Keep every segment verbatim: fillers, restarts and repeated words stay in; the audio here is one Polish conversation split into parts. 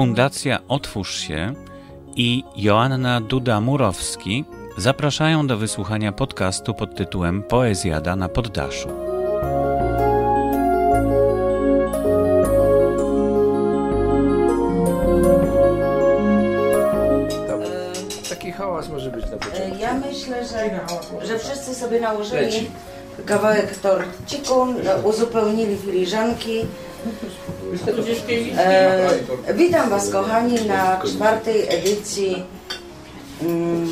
Fundacja Otwórz się i Joanna Duda-Murowski zapraszają do wysłuchania podcastu pod tytułem Poezjada na Poddaszu. Taki hałas może być na początku. Ja myślę, że, że wszyscy sobie nałożyli Leci. kawałek torciku, uzupełnili filiżanki. E, witam Was, kochani, na czwartej edycji um,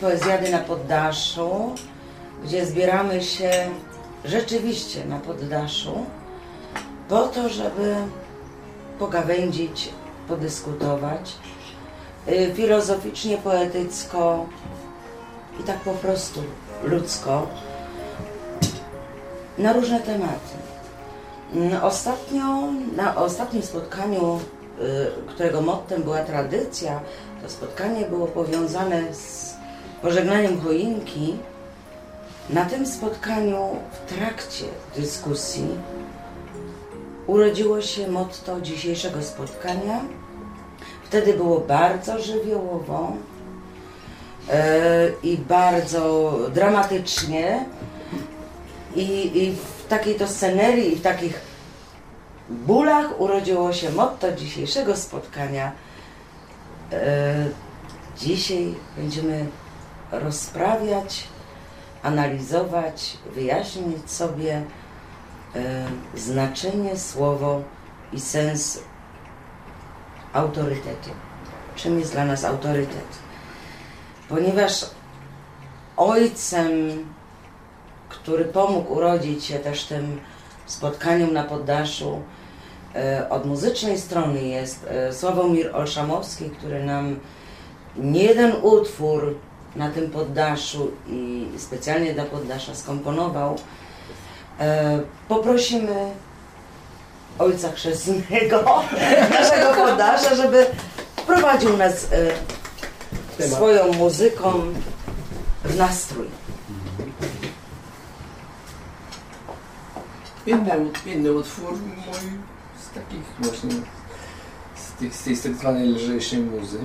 Poezjady na Poddaszu, gdzie zbieramy się rzeczywiście na Poddaszu po to, żeby pogawędzić, podyskutować y, filozoficznie, poetycko i tak po prostu ludzko na różne tematy. Ostatnio, na ostatnim spotkaniu, którego mottem była tradycja, to spotkanie było powiązane z pożegnaniem choinki. Na tym spotkaniu, w trakcie dyskusji, urodziło się motto dzisiejszego spotkania. Wtedy było bardzo żywiołowo i bardzo dramatycznie i, i w takiej to scenerii i w takich bólach urodziło się motto dzisiejszego spotkania. E, dzisiaj będziemy rozprawiać, analizować, wyjaśnić sobie e, znaczenie, słowo i sens autorytetu. Czym jest dla nas autorytet? Ponieważ ojcem, który pomógł urodzić się też tym spotkaniom na Poddaszu, od muzycznej strony jest Sławomir Olszamowski, który nam niejeden utwór na tym Poddaszu i specjalnie dla Poddasza skomponował. Poprosimy ojca chrzestnego naszego Poddasza, żeby prowadził nas swoją muzyką w nastrój. Inny, inny utwór mój z takich właśnie, z tej, z tej tak zwanej lżejszej muzy.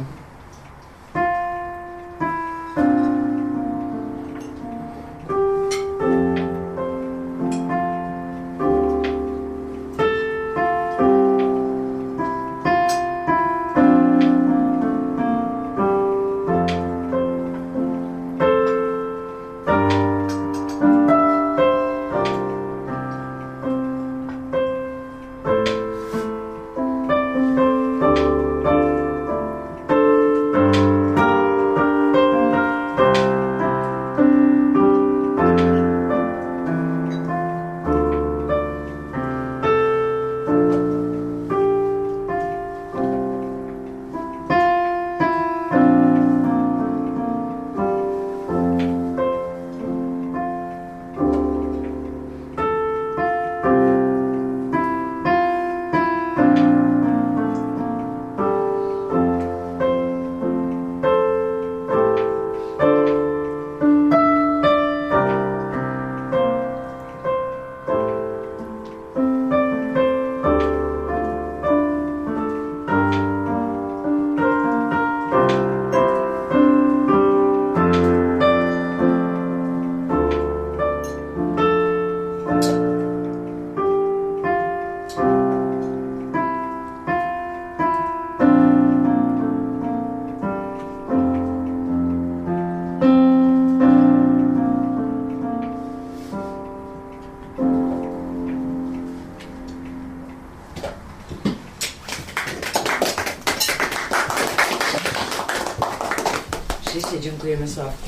Dziękujemy, Sławku.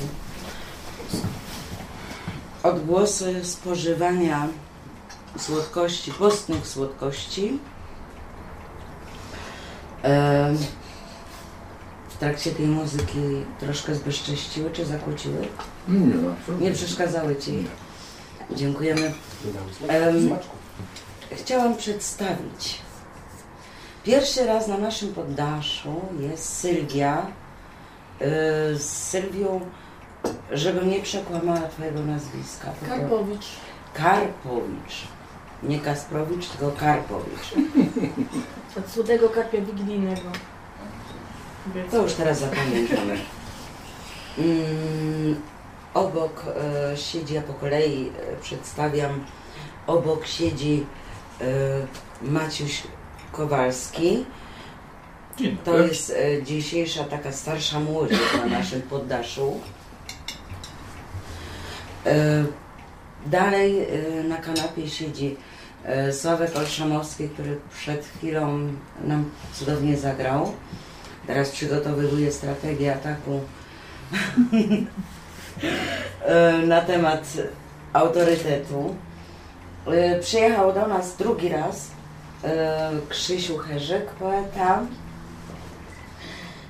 Odgłosy spożywania słodkości, postnych słodkości e, w trakcie tej muzyki troszkę zbezcześciły czy zakłóciły? Nie, nie przeszkadzały Ci? Dziękujemy. E, chciałam przedstawić. Pierwszy raz na naszym Poddaszu jest Sylwia. Z Sylwią, żebym nie przekłamała Twojego nazwiska. Karpowicz. Karpowicz. Nie Kasprowicz, tylko Karpowicz. Od Słodego Karpia Wiglijnego. To już teraz zapamiętamy. Mm, obok e, siedzi, ja po kolei e, przedstawiam, obok siedzi e, Maciuś Kowalski. To jest e, dzisiejsza taka starsza młodzież na naszym Poddaszu. E, dalej e, na kanapie siedzi e, Sławek Olszamowski, który przed chwilą nam cudownie zagrał. Teraz przygotowywuje strategię ataku na temat autorytetu. Przyjechał do nas drugi raz Krzysiu Herzek, poeta.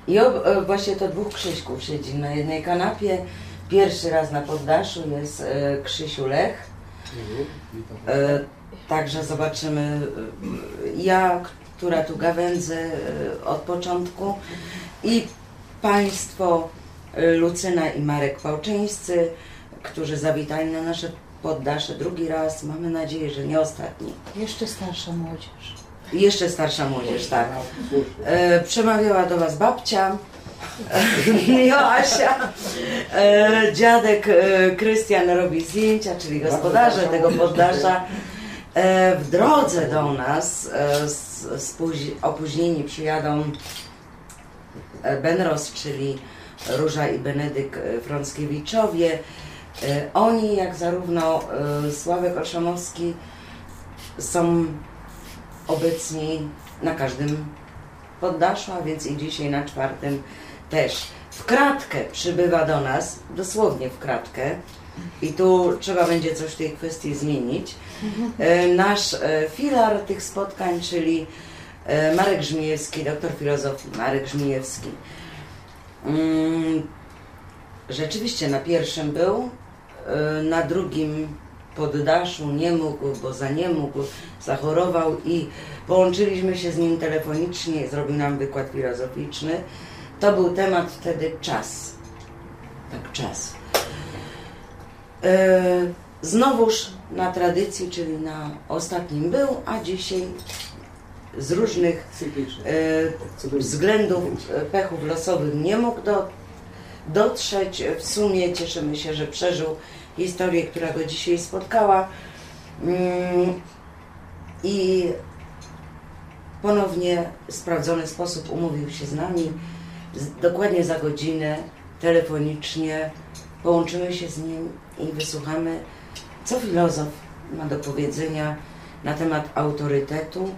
I właśnie to dwóch Krzyśków siedzi na jednej kanapie. Pierwszy raz na Poddaszu jest Krzysiu Lech. Także zobaczymy. Ja, która tu gawędzę od początku, i Państwo Lucyna i Marek Pałczyńscy, którzy zawitali na nasze Poddasze drugi raz. Mamy nadzieję, że nie ostatni. Jeszcze starsza młodzież. Jeszcze starsza młodzież, tak. E, przemawiała do Was babcia, Joasia. E, dziadek e, Krystian robi zdjęcia, czyli gospodarze tego Poddasza. E, w drodze do nas e, z, spóź, opóźnieni przyjadą e, Benros, czyli Róża i Benedyk Frąckiewiczowie. E, oni, jak zarówno e, Sławek Olszamowski, są obecni na każdym Poddaszu, a więc i dzisiaj na czwartym też. W kratkę przybywa do nas, dosłownie w kratkę, i tu trzeba będzie coś w tej kwestii zmienić. E, nasz e, filar tych spotkań, czyli e, Marek Żmijewski, doktor filozofii Marek Żmijewski. Rzeczywiście na pierwszym był, na drugim Poddaszu nie mógł, bo za nie mógł, zachorował, i połączyliśmy się z nim telefonicznie, zrobił nam wykład filozoficzny. To był temat wtedy czas. Tak, czas. Znowuż na tradycji, czyli na ostatnim był, a dzisiaj z różnych e, względów, pechów losowych nie mógł do, dotrzeć. W sumie cieszymy się, że przeżył historię, która go dzisiaj spotkała. Mm, I ponownie w sprawdzony sposób umówił się z nami. Z, dokładnie za godzinę telefonicznie połączymy się z nim i wysłuchamy, co filozof ma do powiedzenia na temat autorytetu.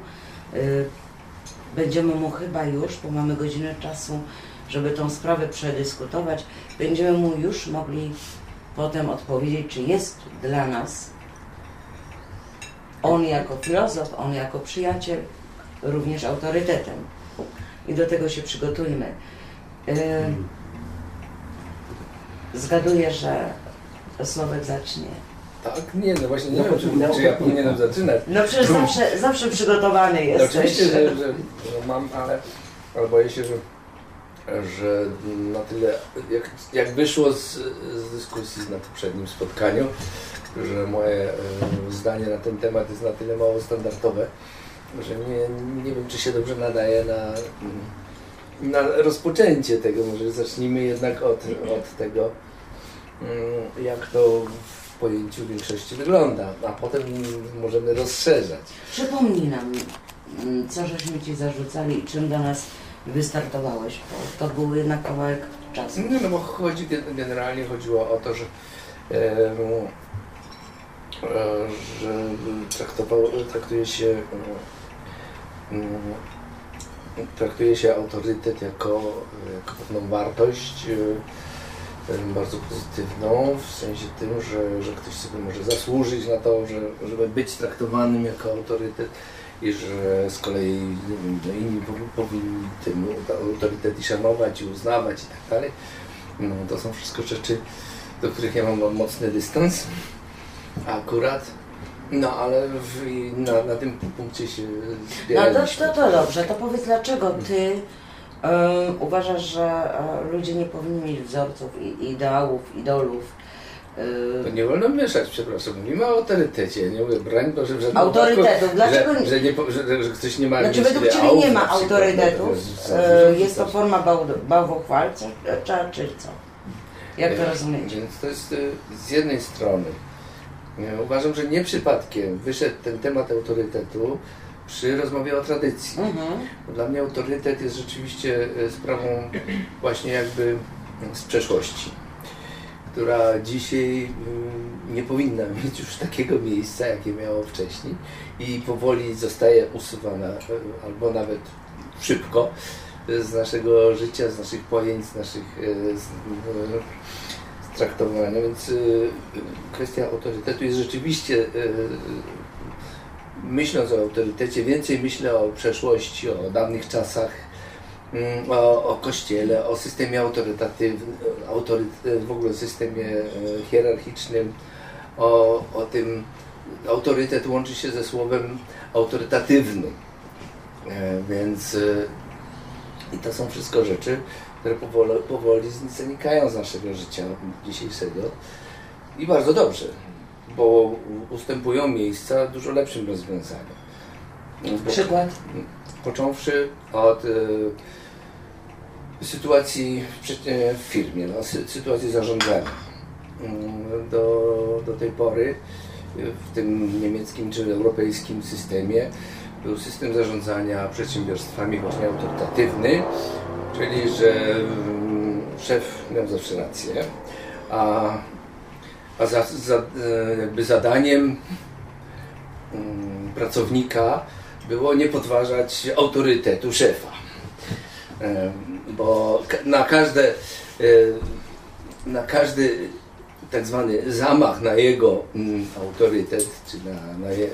Będziemy mu chyba już, bo mamy godzinę czasu, żeby tą sprawę przedyskutować, będziemy mu już mogli potem odpowiedzieć, czy jest dla nas, on jako filozof, on jako przyjaciel, również autorytetem. I do tego się przygotujmy. Zgaduję, że Sławek zacznie. Tak? Nie, no właśnie nie wiem, czy, no, czy ja powinienem zaczynać. No przecież zawsze, zawsze przygotowany jesteś. No, oczywiście, że, że mam, ale, ale boję się, że, że na tyle, jak, jak wyszło z, z dyskusji na poprzednim spotkaniu, że moje zdanie na ten temat jest na tyle mało standardowe, że nie, nie wiem, czy się dobrze nadaje na, na rozpoczęcie tego. Może zacznijmy jednak od, od tego, jak to w pojęciu większości wygląda, a potem możemy rozszerzać. Przypomnij nam, co żeśmy Ci zarzucali i czym do nas wystartowałeś, bo to był jednak kawałek czasu. No, no bo chodzi, generalnie chodziło o to, że, e, e, że traktowało, traktuje się e, traktuje się autorytet jako, jako pewną wartość, e, bardzo pozytywną, w sensie tym, że, że ktoś sobie może zasłużyć na to, że, żeby być traktowanym jako autorytet, i że z kolei no, inni powinni ten autorytet i szanować, i uznawać i tak dalej. No, to są wszystko rzeczy, do których ja mam mocny dystans akurat. No ale w, na, na tym punkcie się zbieraliśmy. No to, to, to dobrze, to powiedz, dlaczego Ty Um, uważasz, że ludzie nie powinni mieć wzorców i ideałów, idolów, To nie wolno mieszać, przepraszam. Mówimy o autorytecie. Ja nie mówię, broń Boże, w żadnym autorytetu. Dlaczego? Że, że, nie, że, że ktoś nie ma. Znaczy, według Ciebie nie ma autorytetów. Jest to forma bałwochwalcza, czy co? Jak to rozumiecie? Więc to jest z jednej strony. Uważam, że nie przypadkiem wyszedł ten temat autorytetu przy rozmowie o tradycji. Mhm. Dla mnie autorytet jest rzeczywiście sprawą właśnie jakby z przeszłości, która dzisiaj nie powinna mieć już takiego miejsca, jakie miało wcześniej i powoli zostaje usuwana, albo nawet szybko, z naszego życia, z naszych pojęć, z naszych traktowania. Więc kwestia autorytetu jest rzeczywiście, myśląc o autorytecie, więcej myślę o przeszłości, o dawnych czasach, O, o kościele, o systemie autorytatywnym, autorytet, w ogóle systemie hierarchicznym, o, o tym autorytet łączy się ze słowem autorytatywny, więc i to są wszystko rzeczy, które powoli, powoli znikają z naszego życia dzisiejszego i bardzo dobrze, bo ustępują miejsca dużo lepszym rozwiązaniom. Przykład? Począwszy od y, sytuacji w firmie, no, sytuacji zarządzania. Do, do tej pory w tym niemieckim czy europejskim systemie był system zarządzania przedsiębiorstwami właśnie autorytatywny, czyli że y, szef miał zawsze rację, a, a za, za, jakby zadaniem y, pracownika było nie podważać autorytetu szefa, bo na każde, na każdy tak zwany zamach na jego autorytet, czy na, na je,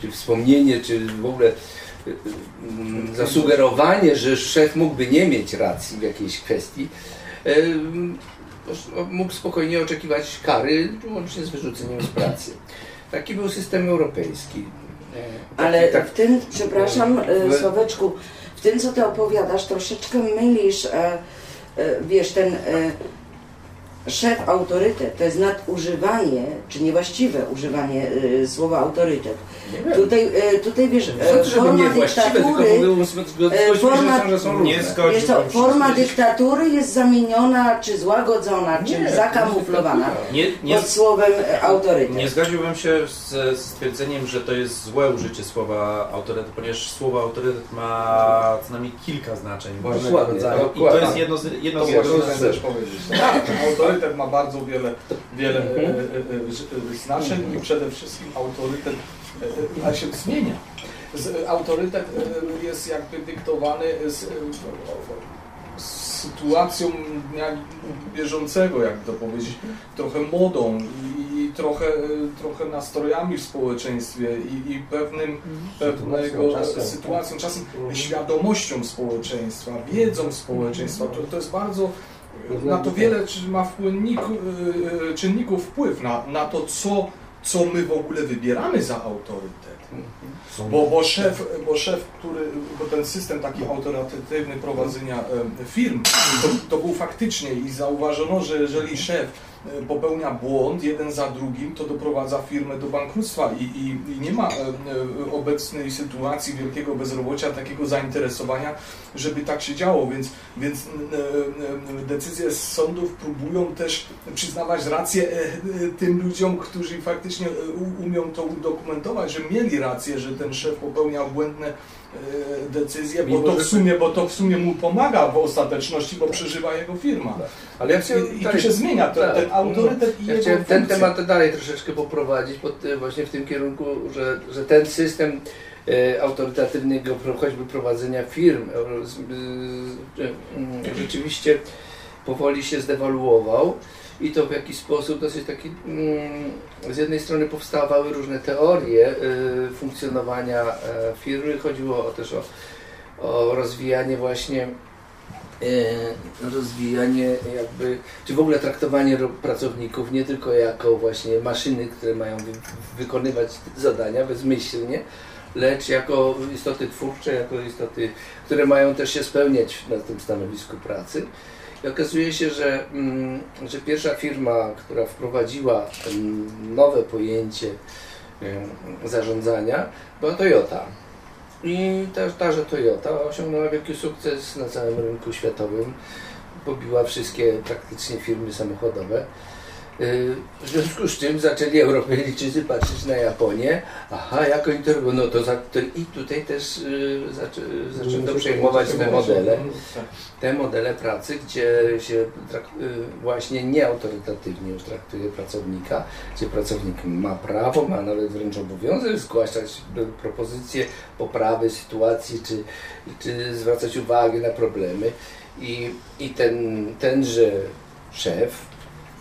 czy wspomnienie, czy w ogóle zasugerowanie, że szef mógłby nie mieć racji w jakiejś kwestii, mógł spokojnie oczekiwać kary, łącznie z wyrzuceniem z pracy. Taki był system europejski. Ale w tym, przepraszam, Sławeczku, w tym, co ty opowiadasz, troszeczkę mylisz, wiesz, ten szef autorytet, to jest nadużywanie, czy niewłaściwe używanie słowa autorytet. Tutaj, tutaj wiesz, forma dyktatury, forma dyktatury jest zamieniona, czy złagodzona, czy zakamuflowana pod słowem autorytet. Nie zgodziłbym się z stwierdzeniem, że to jest złe użycie słowa autorytet, ponieważ słowo autorytet ma co najmniej kilka znaczeń. I to jest jedno z jedno z autorytet ma bardzo wiele, wiele znaczeń i przede wszystkim autorytet a się zmienia. Autorytet jest jakby dyktowany z, z sytuacją dnia bieżącego, jak to powiedzieć, trochę modą i trochę, trochę nastrojami w społeczeństwie i, i pewnym, pewnego czasem, sytuacją, czasem świadomością społeczeństwa, wiedzą społeczeństwa. To, to jest bardzo... Na to wiele ma wpłynniku, czynników wpływ na, na to, co, co my w ogóle wybieramy za autorytet. Bo, bo, szef, bo szef, który, bo ten system taki autorytatywny prowadzenia firm, to, to był faktycznie i zauważono, że jeżeli szef popełnia błąd jeden za drugim, to doprowadza firmę do bankructwa i, i, i nie ma obecnej sytuacji wielkiego bezrobocia, takiego zainteresowania, żeby tak się działo, więc, więc decyzje sądów próbują też przyznawać rację tym ludziom, którzy faktycznie umią to udokumentować, że mieli rację, że ten szef popełniał błędne decyzję, bo to, w sumie, bo to w sumie mu pomaga w ostateczności, bo przeżywa jego firma. Ale ja chciałem, I, i tu się zmienia to, tak, ten autorytet i ja jego chciałem ten temat dalej troszeczkę poprowadzić pod, właśnie w tym kierunku, że, że ten system e, autorytatywnego choćby prowadzenia firm e, e, rzeczywiście powoli się zdewaluował i to w jakiś sposób dosyć taki, z jednej strony powstawały różne teorie funkcjonowania firmy, chodziło też o, o rozwijanie właśnie, rozwijanie jakby, czy w ogóle traktowanie pracowników nie tylko jako właśnie maszyny, które mają wy, wykonywać zadania bezmyślnie, lecz jako istoty twórcze, jako istoty, które mają też się spełniać na tym stanowisku pracy. I okazuje się, że, że pierwsza firma, która wprowadziła nowe pojęcie zarządzania, była Toyota. I ta, ta, że Toyota osiągnęła wielki sukces na całym rynku światowym. Pobiła wszystkie praktycznie firmy samochodowe. W związku z czym zaczęli Europejczycy patrzeć na Japonię. Aha, jak oni to robią? No to, za, to i tutaj też zaczę, zaczęto przejmować te modele, te modele pracy, gdzie się trakt, właśnie nieautorytatywnie już traktuje pracownika, gdzie pracownik ma prawo, ma nawet wręcz obowiązek zgłaszać propozycje poprawy sytuacji, czy, czy zwracać uwagę na problemy. I, i ten, tenże szef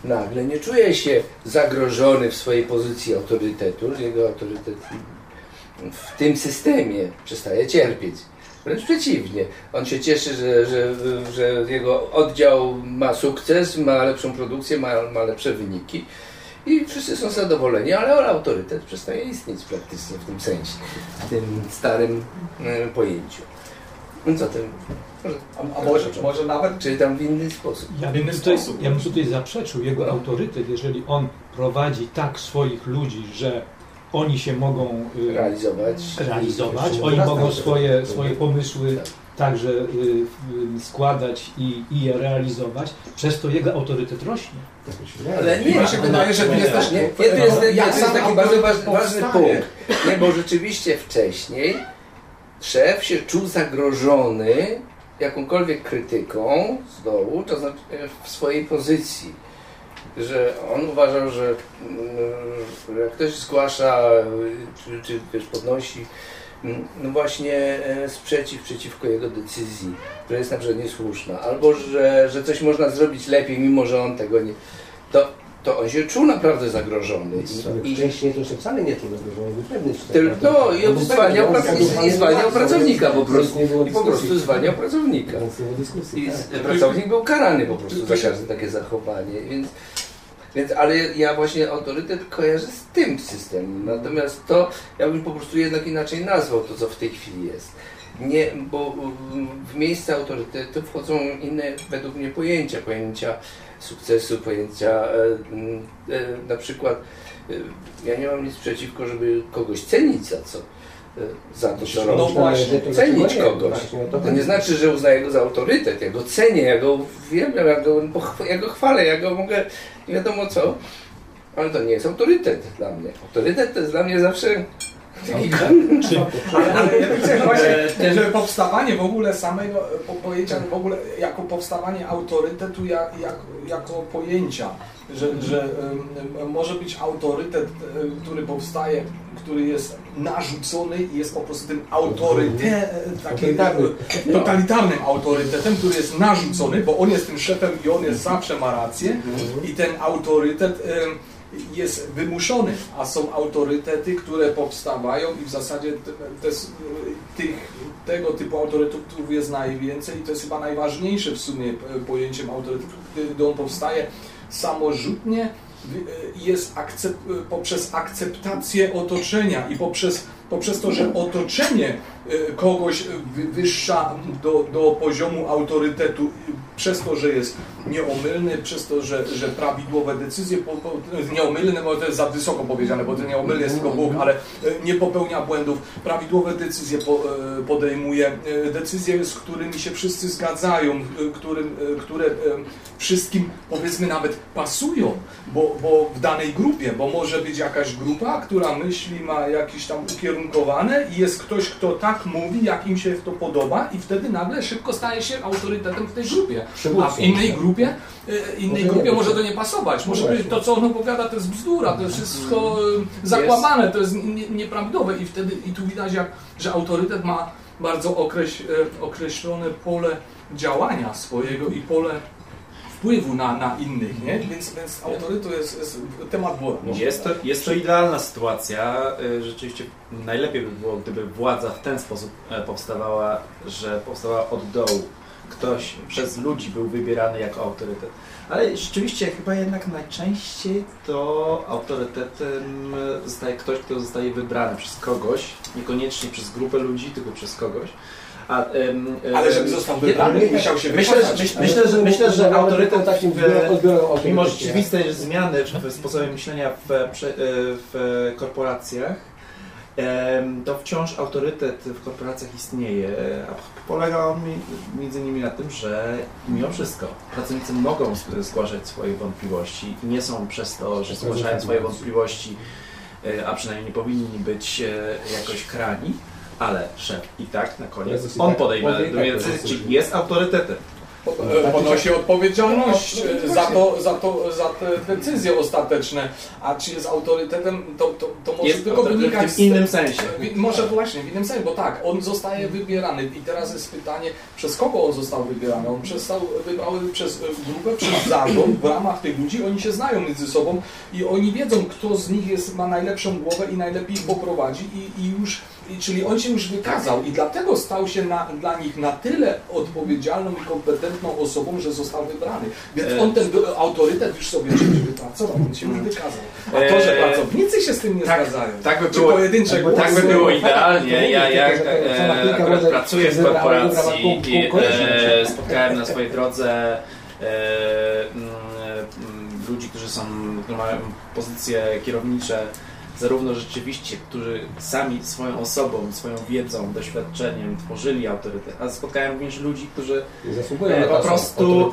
nagle nie czuje się zagrożony w swojej pozycji autorytetu, że jego autorytet w tym systemie przestaje cierpieć. Wręcz przeciwnie. On się cieszy, że, że, że jego oddział ma sukces, ma lepszą produkcję, ma, ma lepsze wyniki i wszyscy są zadowoleni, ale autorytet przestaje istnieć praktycznie w tym sensie, w tym starym pojęciu. No co ty? Może, a może, może nawet, czy tam w inny sposób. Ja bym tutaj, ja bym tutaj zaprzeczył jego autorytet, jeżeli on prowadzi tak swoich ludzi, że oni się mogą y, realizować, realizować oni mogą swoje, swoje pomysły także y, y, składać i, i je realizować, przez to jego autorytet rośnie. Ale nie, mi się wydaje, że nie jest taki bardzo ważny punkt, nie, bo rzeczywiście wcześniej szef się czuł zagrożony jakąkolwiek krytyką z dołu, to znaczy w swojej pozycji, że on uważał, że jak ktoś zgłasza, czy, czy wiesz, podnosi no właśnie sprzeciw przeciwko jego decyzji, która jest na przykład niesłuszna, albo że, że coś można zrobić lepiej, mimo że on tego nie... To, to on się czuł naprawdę zagrożony. I, i wcześniej to się wcale nie czuł zagrożony, był pewny. Tyl, no i, on zwalniał, i, i zwalniał pracownika po prostu. I po prostu zwalniał pracownika. I pracownik był karany po prostu za każde takie zachowanie. Więc, więc, ale ja właśnie autorytet kojarzę z tym systemem. Natomiast to ja bym po prostu jednak inaczej nazwał to, co w tej chwili jest. Nie, bo w miejsce autorytetu wchodzą inne, według mnie, pojęcia. Pojęcia sukcesu, pojęcia e, e, na przykład e, ja nie mam nic przeciwko, żeby kogoś cenić za co, e, za to, co no robi. Właśnie, cenić kogoś. Właśnie, to, to nie znaczy, że uznaję go za autorytet. Ja go cenię, ja go wiem, ja go, ja go chwalę, ja go mogę, nie wiadomo co, ale to nie jest autorytet dla mnie. Autorytet to jest dla mnie zawsze... Ale, ale ja bym chciał właśnie, żeby powstawanie w ogóle samego pojęcia, w ogóle jako powstawanie autorytetu jak, jak, jako pojęcia, że, że um, może być autorytet, który powstaje, który jest narzucony i jest po prostu tym autorytetem, takim totalitarnym autorytetem, który jest narzucony, bo on jest tym szefem i on jest zawsze ma rację i ten autorytet um, jest wymuszony, a są autorytety, które powstawają i w zasadzie te, te, tych, tego typu autorytetów jest najwięcej i to jest chyba najważniejsze w sumie pojęciem autorytetu, gdy on powstaje samorzutnie, jest akcept, poprzez akceptację otoczenia i poprzez, poprzez to, że otoczenie kogoś wywyższa do, do poziomu autorytetu, przez to, że jest nieomylny, przez to, że, że prawidłowe decyzje, po, po, nieomylny, bo to jest za wysoko powiedziane, bo to nieomylny jest tylko Bóg, ale nie popełnia błędów, prawidłowe decyzje po, podejmuje, decyzje, z którymi się wszyscy zgadzają, którym, które wszystkim, powiedzmy, nawet pasują, bo, bo w danej grupie, bo może być jakaś grupa, która myśli, ma jakieś tam ukierunkowane i jest ktoś, kto tak mówi, jak im się to podoba i wtedy nagle szybko staje się autorytetem w tej grupie, a w innej grupie innej grupie może to nie pasować, może być to, co on opowiada, to jest bzdura, to jest wszystko zakłamane, to jest nieprawidłowe i wtedy i tu widać, jak, że autorytet ma bardzo okreś, określone pole działania swojego i pole wpływu na, na innych, nie? Więc, więc autorytet jest, jest temat błędu. Jest to, jest to idealna sytuacja. Rzeczywiście najlepiej by było, gdyby władza w ten sposób powstawała, że powstawała od dołu. ktoś przez ludzi był wybierany jako autorytet. Ale rzeczywiście chyba jednak najczęściej to autorytetem zostaje ktoś, kto zostaje wybrany przez kogoś, niekoniecznie przez grupę ludzi, tylko przez kogoś. A, em, ale żeby został wybrany, ja, musiał się myślę, że, myśl, myślę, że, myślę, że autorytet, takim mimo rzeczywistej zmiany w sposobie myślenia w, w korporacjach, to wciąż autorytet w korporacjach istnieje, a polega on między innymi na tym, że mimo wszystko pracownicy mogą zgłaszać swoje wątpliwości i nie są przez to, że zgłaszają swoje wątpliwości, a przynajmniej nie powinni być jakoś krani, ale szef i tak na koniec on podejmuje decyzję, czyli jest autorytetem. Ponosi odpowiedzialność za, to, za, to, za te decyzje ostateczne, a czy jest autorytetem, to, to, to może jest tylko wynikać w innym sensie. Może właśnie, w innym sensie, bo tak, on zostaje wybierany i teraz jest pytanie, przez kogo on został wybierany? On został wybrany przez grupę, przez zarząd, w ramach tych ludzi, oni się znają między sobą i oni wiedzą, kto z nich jest, ma najlepszą głowę i najlepiej ich poprowadzi i, i już... I, czyli on się już wykazał i dlatego stał się na, dla nich na tyle odpowiedzialną i kompetentną osobą, że został wybrany. Więc on ten autorytet już sobie czymś wypracował, on się już wykazał. A to, że pracownicy się z tym nie tak, zgadzają, tak by było, pojedyncze głosy, tak by było idealnie. Ja, ja e, pracuję w korporacji i e, spotkałem na swojej drodze e, m, m, ludzi, którzy są, którzy mają pozycje kierownicze, zarówno rzeczywiście, którzy sami swoją osobą, swoją wiedzą, doświadczeniem tworzyli autorytet, a spotkałem również ludzi, którzy po prostu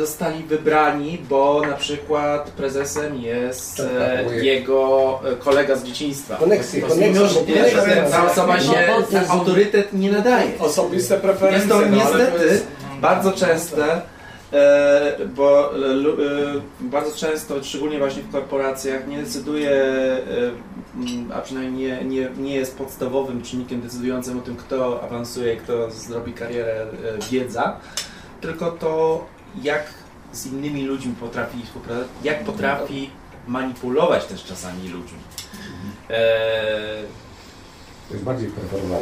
zostali wybrani, bo na przykład prezesem jest jego kolega z dzieciństwa. Koneksje, ta osoba się, ten autorytet nie nadaje. Osobiste preferencje. Jest to niestety bardzo częste. E, bo e, bardzo często, szczególnie właśnie w korporacjach, nie decyduje, e, a przynajmniej nie, nie, nie jest podstawowym czynnikiem decydującym o tym, kto awansuje, kto zrobi karierę, e, wiedza, tylko to, jak z innymi ludźmi potrafi, jak potrafi manipulować też czasami ludźmi. E, To jest bardziej performacja.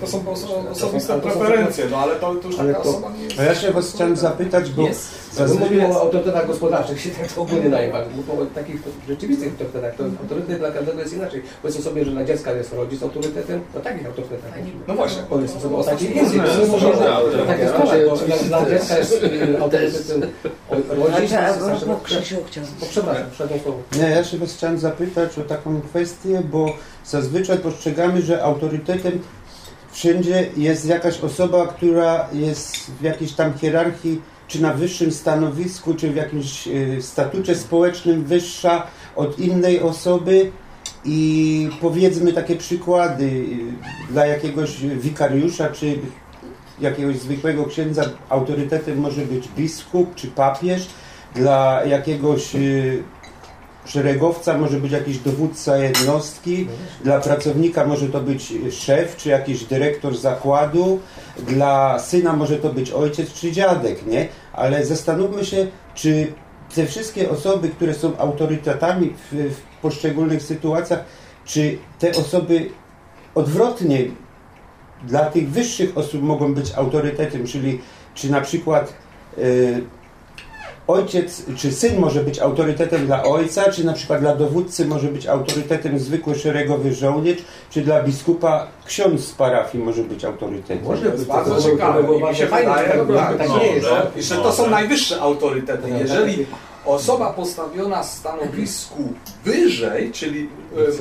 To są osobiste preferencje, no ale to, to już ale taka to, osoba nie jest. A ja się was chciałem zapytać, bo mówimy o autorytetach gospodarczych, się tak to ogólnie najmniej, bo o takich rzeczywistych autorytetach, to autorytet dla każdego jest inaczej. Powiedzmy sobie, że dla dziecka jest rodzic autorytetem, no takich autorytetach. No właśnie. Powiedzmy sobie o takich językach. Tak jest to, dla dziecka jest autorytetem rodzic. Przepraszam, przednią słowo. Nie, ja się was chciałem zapytać o taką kwestię, bo zazwyczaj postrzegamy, że autorytetem wszędzie jest jakaś osoba, która jest w jakiejś tam hierarchii, czy na wyższym stanowisku, czy w jakimś statucie społecznym wyższa od innej osoby. I powiedzmy takie przykłady dla jakiegoś wikariusza, czy jakiegoś zwykłego księdza autorytetem może być biskup, czy papież, dla jakiegoś szeregowca może być jakiś dowódca jednostki, dla pracownika może to być szef, czy jakiś dyrektor zakładu, dla syna może to być ojciec, czy dziadek, nie? Ale zastanówmy się, czy te wszystkie osoby, które są autorytetami w, w poszczególnych sytuacjach, czy te osoby odwrotnie dla tych wyższych osób mogą być autorytetem, czyli czy na przykład yy, ojciec, czy syn może być autorytetem dla ojca, czy na przykład dla dowódcy może być autorytetem zwykły szeregowy żołnierz, czy dla biskupa ksiądz z parafii może być autorytetem. Może być bardzo ciekawe, bo mi się fajnie tak nie jest. Jeszcze to są najwyższe autorytety. Jeżeli osoba postawiona na stanowisku wyżej, czyli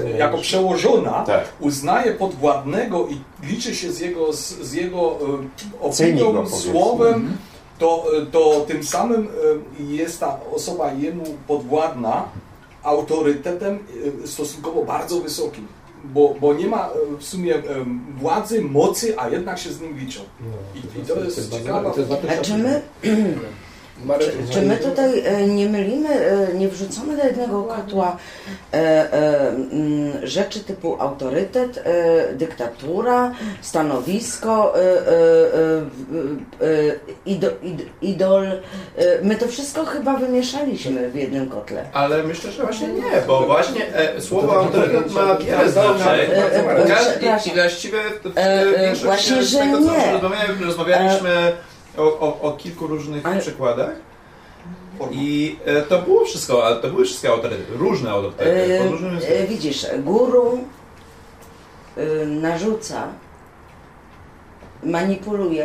e, jako przełożona, tak, uznaje podwładnego i liczy się z jego, z, z jego e, opinią, go, słowem, To, to tym samym jest ta osoba jemu podwładna autorytetem stosunkowo bardzo wysokim, bo, bo nie ma w sumie władzy, mocy, a jednak się z nim liczą. I, i to jest ciekawe. A czy my, czy, czy my tutaj nie mylimy, nie wrzucamy do jednego kotła rzeczy typu autorytet, dyktatura, stanowisko, idol, idol. My to wszystko chyba wymieszaliśmy w jednym kotle. Ale myślę, że właśnie nie, bo właśnie słowo autorytet ma wiele znaczeń. I właściwie w większości z tego, co rozmawialiśmy, o, o, o kilku różnych ale... przykładach. I to było wszystko, ale to były wszystkie autorytety, różne autorytety. Yy, różnym yy, widzisz, guru yy, narzuca, manipuluje,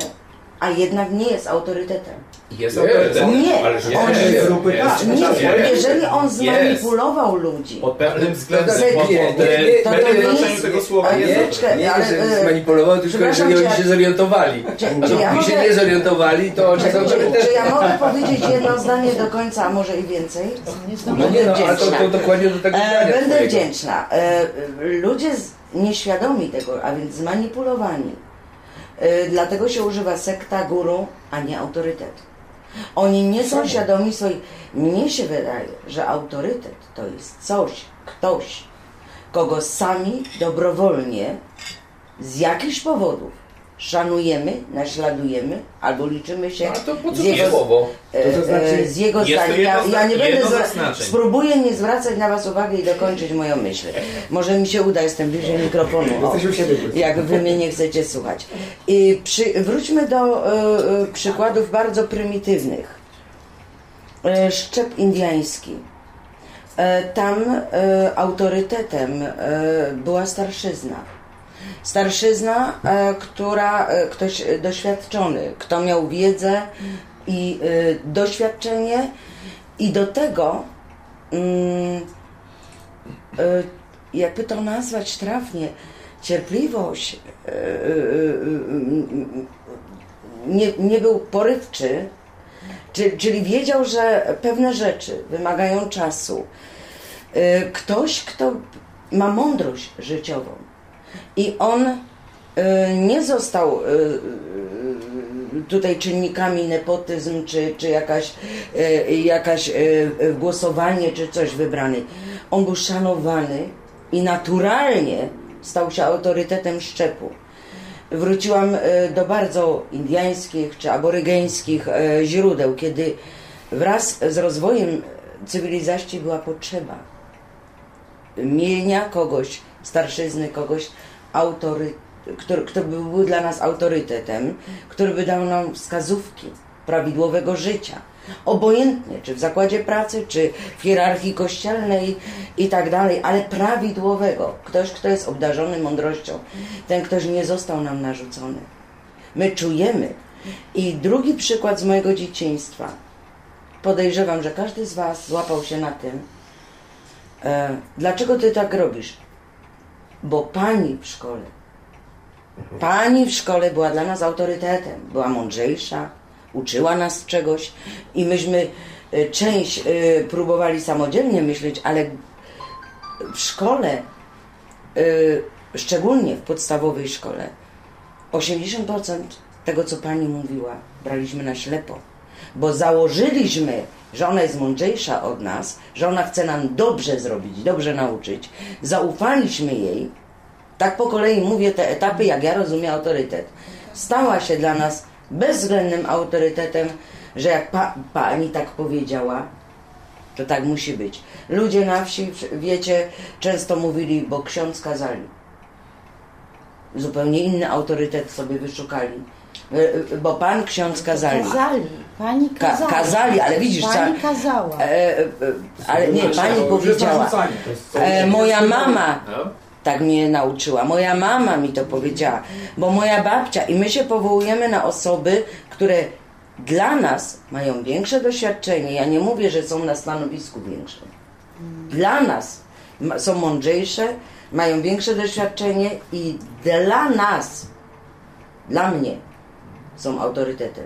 a jednak nie jest autorytetem. Jest autorytetem. Nie, ale jest, on jest, jest, grupy, jest, nie, jest, jeżeli on zmanipulował jest. ludzi. Pod pewnym względem, pod pewnym znaczeniem tego słowa jest. Jest nie, ale, że zmanipulował, tylko jeżeli oni się zorientowali. Czy, czy ja mogę, się nie zorientowali, to... Czy, czy ja mogę powiedzieć jedno zdanie do końca, a może i więcej? No nie, no, ale to, to dokładnie do tego zdania. Będę wdzięczna. Ludzie nieświadomi tego, a więc zmanipulowani. Dlatego się używa sekta, guru, a nie autorytet. Oni nie są świadomi swoich... Mnie się wydaje, że autorytet to jest coś, ktoś, kogo sami dobrowolnie z jakichś powodów szanujemy, naśladujemy albo liczymy się z jego, to znaczy, z jego zdania. Ja, ja nie będę zra... spróbuję nie zwracać na was uwagi i dokończyć moją myśl. Może mi się uda, jestem bliżej mikrofonu. O, jak wy mnie nie chcecie słuchać. I przy... Wróćmy do e, przykładów bardzo prymitywnych. E, szczep indiański. E, tam e, autorytetem e, była starszyzna. Starszyzna, która, ktoś doświadczony, kto miał wiedzę i doświadczenie i do tego, jakby to nazwać trafnie, cierpliwość, nie, nie był porywczy, czyli wiedział, że pewne rzeczy wymagają czasu. Ktoś, kto ma mądrość życiową. I on y, nie został y, y, tutaj czynnikami nepotyzm, czy, czy jakaś, y, jakaś y, głosowanie, czy coś wybrany. On był szanowany i naturalnie stał się autorytetem szczepu. Wróciłam y, do bardzo indiańskich czy aborygeńskich y, źródeł, kiedy wraz z rozwojem cywilizacji była potrzeba mienia kogoś, starszyzny, kogoś, autory, który, kto by był dla nas autorytetem, który by dał nam wskazówki prawidłowego życia. Obojętnie, czy w zakładzie pracy, czy w hierarchii kościelnej i tak dalej, ale prawidłowego. Ktoś, kto jest obdarzony mądrością. Ten ktoś nie został nam narzucony. My czujemy. I drugi przykład z mojego dzieciństwa. Podejrzewam, że każdy z was złapał się na tym. E, dlaczego ty tak robisz? Bo pani w szkole, pani w szkole była dla nas autorytetem, była mądrzejsza, uczyła nas czegoś i myśmy część próbowali samodzielnie myśleć, ale w szkole, szczególnie w podstawowej szkole, osiemdziesiąt procent tego, co pani mówiła, braliśmy na ślepo, bo założyliśmy, że ona jest mądrzejsza od nas, że ona chce nam dobrze zrobić, dobrze nauczyć. Zaufaliśmy jej. Tak po kolei mówię te etapy, jak ja rozumiem autorytet. Stała się dla nas bezwzględnym autorytetem, że jak pa, pani tak powiedziała, to tak musi być. Ludzie na wsi, wiecie, często mówili, bo ksiądz kazali. Zupełnie inny autorytet sobie wyszukali. Bo pan ksiądz kazali. Kazali, pani kazała. Ka kazali, ale widzisz, pani kazała. E, e, ale nie, pani powiedziała. E, moja mama tak mnie nauczyła, moja mama mi to powiedziała, bo moja babcia i my się powołujemy na osoby, które dla nas mają większe doświadczenie. Ja nie mówię, że są na stanowisku większym. Dla nas są mądrzejsze, mają większe doświadczenie i dla nas, dla mnie są autorytetem.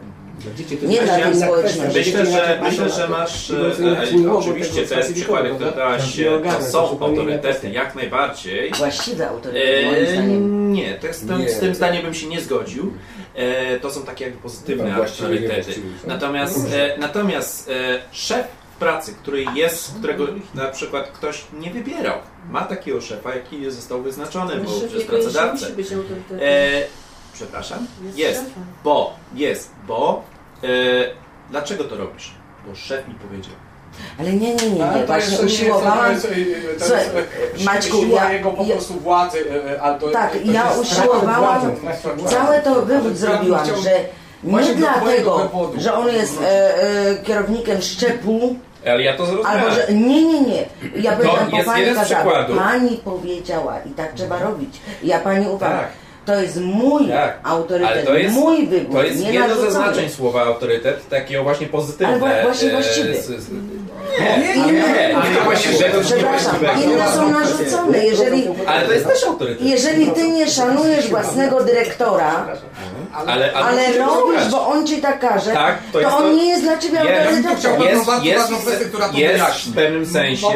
Nie dla tej społeczności. Myślę, że, myślę, że masz, e, oczywiście te przykłady, które dałaś, to są autorytety, jak najbardziej. Właściwe autorytety, moim zdaniem. Nie, to jest, tam, z tym zdaniem bym się nie zgodził. E, to są takie jakby pozytywne autorytety. Natomiast, e, natomiast e, szef pracy, który jest, którego na przykład ktoś nie wybierał, ma takiego szefa, jaki został wyznaczony bo przez pracodawcę. E, Przepraszam? Jest, jest bo, jest, bo, e, dlaczego to robisz? Bo szef mi powiedział. Ale nie, nie, nie, nie, właśnie usiłowałam... Maćku, ja... jego po prostu władzy, ale to... Tak, ja usiłowałam, całe to wywód zrobiłam, że Właśnie nie dlatego, że on jest e, e, kierownikiem szczepu. Ale ja to zrozumiałem. Albo, że, nie, nie, nie. Ja to powiedziałam, jest pani jeden z przykładów. Pani powiedziała i tak trzeba robić. Ja pani uważam. Tak. To jest mój tak, autorytet, to jest, mój wybór. To jest nie jedno ze znaczeń słowa autorytet, takie właśnie pozytywne. Ale właśnie właściwy. Nie, nie, nie. nie, nie. Przepraszam, inne są narzucone. Jeżeli, ale to jest też autorytet. Jeżeli ty nie szanujesz własnego dyrektora, ale, ale, ale robisz, bo on ci tak każe, tak, to, to on to... nie jest dla ciebie autorytetem. Jest, jest, jest, jest w pewnym sensie.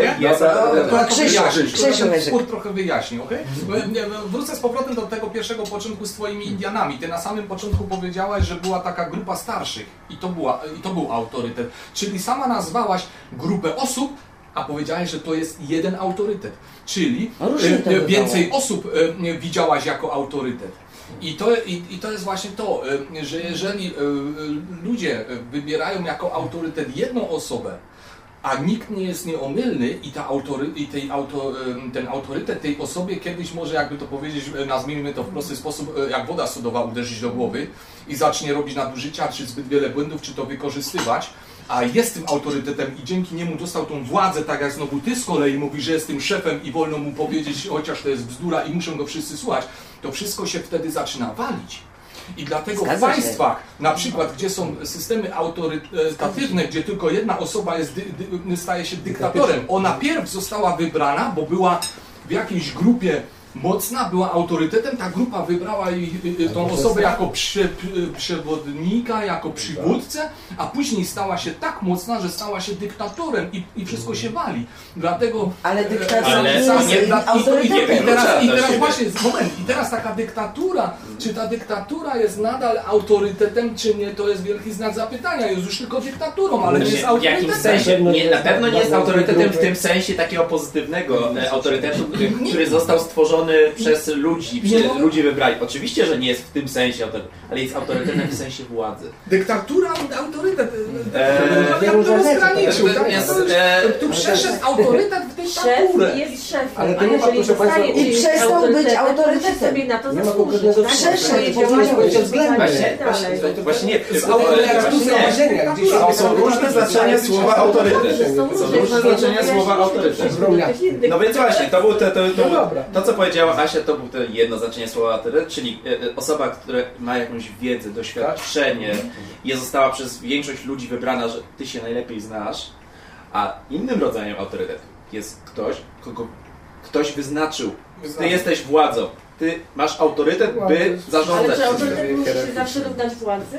Krzysiu trochę wyjaśnię, okej? Wrócę z powrotem do tego pierwszego początku z twoimi Indianami. Ty na samym początku powiedziałaś, że była taka grupa starszych i to, była, i to był autorytet. Czyli sama nazwałaś grupę osób, a powiedziałaś, że to jest jeden autorytet. Czyli e, więcej osób e, widziałaś jako autorytet. I to, i, i to jest właśnie to, e, że jeżeli e, ludzie wybierają jako autorytet jedną osobę, a nikt nie jest nieomylny i, ta autory, i tej auto, ten autorytet tej osobie kiedyś może, jakby to powiedzieć, nazwijmy to w prosty sposób, jak woda sodowa uderzyć do głowy i zacznie robić nadużycia, czy zbyt wiele błędów, czy to wykorzystywać, a jest tym autorytetem i dzięki niemu dostał tą władzę, tak jak znowu ty z kolei mówisz, że jest tym szefem i wolno mu powiedzieć, chociaż to jest bzdura i muszą go wszyscy słuchać, to wszystko się wtedy zaczyna walić. I dlatego w państwach, na przykład, gdzie są systemy autorytatywne, gdzie tylko jedna osoba jest, dy, dy, staje się dyktatorem, ona pierw została wybrana, bo była w jakiejś grupie mocna, była autorytetem, ta grupa wybrała jej, tą osobę jako prze, przewodnika, jako przywódcę, a później stała się tak mocna, że stała się dyktatorem i, i wszystko się wali. Dlatego... Ale dyktator nie jest autorytetem. I teraz, i teraz właśnie, moment, i teraz taka dyktatura, czy ta dyktatura jest nadal autorytetem, czy nie, to jest wielki znak zapytania. Jest już tylko dyktaturą, ale nie jest autorytetem. W jakim sensie? Nie, na pewno nie jest autorytetem w tym sensie takiego pozytywnego autorytetu, który został stworzony przez ludzi, przez ludzi wybrali. Oczywiście, że nie jest w tym sensie, ale jest autorytetem w sensie władzy. Dyktatura, autorytet. Ja bym to rozgraniczył. Tu przeszedł autorytet w dyktaturę. Szef jest szefem, a jeżeli zostaje i przestał być autorytetem. Nie ma konkretnego przeszedł. Właśnie nie. Są różne znaczenia słowa autorytet. Są różne znaczenia słowa autorytet. No więc właśnie, to był to, co powiedziała Asia, to było to jedno znaczenie słowa autorytet, czyli osoba, która ma jakąś wiedzę, doświadczenie, jest została przez większość ludzi wybrana, że ty się najlepiej znasz, a innym rodzajem autorytetu jest ktoś, kogo ktoś wyznaczył. Ty jesteś władzą, ty masz autorytet, by zarządzać. Ale czy autorytet musi się zawsze równać władzy?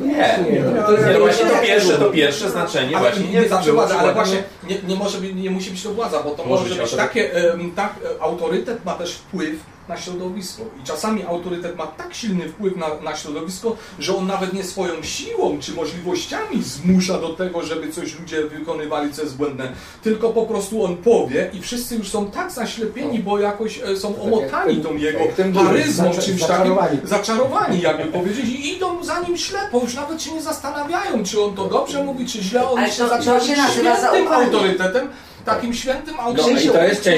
Nie, nie, nie, to właśnie to pierwsze, to pierwsze znaczenie właśnie nie, nie, nie zawsze władza, ale właśnie nie, nie, może być, nie musi być to władza, bo to może, może być takie, tak, autorytet ma też wpływ na środowisko i czasami autorytet ma tak silny wpływ na, na środowisko, że on nawet nie swoją siłą czy możliwościami zmusza do tego, żeby coś ludzie wykonywali, co jest błędne, tylko po prostu on powie i wszyscy już są tak zaślepieni, bo jakoś są omotani tą jego charyzmą, czymś takim, zaczarowani, jakby powiedzieć, i idą za nim ślepo, już nawet się nie zastanawiają, czy on to dobrze mówi, czy źle, on się zaczyna świętym autorytetem, takim świętym autorytetem. No,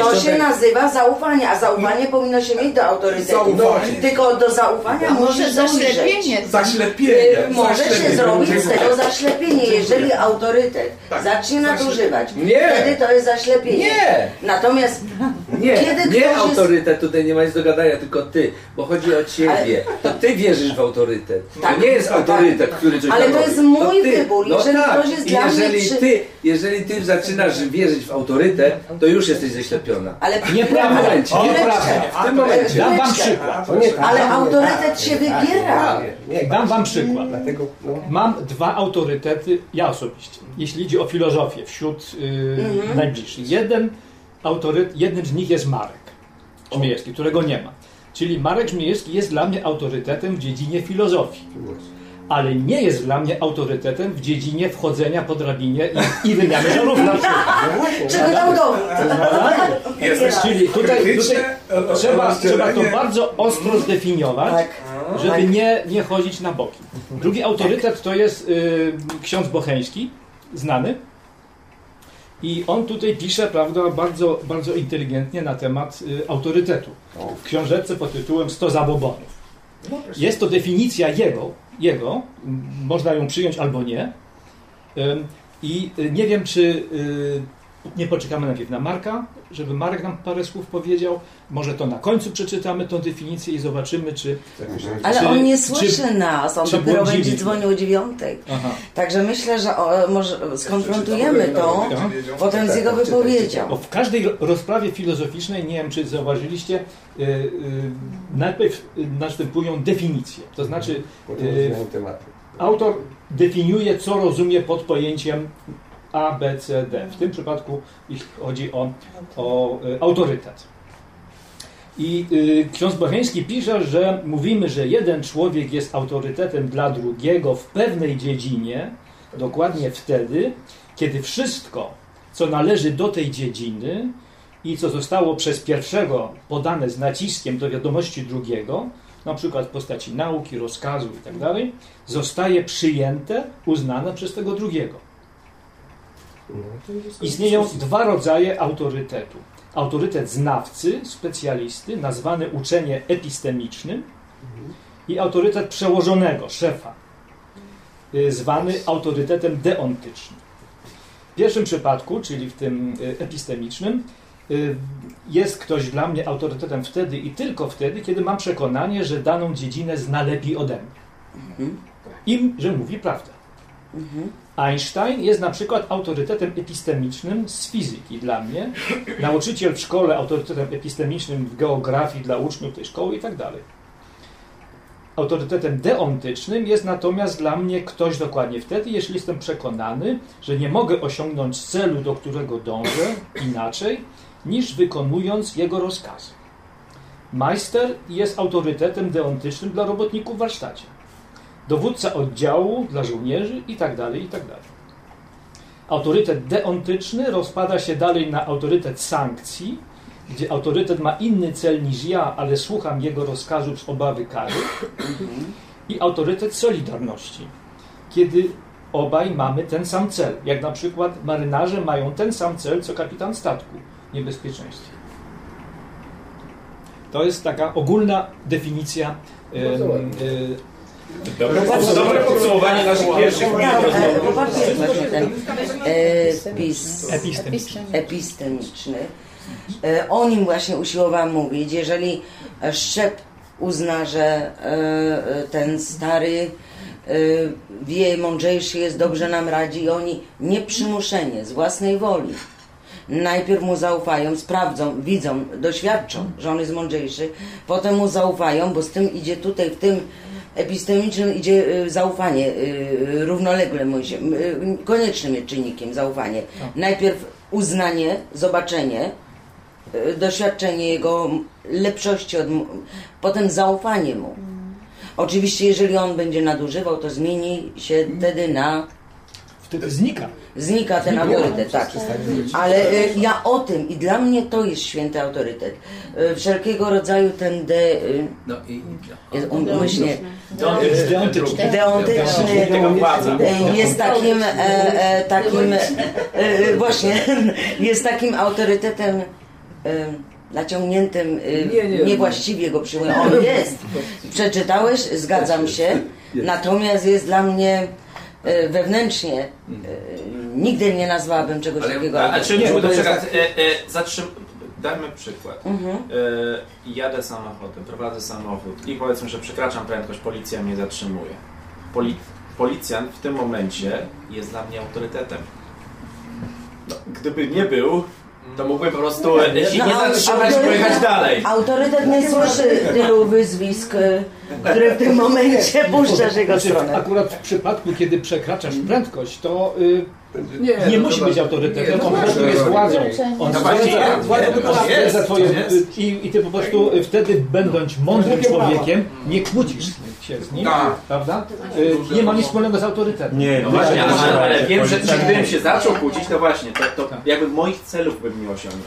to, to się tej... nazywa zaufanie, a zaufanie no. powinno się mieć do autorytetu. Zaufanie. Tylko do zaufania no, może zaślepienie. Zaślepienie. Y, może zaślepienie. się zrobić z tego zaślepienie, jeżeli autorytet tak. zacznie nadużywać. Nie. Wtedy to jest zaślepienie. Nie. Natomiast nie, kiedy nie autorytet jest... tutaj nie ma nic do gadania, tylko ty, bo chodzi o ciebie. Ale... To ty wierzysz w autorytet. Tak. To nie jest autorytet, tak. który coś Ale to jest mój to wybór. Jeżeli no tak. ktoś jest I dla jeżeli mnie... Ty, jeżeli ty zaczynasz wierzyć w autorytet, to już jesteś ześlepiona. Ale w nieprawda. W tym momencie. Dam wam przykład. Ale autorytet się wybiera. Dam wam przykład. Mam dwa autorytety, ja osobiście, jeśli idzie o filozofię wśród yy, najbliższych. Jeden autorytet, jednym z nich jest Marek Żmijewski, którego nie ma. Czyli Marek Żmijewski jest dla mnie autorytetem w dziedzinie filozofii. Ale nie jest dla mnie autorytetem w dziedzinie wchodzenia po drabinie i, i wymiany żarów na przykład. Czego dał dowód? Czyli tutaj, tutaj trzeba, trzeba to bardzo ostro zdefiniować, żeby nie, nie chodzić na boki. Drugi autorytet to jest y, ksiądz Bocheński, znany. I on tutaj pisze, prawda, bardzo, bardzo inteligentnie na temat y, autorytetu. W książeczce pod tytułem sto zabobonów. Jest to definicja jego jego, można ją przyjąć albo nie. I nie wiem, czy nie poczekamy najpierw na Marka, żeby Marek nam parę słów powiedział. Może to na końcu przeczytamy tą definicję i zobaczymy, czy... Ale czy, on nie słyszy czy, nas, on dopiero będzie dzwonił o dziewiątej. Aha. Także myślę, że o, może skonfrontujemy to potem z jego wypowiedzią. W każdej rozprawie filozoficznej, nie wiem, czy zauważyliście, yy, yy, najpierw następują definicje. To znaczy yy, autor definiuje, co rozumie pod pojęciem A, B, C, D. W tym przypadku chodzi o, o e, autorytet. I e, ksiądz Bocheński pisze, że mówimy, że jeden człowiek jest autorytetem dla drugiego w pewnej dziedzinie, dokładnie wtedy, kiedy wszystko, co należy do tej dziedziny i co zostało przez pierwszego podane z naciskiem do wiadomości drugiego, na przykład w postaci nauki, rozkazu itd., zostaje przyjęte, uznane przez tego drugiego. Istnieją dwa rodzaje autorytetu. Autorytet znawcy, specjalisty, nazwany uczenie epistemicznym, i autorytet przełożonego, szefa, zwany autorytetem deontycznym. W pierwszym przypadku, czyli w tym epistemicznym, jest ktoś dla mnie autorytetem wtedy i tylko wtedy, kiedy mam przekonanie, że daną dziedzinę zna lepiej ode mnie i że mówi prawdę. Einstein jest na przykład autorytetem epistemicznym z fizyki dla mnie, nauczyciel w szkole autorytetem epistemicznym w geografii dla uczniów tej szkoły i tak dalej. Autorytetem deontycznym jest natomiast dla mnie ktoś dokładnie wtedy, jeśli jestem przekonany, że nie mogę osiągnąć celu, do którego dążę, inaczej niż wykonując jego rozkazy. Majster jest autorytetem deontycznym dla robotników w warsztacie. Dowódca oddziału dla żołnierzy i tak dalej, i tak dalej. Autorytet deontyczny rozpada się dalej na autorytet sankcji, gdzie autorytet ma inny cel niż ja, ale słucham jego rozkazów z obawy kary. I autorytet solidarności, kiedy obaj mamy ten sam cel, jak na przykład marynarze mają ten sam cel, co kapitan statku, niebezpieczeństwo. To jest taka ogólna definicja yy, yy, Dobre, dobre podsumowanie naszych pierwszych minut. Popatrzcie właśnie ten epis, epistemiczny. epistemiczny. O nim właśnie usiłowałam mówić. Jeżeli szczep uzna, że ten stary wie, mądrzejszy jest, dobrze nam radzi, i oni nieprzymuszenie, z własnej woli, najpierw mu zaufają, sprawdzą, widzą, doświadczą, że on jest mądrzejszy, potem mu zaufają, bo z tym idzie tutaj, w tym epistemicznym idzie zaufanie, równolegle koniecznym jest czynnikiem zaufanie. Najpierw uznanie, zobaczenie, doświadczenie jego lepszości, od, potem zaufanie mu. Oczywiście, jeżeli on będzie nadużywał, to zmieni się wtedy na... Wtedy znika. Znika ten autorytet, tak. Ale ja o tym, i dla mnie to jest święty autorytet. Wszelkiego rodzaju ten de... No i... Umyślnie... Deontyczny. Deontyczny jest takim... takim właśnie, jest takim autorytetem naciągniętym, niewłaściwie go przyjmuję. On jest. Przeczytałeś, zgadzam się, natomiast jest dla mnie... wewnętrznie nigdy nie nazwałabym czegoś ale, takiego. A, a czy nie, to czekać, e, e, zatrzym... dajmy przykład. Mhm. E, jadę samochodem, prowadzę samochód i powiedzmy, że przekraczam prędkość, policja mnie zatrzymuje. Poli... Policjant w tym momencie jest dla mnie autorytetem. No, gdyby nie był, to mógłbym po prostu no, nie zatrzymać, no, pojechać dalej. Autorytet nie słyszy tylu wyzwisk, które w tym momencie puszczasz jego stronę. Akurat w przypadku, kiedy przekraczasz prędkość, to y, nie, nie, nie musi być autorytetem. On po prostu jest władzą. On jest za twoje... I ty po prostu wtedy, będąc mądrym człowiekiem, nie kłócisz się z nim, tak, prawda? Y, nie ma nic wspólnego z autorytetem. Nie, no właśnie, ale, ale wiem, że gdybym się zaczął kłócić, to właśnie, to, to jakby moich celów bym nie osiągnął.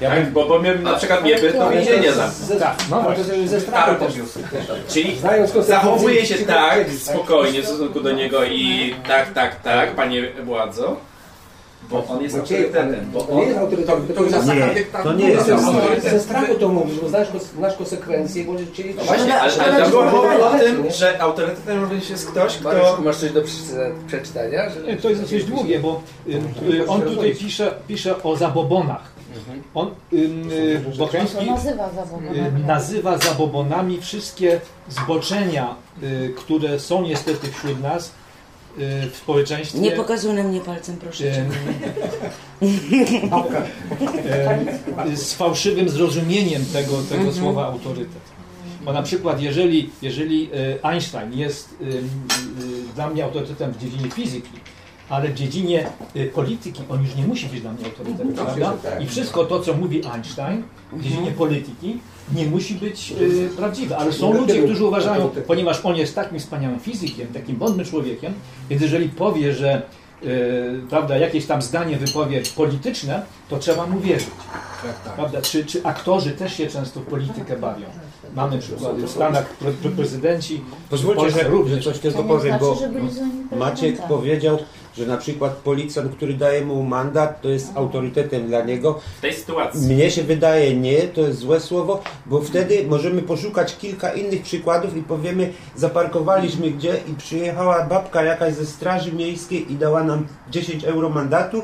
Ja bym, bo, bo miałbym na przykład mnie by to więzienie zamknął. No, ze strachu też. Czyli zachowuje się tak spokojnie w stosunku do niego i tak, tak, tak, panie władzo, Bo on jest autorytetem. Bo on jest autorytetem. To, to, to, to, nie, to nie jest autorytet. Ze strachu to mówisz, bo znasz, znasz konsekwencje, bo chcieli... No właśnie, ale, ale, ale mowa o tym, że autorytetem również jest ktoś, kto... Mariuszku, masz coś do przeczytania? Że... To jest dosyć długie, bo y, on tutaj pisze, pisze o zabobonach. On y, Bocheński nazywa zabobonami. nazywa zabobonami wszystkie zboczenia, y, które są niestety wśród nas, w społeczeństwie... Nie pokazuj na mnie palcem, proszę cię. Z fałszywym zrozumieniem tego, tego słowa autorytet. Bo na przykład, jeżeli, jeżeli Einstein jest dla mnie autorytetem w dziedzinie fizyki, ale w dziedzinie polityki on już nie musi być dla mnie autorytetem, prawda? I wszystko to, co mówi Einstein w dziedzinie polityki, nie musi być y, prawdziwe, ale są ludzie, którzy uważają, ponieważ on jest takim wspaniałym fizykiem, takim mądrym człowiekiem, więc jeżeli powie, że y, prawda, jakieś tam zdanie wypowie polityczne, to trzeba mu wierzyć. Prawda? Czy, czy aktorzy też się często w politykę bawią? Mamy przykłady w Stanach pre, pre, prezydenci. Pozwólcie, że również coś tylko powiem, bo Maciek powiedział, że na przykład policjant, który daje mu mandat, to jest autorytetem dla niego. W tej sytuacji. Mnie się wydaje, nie, to jest złe słowo, bo wtedy możemy poszukać kilka innych przykładów i powiemy, zaparkowaliśmy gdzie i przyjechała babka jakaś ze straży miejskiej i dała nam dziesięć euro mandatu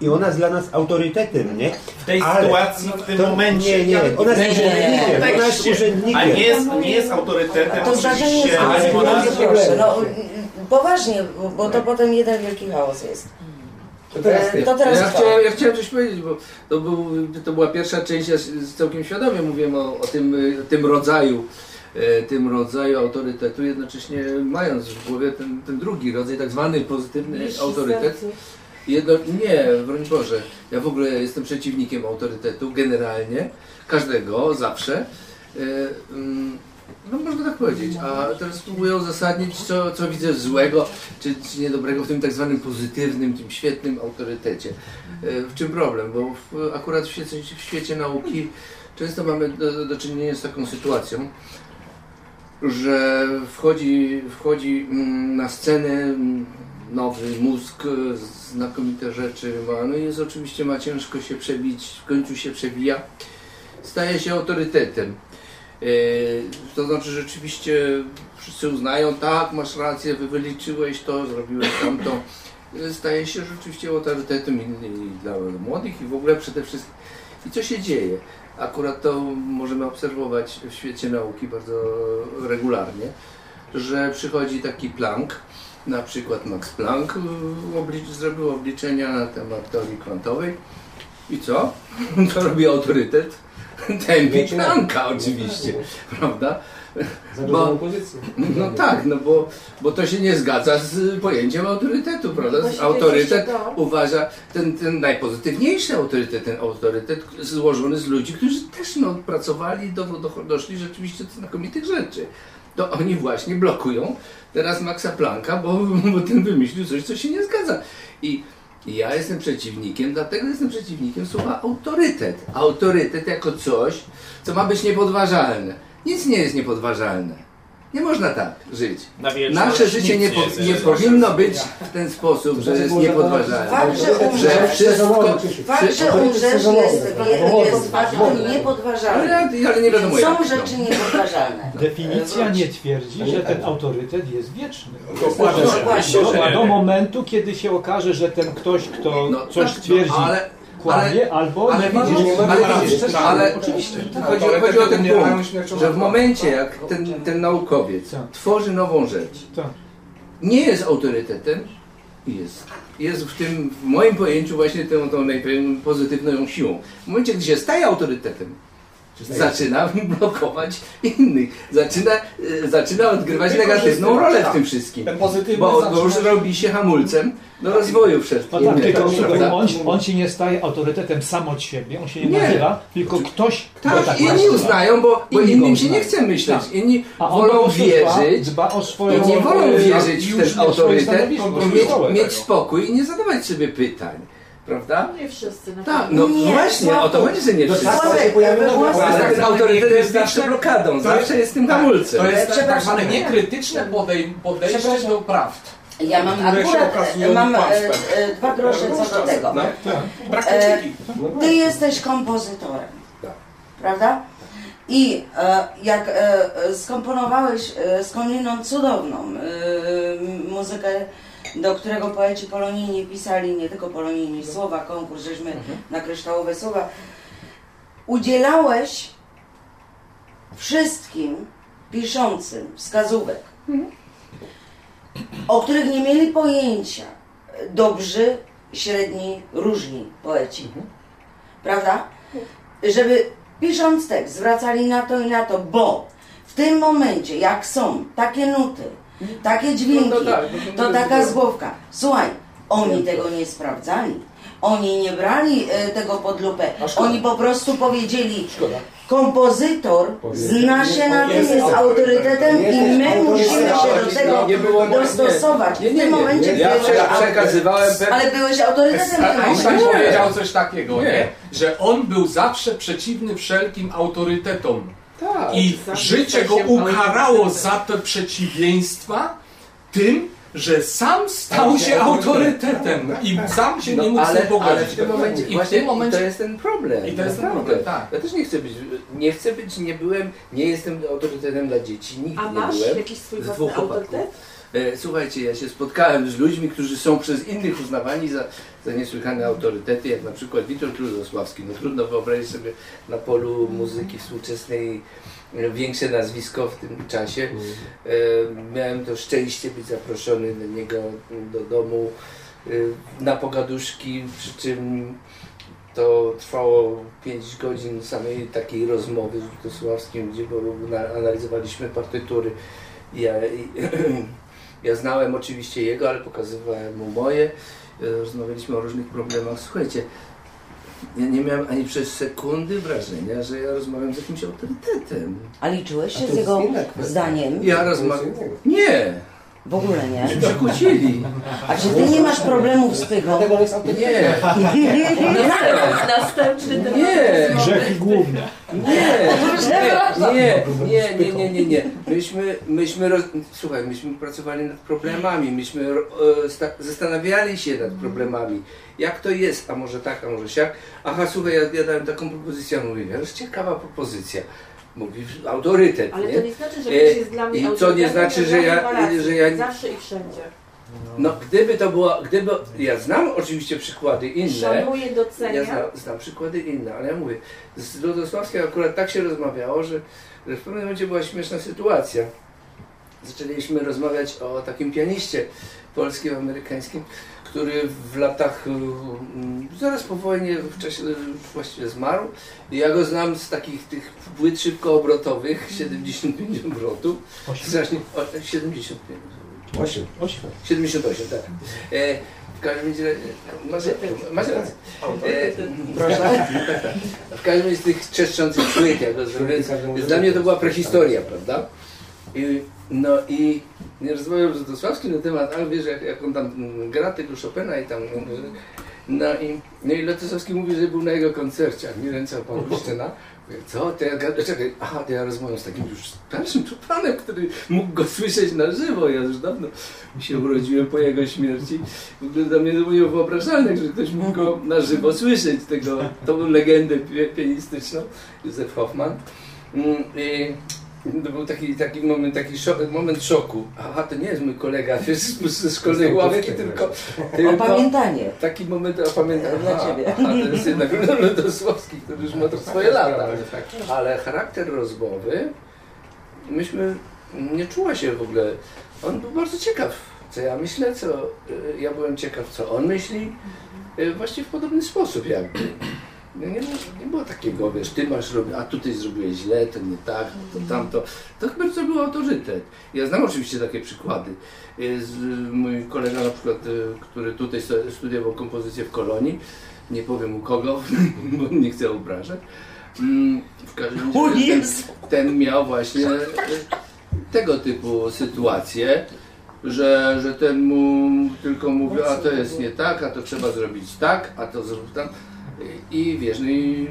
i ona jest dla nas autorytetem, nie? W tej ale sytuacji, w tym to, momencie. Nie, nie, ona jest urzędnikiem, ona jest urzędnikiem. A nie jest, nie jest autorytetem, to zdarzenie jest, poważnie, bo to potem jeden wielki chaos jest. To teraz, to teraz ja, chciałem, ja chciałem coś powiedzieć, bo to, był, to była pierwsza część, ja całkiem świadomie mówiłem o, o tym, tym rodzaju tym rodzaju autorytetu, jednocześnie mając w głowie ten, ten drugi rodzaj, tak zwany pozytywny Myś autorytet. Jedno, nie, broń Boże, ja w ogóle jestem przeciwnikiem autorytetu, generalnie, każdego, zawsze. No można tak powiedzieć, a teraz próbuję uzasadnić, co, co widzę złego, czy, czy niedobrego w tym tak zwanym pozytywnym, tym świetnym autorytecie. W czym problem? Bo w, akurat w świecie, w świecie nauki często mamy do, do czynienia z taką sytuacją, że wchodzi, wchodzi na scenę nowy mózg, znakomite rzeczy ma, no i jest, oczywiście ma ciężko się przebić, w końcu się przebija, staje się autorytetem. To znaczy, że rzeczywiście wszyscy uznają, tak, masz rację, wyliczyłeś to, zrobiłeś tamto. Staje się rzeczywiście autorytetem i dla młodych, i w ogóle przede wszystkim. I co się dzieje? Akurat to możemy obserwować w świecie nauki bardzo regularnie, że przychodzi taki Planck, na przykład Max Planck oblicz, zrobił obliczenia na temat teorii kwantowej. I co? To robi autorytet. Tępi Plancka oczywiście, prawda? Bo, no tak, no bo, bo to się nie zgadza z pojęciem autorytetu, prawda? Autorytet uważa, ten, ten najpozytywniejszy autorytet, ten autorytet złożony z ludzi, którzy też no, pracowali, do, do, doszli rzeczywiście do znakomitych rzeczy. To oni właśnie blokują teraz Maxa Plancka, bo, bo ten wymyślił coś, co się nie zgadza. I ja jestem przeciwnikiem, dlatego jestem przeciwnikiem słowa autorytet. Autorytet jako coś, co ma być niepodważalne. Nic nie jest niepodważalne. Nie można tak żyć. Nasze życie nie, po, nie powinno być w ten sposób, że jest niepodważalne. Fakt, że umrzesz jest faktem niepodważalnym. Są rzeczy niepodważalne. Definicja nie twierdzi, że ten autorytet jest wieczny. Do momentu, kiedy się okaże, że ten ktoś, kto coś twierdzi, kłamie, albo... Ale oczywiście chodzi o ten punkt, że w momencie, jak ten, ten naukowiec tworzy nową rzecz, nie jest autorytetem, jest, jest w tym, w moim pojęciu, właśnie tą, tą pozytywną siłą. W momencie, gdy się staje autorytetem, zaczyna blokować innych, zaczyna, zaczyna odgrywać negatywną rolę w tym wszystkim, bo, bo już robi się hamulcem do rozwoju wszelkiego. On, on się nie staje autorytetem sam od siebie, on się nie nazywa, tylko ktoś, kto tak, tak inni uznają, bo, bo innym się nie chce myśleć, inni wolą wierzyć, inni wolą wierzyć w ten autorytet, mieć, mieć spokój i nie zadawać sobie pytań. Prawda? Nie wszyscy. Na tak, no nie, właśnie, słabo. O to chodzi, że nie wszyscy. To tak, autorytet jest zawsze blokadą, zawsze jest tym hamulcem. To jest tak zwane niekrytyczne podejście do prawd. Ja mam akurat mam dwa grosze co do tego. Ty jesteś kompozytorem, prawda? I jak skomponowałeś skądinąd cudowną muzykę, do którego poeci polonijni pisali, nie tylko polonijni, słowa, konkurs, żeśmy na kryształowe słowa, udzielałeś wszystkim piszącym wskazówek, o których nie mieli pojęcia dobrzy, średni, różni poeci, prawda? Żeby pisząc tekst zwracali na to i na to, bo w tym momencie jak są takie nuty, takie dźwięki, to taka złówka. Słuchaj, oni tego nie sprawdzali, oni nie brali tego pod lupę, oni po prostu powiedzieli, kompozytor zna się na tym, jest autorytetem i my musimy się do tego dostosować. W tym momencie byłeś, ale byłeś autorytetem. Einstein powiedział coś takiego, nie? Że on był zawsze przeciwny wszelkim autorytetom. Tak, i życie go ukarało za te przeciwieństwa tym, że sam stał się autorytetem i sam się no, nie mógł ale, ale w tym momencie, I w tym momencie to jest ten problem. I to jest ten problem, tak. Ja też nie chcę być, nie chcę być, nie byłem, nie jestem autorytetem dla dzieci, nigdy nie byłem. A masz jakiś swój własny autorytet? Słuchajcie, ja się spotkałem z ludźmi, którzy są przez innych uznawani za, za niesłychane autorytety, jak na przykład Witold Lutosławski. No trudno wyobrazić sobie na polu muzyki współczesnej większe nazwisko w tym czasie. Miałem to szczęście być zaproszony do niego do domu na pogaduszki, przy czym to trwało pięć godzin samej takiej rozmowy z Lutosławskim, gdzie analizowaliśmy partytury. Ja, ja znałem oczywiście jego, ale pokazywałem mu moje. Rozmawialiśmy o różnych problemach. Słuchajcie, ja nie miałem ani przez sekundy wrażenia, że ja rozmawiam z jakimś autorytetem. A liczyłeś się A z jego zdaniem? Ja rozmawiam... Nie! W ogóle nie? Myśmy się kłócili. A czy ty nie masz problemów z tego? Nie. Następny temat. Nie. Grzechy główne. Nie. Nie, nie, nie, nie, nie, nie. Myśmy, myśmy, roz... słuchaj, myśmy pracowali nad problemami, myśmy zastanawiali się nad problemami. Jak to jest? A może tak, a może siak? Aha, słuchaj, ja, ja dałem taką propozycję, mówię, to jest ciekawa propozycja. Mówi autorytet, ale nie? To nie znaczy, że ktoś jest dla mnie autorytetem. I co nie znaczy, że ja, że ja... Zawsze i wszędzie. No, gdyby to było... Gdyby... Ja znam oczywiście przykłady inne. Szanuję, doceniam. Ja znam, znam przykłady inne, ale ja mówię, z Lutosławskim akurat tak się rozmawiało, że, że w pewnym momencie była śmieszna sytuacja. Zaczęliśmy rozmawiać o takim pianiście polskim, amerykańskim, który w latach, zaraz po wojnie, w czasie właściwie zmarł. Ja go znam z takich tych płyt szybkoobrotowych, siedemdziesiąt pięć obrotów. siedemdziesiąt pięć. siedemdziesiąt osiem. siedemdziesiąt osiem, tak. E, w każdym razie, masz rację. W każdym razie z tych trzeszczących płyt, ja go zrobię, dla mnie to była prehistoria, prawda? I, no i nie rozmawiam z Lutosławskim na temat, ale wiesz, jak, jak on tam gra tego Chopina i tam... No i, no i Lutosławski mówi, że był na jego koncercie, a mi ręce opadła Krystiana. Co? To ja, czekaj, aha, to ja rozmawiam z takim już starszym czupanem, który mógł go słyszeć na żywo. Ja już dawno się urodziłem po jego śmierci. W ogóle dla mnie to było niewyobrażalne, że ktoś mógł go na żywo słyszeć. Tego, to był legendę pianistyczną, Josef Hofmann. I, to był taki, taki, moment, taki szok, moment szoku. Aha, to nie jest mój kolega ze szkolnej ławki, tylko, tylko... Opamiętanie. Taki moment opamiętania dla ciebie. A to jest jednak Lutosławski, który już ma to swoje lata. Ale charakter rozmowy, myśmy... Nie czuła się w ogóle... On był bardzo ciekaw, co ja myślę, co... Ja byłem ciekaw, co on myśli. Właściwie w podobny sposób jakby. Nie, nie było takiego, wiesz, ty masz robić, a tutaj zrobiłeś źle, to nie tak, to tamto. To chyba to był autorytet. Ja znam oczywiście takie przykłady. Mój kolega na przykład, który tutaj studiował kompozycję w Kolonii, nie powiem u kogo, bo nie chcę obrażać. W każdym razie ten, ten miał właśnie tego typu sytuację, że, że ten mu tylko mówił, a to jest nie tak, a to trzeba zrobić tak, a to zrób tam. I wiesz, no i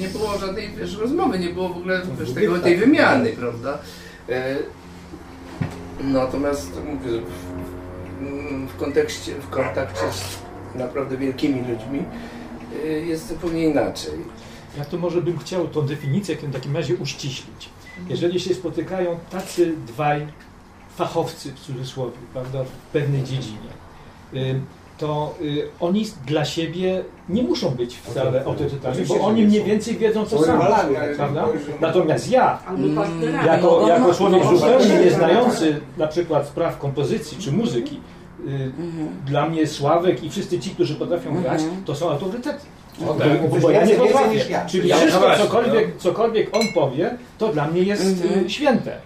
nie było żadnej, wiesz, rozmowy, nie było w ogóle, wiesz, tego, tej wymiany, prawda? E, natomiast mówię, w kontekście, w kontakcie z naprawdę wielkimi ludźmi jest zupełnie inaczej. Ja tu może bym chciał tą definicję w tym takim razie uściślić. Jeżeli się spotykają tacy dwaj fachowcy, w cudzysłowie, prawda, w pewnej dziedzinie, to oni dla siebie nie muszą być wcale autorytetami, bo oni mniej więcej wiedzą, co sami, prawda? Natomiast ja, jako, jako człowiek zupełnie nieznający na przykład spraw kompozycji czy muzyki, dla mnie Sławek i wszyscy ci, którzy potrafią grać, to są autorytety. No tak, bo, bo ja nie potrafię. Ja. Czyli ja wszystko, właśnie, cokolwiek, no. cokolwiek on powie, to dla mnie jest mhm. święte.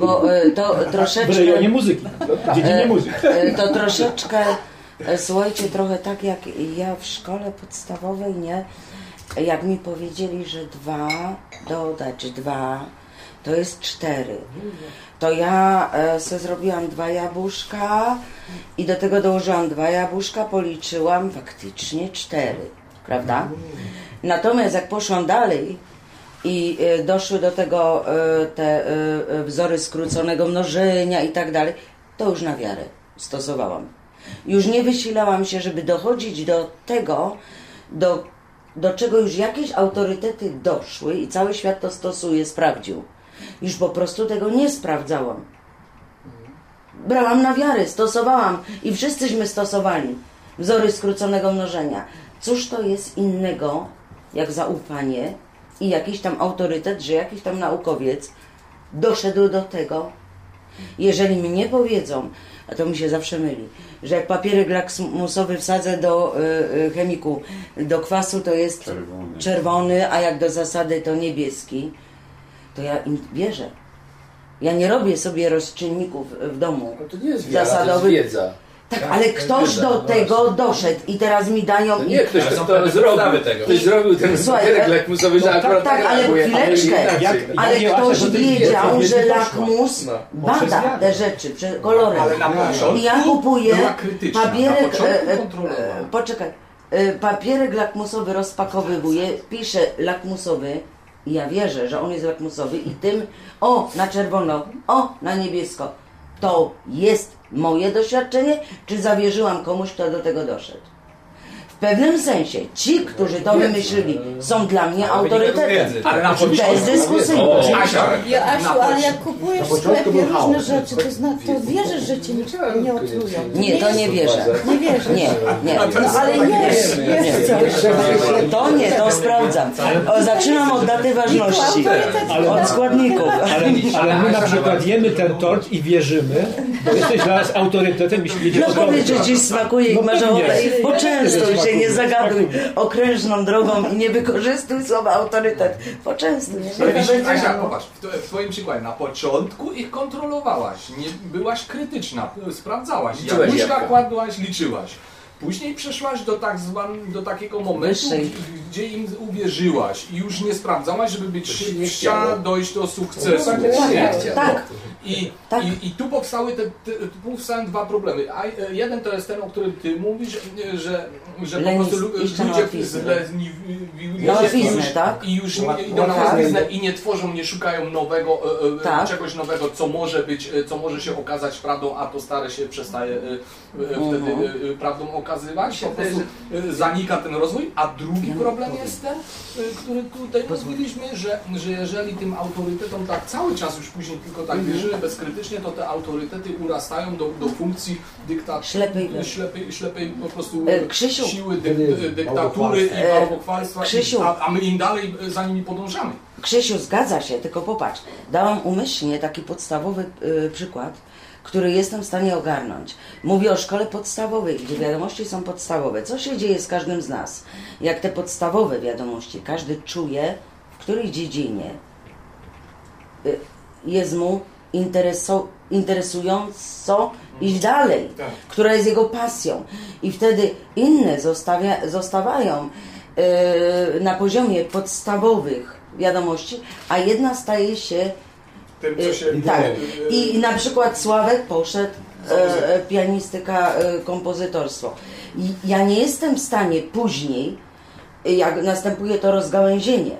Bo to troszeczkę... W rejonie muzyki, w dziedzinie muzyki. To troszeczkę, słuchajcie, trochę tak jak ja w szkole podstawowej, nie? Jak mi powiedzieli, że dwa dodać dwa, to jest cztery. To ja sobie zrobiłam dwa jabłuszka i do tego dołożyłam dwa jabłuszka, policzyłam faktycznie cztery. Prawda? Natomiast jak poszłam dalej i doszły do tego te wzory skróconego mnożenia i tak dalej, to już na wiarę stosowałam. Już nie wysilałam się, żeby dochodzić do tego, do, do czego już jakieś autorytety doszły i cały świat to stosuje, sprawdził. Już po prostu tego nie sprawdzałam. Brałam na wiarę, stosowałam i wszyscyśmy stosowali wzory skróconego mnożenia. Cóż to jest innego, jak zaufanie i jakiś tam autorytet, że jakiś tam naukowiec doszedł do tego. Jeżeli mi nie powiedzą, a to mi się zawsze myli, że jak papierek lakmusowy wsadzę do y, chemiku, do kwasu, to jest czerwony. czerwony, a jak do zasady to niebieski, to ja im wierzę. Ja nie robię sobie rozczynników w domu. No to nie jest wiara, zasadowy... to jest wiedza. Tak, ale ktoś do tego doszedł i teraz mi dają... No nie, i... ktoś to, to zrobił tego. Ktoś zrobił ten papierek lakmusowy, że akurat... Tak, tak, ale chwileczkę, ale ktoś wiedział, że lakmus bada te rzeczy, kolory. I ja kupuję papierek... Poczekaj, papierek lakmusowy rozpakowywuję, piszę lakmusowy i ja wierzę, że on jest lakmusowy i tym o, na czerwono, o, na niebiesko. To jest moje doświadczenie, czy zawierzyłam komuś, kto do tego doszedł. W pewnym sensie ci, którzy to wymyślili, są dla mnie autorytety. To jest dyskusyjne. Joasiu, ale jak kupujesz w sklepie różne rzeczy, to, zna, to wierzysz, że cię nie otrują. Nie, to nie wierzę. Nie wierzę. Nie, nie. No ale jest, jest coś. To nie, to sprawdzam. O, zaczynam od daty ważności. Od składników. Ale, ale my na przykład jemy ten tort i wierzymy, bo jesteś dla nas autorytetem, jeśli jedziesz do domu. No powiedz, że dziś smakuje i marzowe i poczęstuj się. Nie zagaduj okrężną drogą i nie wykorzystuj słowa autorytet. Poczęstuj się. Ale widzisz, Asia, popatrz, w twoim przykładzie na początku ich kontrolowałaś, nie byłaś krytyczna, sprawdzałaś, jabłuszka kładłaś, liczyłaś. Później przeszłaś do, tak zwan, do takiego momentu, gdzie im uwierzyłaś i już nie sprawdzałaś, żeby być szybsza, dojść do sukcesu. Tak. I, tak. i, i tu, powstały te, te, tu powstały dwa problemy. A jeden to jest ten, o którym ty mówisz, że, że po prostu ludzie zleniwili tak? i już no, idą na łatwiznę i nie tworzą, nie szukają nowego, tak. czegoś nowego, co może być, co może się okazać prawdą, a to stare się przestaje wtedy uh-huh. prawdą okazywać. Po prostu zanika ten rozwój. A drugi problem jest ten, który tutaj mówiliśmy, że, że jeżeli tym autorytetom tak cały czas już później tylko tak wierzysz, bezkrytycznie, to te autorytety urastają do, do funkcji dyktatury, ślepej, ślepej, ślepej po prostu Krzysiu, siły dyk, dyktatury i bałwochwalstwa, a, a my im dalej za nimi podążamy. Krzysiu, zgadza się, tylko popatrz, dałam umyślnie taki podstawowy y, przykład, który jestem w stanie ogarnąć. Mówię o szkole podstawowej, gdzie wiadomości są podstawowe. Co się dzieje z każdym z nas? Jak te podstawowe wiadomości, każdy czuje, w której dziedzinie y, jest mu Interesu, interesująco iść dalej, tak. która jest jego pasją. I wtedy inne zostawia, zostawają yy, na poziomie podstawowych wiadomości, a jedna staje się... Tym, co się yy, tak. I, I na przykład Sławek poszedł yy, pianistyka, yy, kompozytorstwo. I ja nie jestem w stanie później, yy, jak następuje to rozgałęzienie,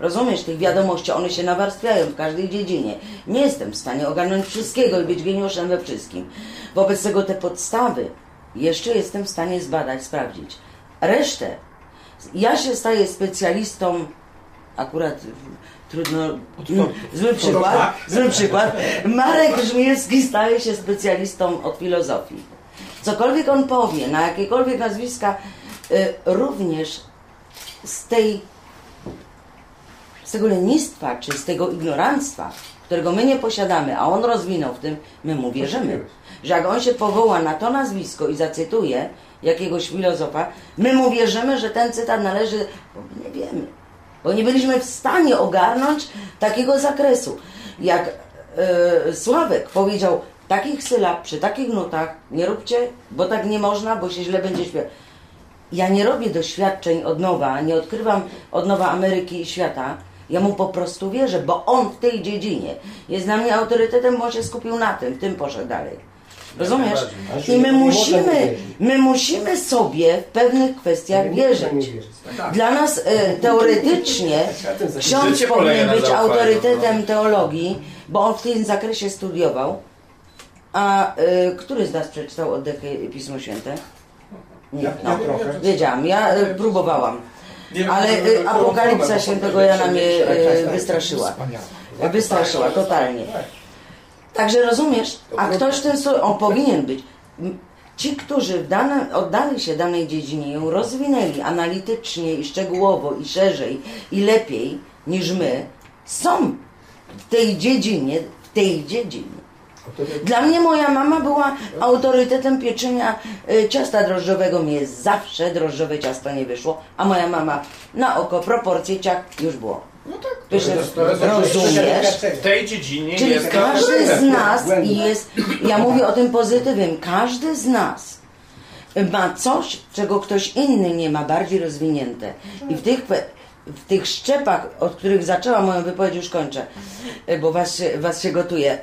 Rozumiesz, tych wiadomości, one się nawarstwiają w każdej dziedzinie. Nie jestem w stanie ogarnąć wszystkiego i być geniuszem we wszystkim. Wobec tego te podstawy jeszcze jestem w stanie zbadać, sprawdzić. Resztę, ja się staję specjalistą, akurat trudno, zły przykład, zły przykład, Marek Żmijewski staje się specjalistą od filozofii. Cokolwiek on powie, na jakiekolwiek nazwiska, również z tej z tego lenistwa, czy z tego ignoranctwa, którego my nie posiadamy, a on rozwinął w tym, my mu wierzymy. Że jak on się powoła na to nazwisko i zacytuje jakiegoś filozofa, my mu wierzymy, że ten cytat należy, bo my nie wiemy, bo nie byliśmy w stanie ogarnąć takiego zakresu. Jak yy, Sławek powiedział, takich sylab, przy takich nutach, nie róbcie, bo tak nie można, bo się źle będzie śpiewał. Ja nie robię doświadczeń od nowa, nie odkrywam od nowa Ameryki i świata. Ja mu po prostu wierzę, bo on w tej dziedzinie jest dla mnie autorytetem, bo on się skupił na tym, w tym poszedł dalej. Rozumiesz? I my musimy, my musimy sobie w pewnych kwestiach wierzyć. Dla nas e, teoretycznie ksiądz powinien być autorytetem teologii, bo on w tym zakresie studiował. A e, który z nas przeczytał oddechy Pismo Święte? Nie, no, wiedziałam, ja e, próbowałam. Ale e, Apokalipsa Świętego Jana mnie e, wystraszyła. Wystraszyła, totalnie. Także rozumiesz, a ktoś ten, on powinien być. Ci, którzy w dane, oddali się danej dziedzinie, ją rozwinęli analitycznie i szczegółowo, i szerzej, i lepiej niż my, są w tej dziedzinie, w tej dziedzinie. Dla mnie moja mama była autorytetem pieczenia ciasta drożdżowego. Mnie zawsze drożdżowe ciasto nie wyszło, a moja mama na oko proporcje ciach już było. No tak. Ty się rozumiesz? W tej dziedzinie czyli jest każdy z nas jest, ja mówię o tym pozytywnym, każdy z nas ma coś, czego ktoś inny nie ma, bardziej rozwinięte. I w tych, w tych szczepach, od których zaczęłam moją wypowiedź, już kończę, bo was, was się gotuje,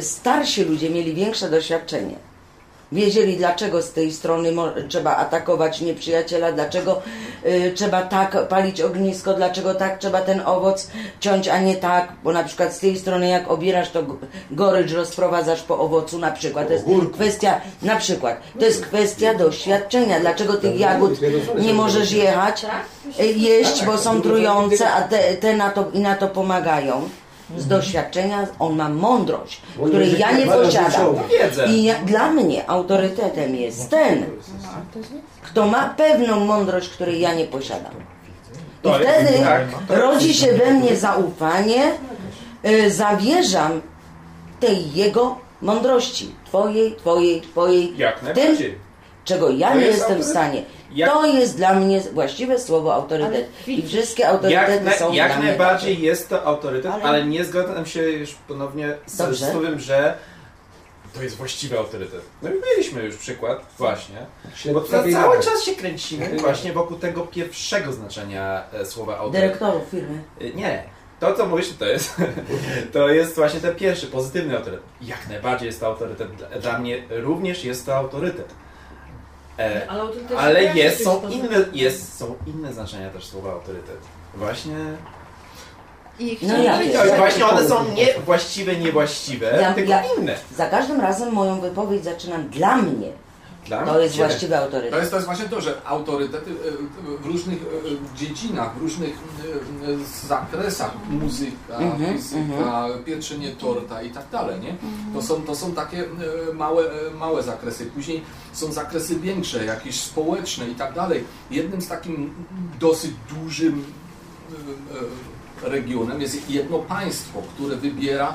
starsi ludzie mieli większe doświadczenie. Wiedzieli, dlaczego z tej strony trzeba atakować nieprzyjaciela, dlaczego y, trzeba tak palić ognisko, dlaczego tak trzeba ten owoc ciąć, a nie tak, bo na przykład z tej strony jak obierasz, to gorycz rozprowadzasz po owocu, na przykład. To jest kwestia, na przykład, to jest kwestia doświadczenia, dlaczego tych jagód nie możesz jechać, jeść, bo są trujące, a te, te na to, i na to pomagają. Z doświadczenia on ma mądrość, której ja nie posiadam. I ja, dla mnie autorytetem jest ten, kto ma pewną mądrość, której ja nie posiadam. I wtedy rodzi się we mnie zaufanie, zawierzam tej jego mądrości, twojej, twojej, twojej, w tym, czego ja nie jestem w stanie. Jak, to jest dla mnie właściwe słowo autorytet. I wszystkie autorytety jak, są jak dla mnie. Jak najbardziej jest to autorytet, ale, ale nie zgadzam się już ponownie z słowem, że to jest właściwy autorytet. No i mieliśmy już przykład, właśnie. Bo cały czas się kręcimy właśnie wokół tego pierwszego znaczenia słowa autorytet. Dyrektorów firmy. Nie. To, co mówisz, to jest, to jest właśnie ten pierwszy, pozytywny autorytet. Jak najbardziej jest to autorytet. Dla mnie również jest to autorytet. E, ale ale jest, są, inne, jest, są inne znaczenia też słowa autorytet. Właśnie... I no ja to, właśnie one są niewłaściwe, niewłaściwe, ja, tylko ja, inne. Za każdym razem moją wypowiedź zaczynam dla mnie. Dla to mnie jest właściwy autorytet. To jest, to jest właśnie to, że autorytety w różnych dziedzinach, w różnych zakresach, muzyka, mm-hmm, fizyka, mm-hmm. pieczenie torta i tak dalej, nie? To są, to są takie małe, małe zakresy. Później są zakresy większe, jakieś społeczne i tak dalej. Jednym z takim dosyć dużym regionem jest jedno państwo, które wybiera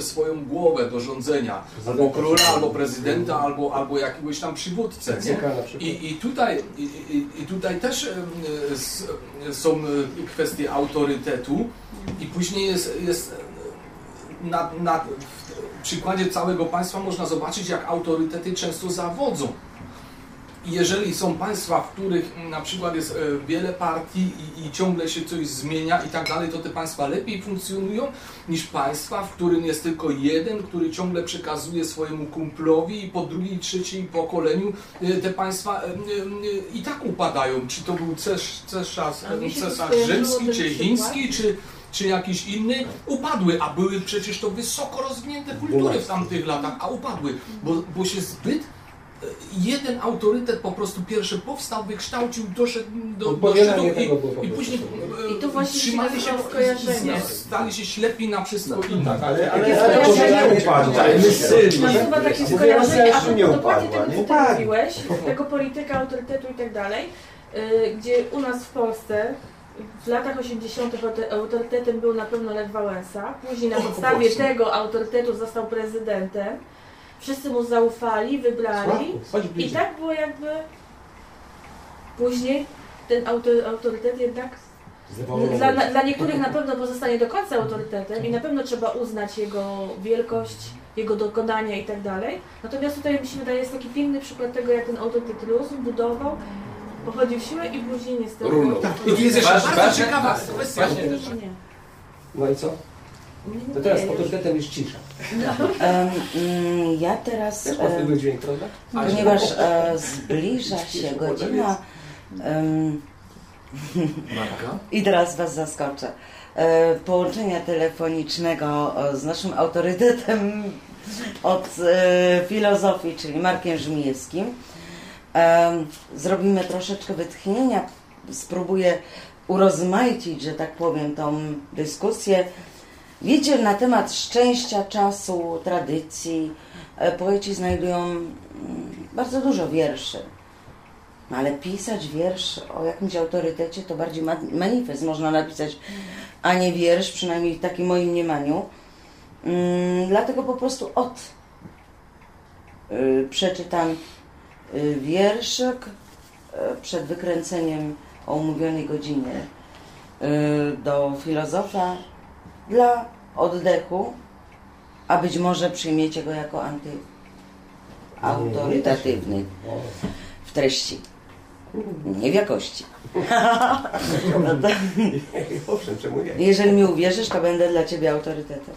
swoją głowę do rządzenia, albo króla, albo prezydenta, albo, albo jakiegoś tam przywódcę. Nie? I, i, tutaj, i, i tutaj też są kwestie autorytetu i później jest, jest na, na, w przykładzie całego państwa można zobaczyć, jak autorytety często zawodzą. jeżeli są państwa, w których na przykład jest wiele partii i, i ciągle się coś zmienia i tak dalej, to te państwa lepiej funkcjonują niż państwa, w którym jest tylko jeden, który ciągle przekazuje swojemu kumplowi i po drugiej, trzeciej pokoleniu te państwa i tak upadają. Czy to był cesarz, cesarz rzymski, czy chiński, czy... czy jakiś inny, upadły, a były przecież to wysoko rozwinięte kultury w tamtych latach, a upadły, bo, bo się zbyt jeden autorytet po prostu pierwszy powstał, wykształcił, doszedł do, do szczytu i, i później i to właśnie trzymali się, się stali się ślepi na wszystko no, i tak. Ale, ale, ale, ale to nie upadło. Masz chyba takie skojarzenie, a dokładnie tego, co ty mówiłeś, tego polityka, autorytetu i tak dalej, gdzie u nas w Polsce w latach osiemdziesiątych autorytetem był na pewno Lech Wałęsa, później na podstawie tego autorytetu został prezydentem, wszyscy mu zaufali, wybrali i tak było jakby później ten autorytet jednak dla, dla niektórych na pewno pozostanie do końca autorytetem i na pewno trzeba uznać jego wielkość, jego dokonania i tak dalej. Natomiast tutaj mi się wydaje, jest taki piękny przykład tego, jak ten autorytet rósł, budował, pochodził w siłę i później niestety... Runo. Tak. I jest jeszcze bardzo ciekawa kwestia. No i co? To teraz pod autorytetem już cisza. No. Um, ja teraz... Też um, dźwięk, prawda? Ponieważ um, zbliża się godzina... Um, I teraz was zaskoczę. Um, połączenia telefonicznego z naszym autorytetem od um, filozofii, czyli Markiem Żmijewskim. Zrobimy troszeczkę wytchnienia, spróbuję urozmaicić, że tak powiem, tą dyskusję. Wiecie, na temat szczęścia, czasu, tradycji poeci znajdują bardzo dużo wierszy, ale pisać wiersz o jakimś autorytecie to bardziej manifest można napisać, a nie wiersz, przynajmniej w takim moim mniemaniu. Dlatego po prostu od przeczytam wierszyk przed wykręceniem o umówionej godzinie do filozofa dla oddechu, a być może przyjmiecie go jako antyautorytatywny w treści, nie w jakości. No to, jeżeli mi uwierzysz, to będę dla ciebie autorytetem.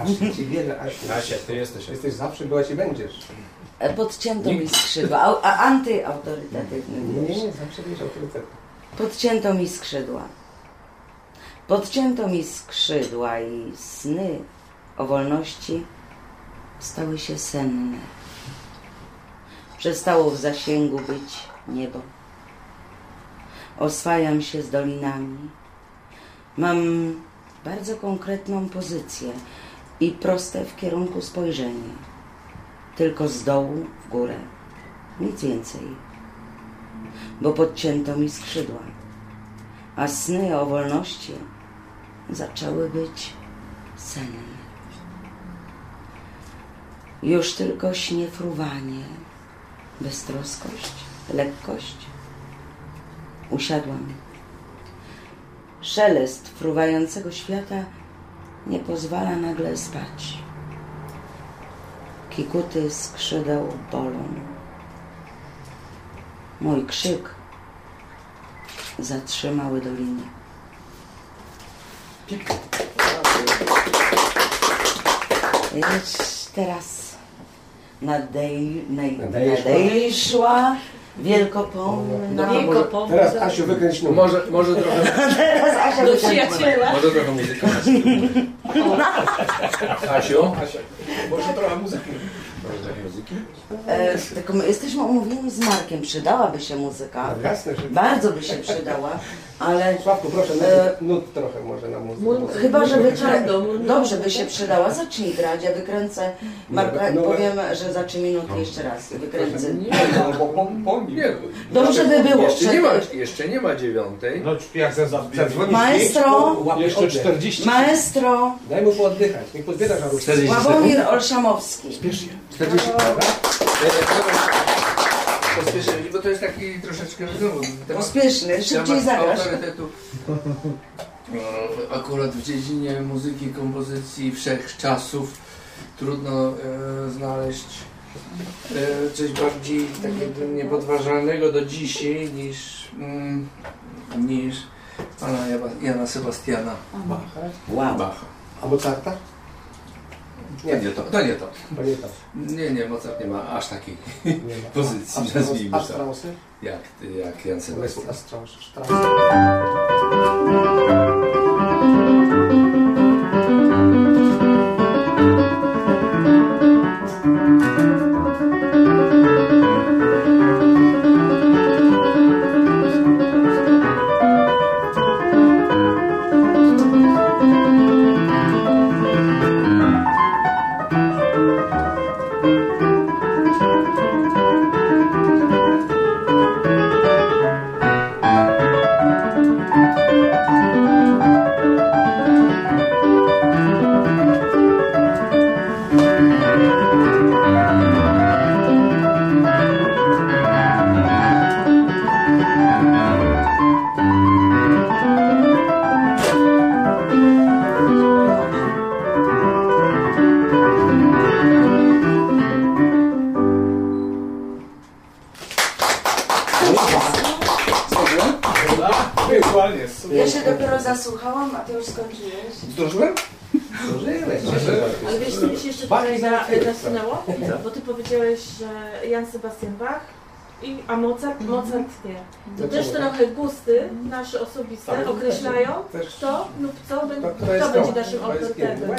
Asia, ci wierzę, Asia, ty jesteś, jesteś zawsze, była ci będziesz. Podcięto mi skrzydła, a, a antyautorytatywny. Nie, nie, zawsze wiesz autorytet. Podcięto mi skrzydła. Podcięto mi skrzydła i sny o wolności stały się senne. Przestało w zasięgu być niebo. Oswajam się z dolinami. Mam bardzo konkretną pozycję i proste w kierunku spojrzenie. Tylko z dołu w górę. Nic więcej. Bo podcięto mi skrzydła. A sny o wolności zaczęły być senne. Już tylko śnie fruwanie. Beztroskość, lekkość. Usiadłam. Szelest fruwającego świata nie pozwala nagle spać. Kikuty skrzydeł bolą. Mój krzyk zatrzymały doliny. Teraz nadej, naj, nadejszła wielkopomna. Teraz Asiu wykręć mu. Może, może trochę... Teraz Asia do przyjaciela. Może trochę muzyki. Asiu? Może trochę muzyki. Może muzyki? E, tylko my jesteśmy umówieni z Markiem. Przydałaby się muzyka. Jasne, że... Bardzo by się przydała, ale... Sławku, proszę, e, nut trochę może na muzykę. Chyba, że dobrze by się przydała. Zacznij grać, ja wykręcę Marka i powiem, że za trzy minuty jeszcze raz wykręcę. Nie, dobrze by było. Jeszcze nie ma, jeszcze nie ma dziewiątej. No, jak zadzwonisz. Maestro, jeszcze czterdzieści. Maestro. Daj mu pooddychać. Niech podbiera żarówkę. Sławomir Olszamowski. Spiesz się. czterdzieści, prawda? Pospieszenie, bo to jest taki troszeczkę znowu. Pospieszny, szybciej zagrasz. Akurat w dziedzinie muzyki, kompozycji wszechczasów trudno e, znaleźć coś bardziej takiego niepodważalnego do dzisiaj niż, mm, niż pana Jana Sebastiana Bacha. Wow. Bacha. A Mozarta? Nie, nie to. To nie to. Nie, nie, Mozart nie ma aż takiej nie ma. pozycji. A Straussy? Jak, jak Jan Sebastian. Zasunęło, bo ty powiedziałeś, że Jan Sebastian Bach, i, a Mozart, Mozart nie. To też trochę gusty nasze osobiste określają, kto lub co, kto będzie naszym autorytetem.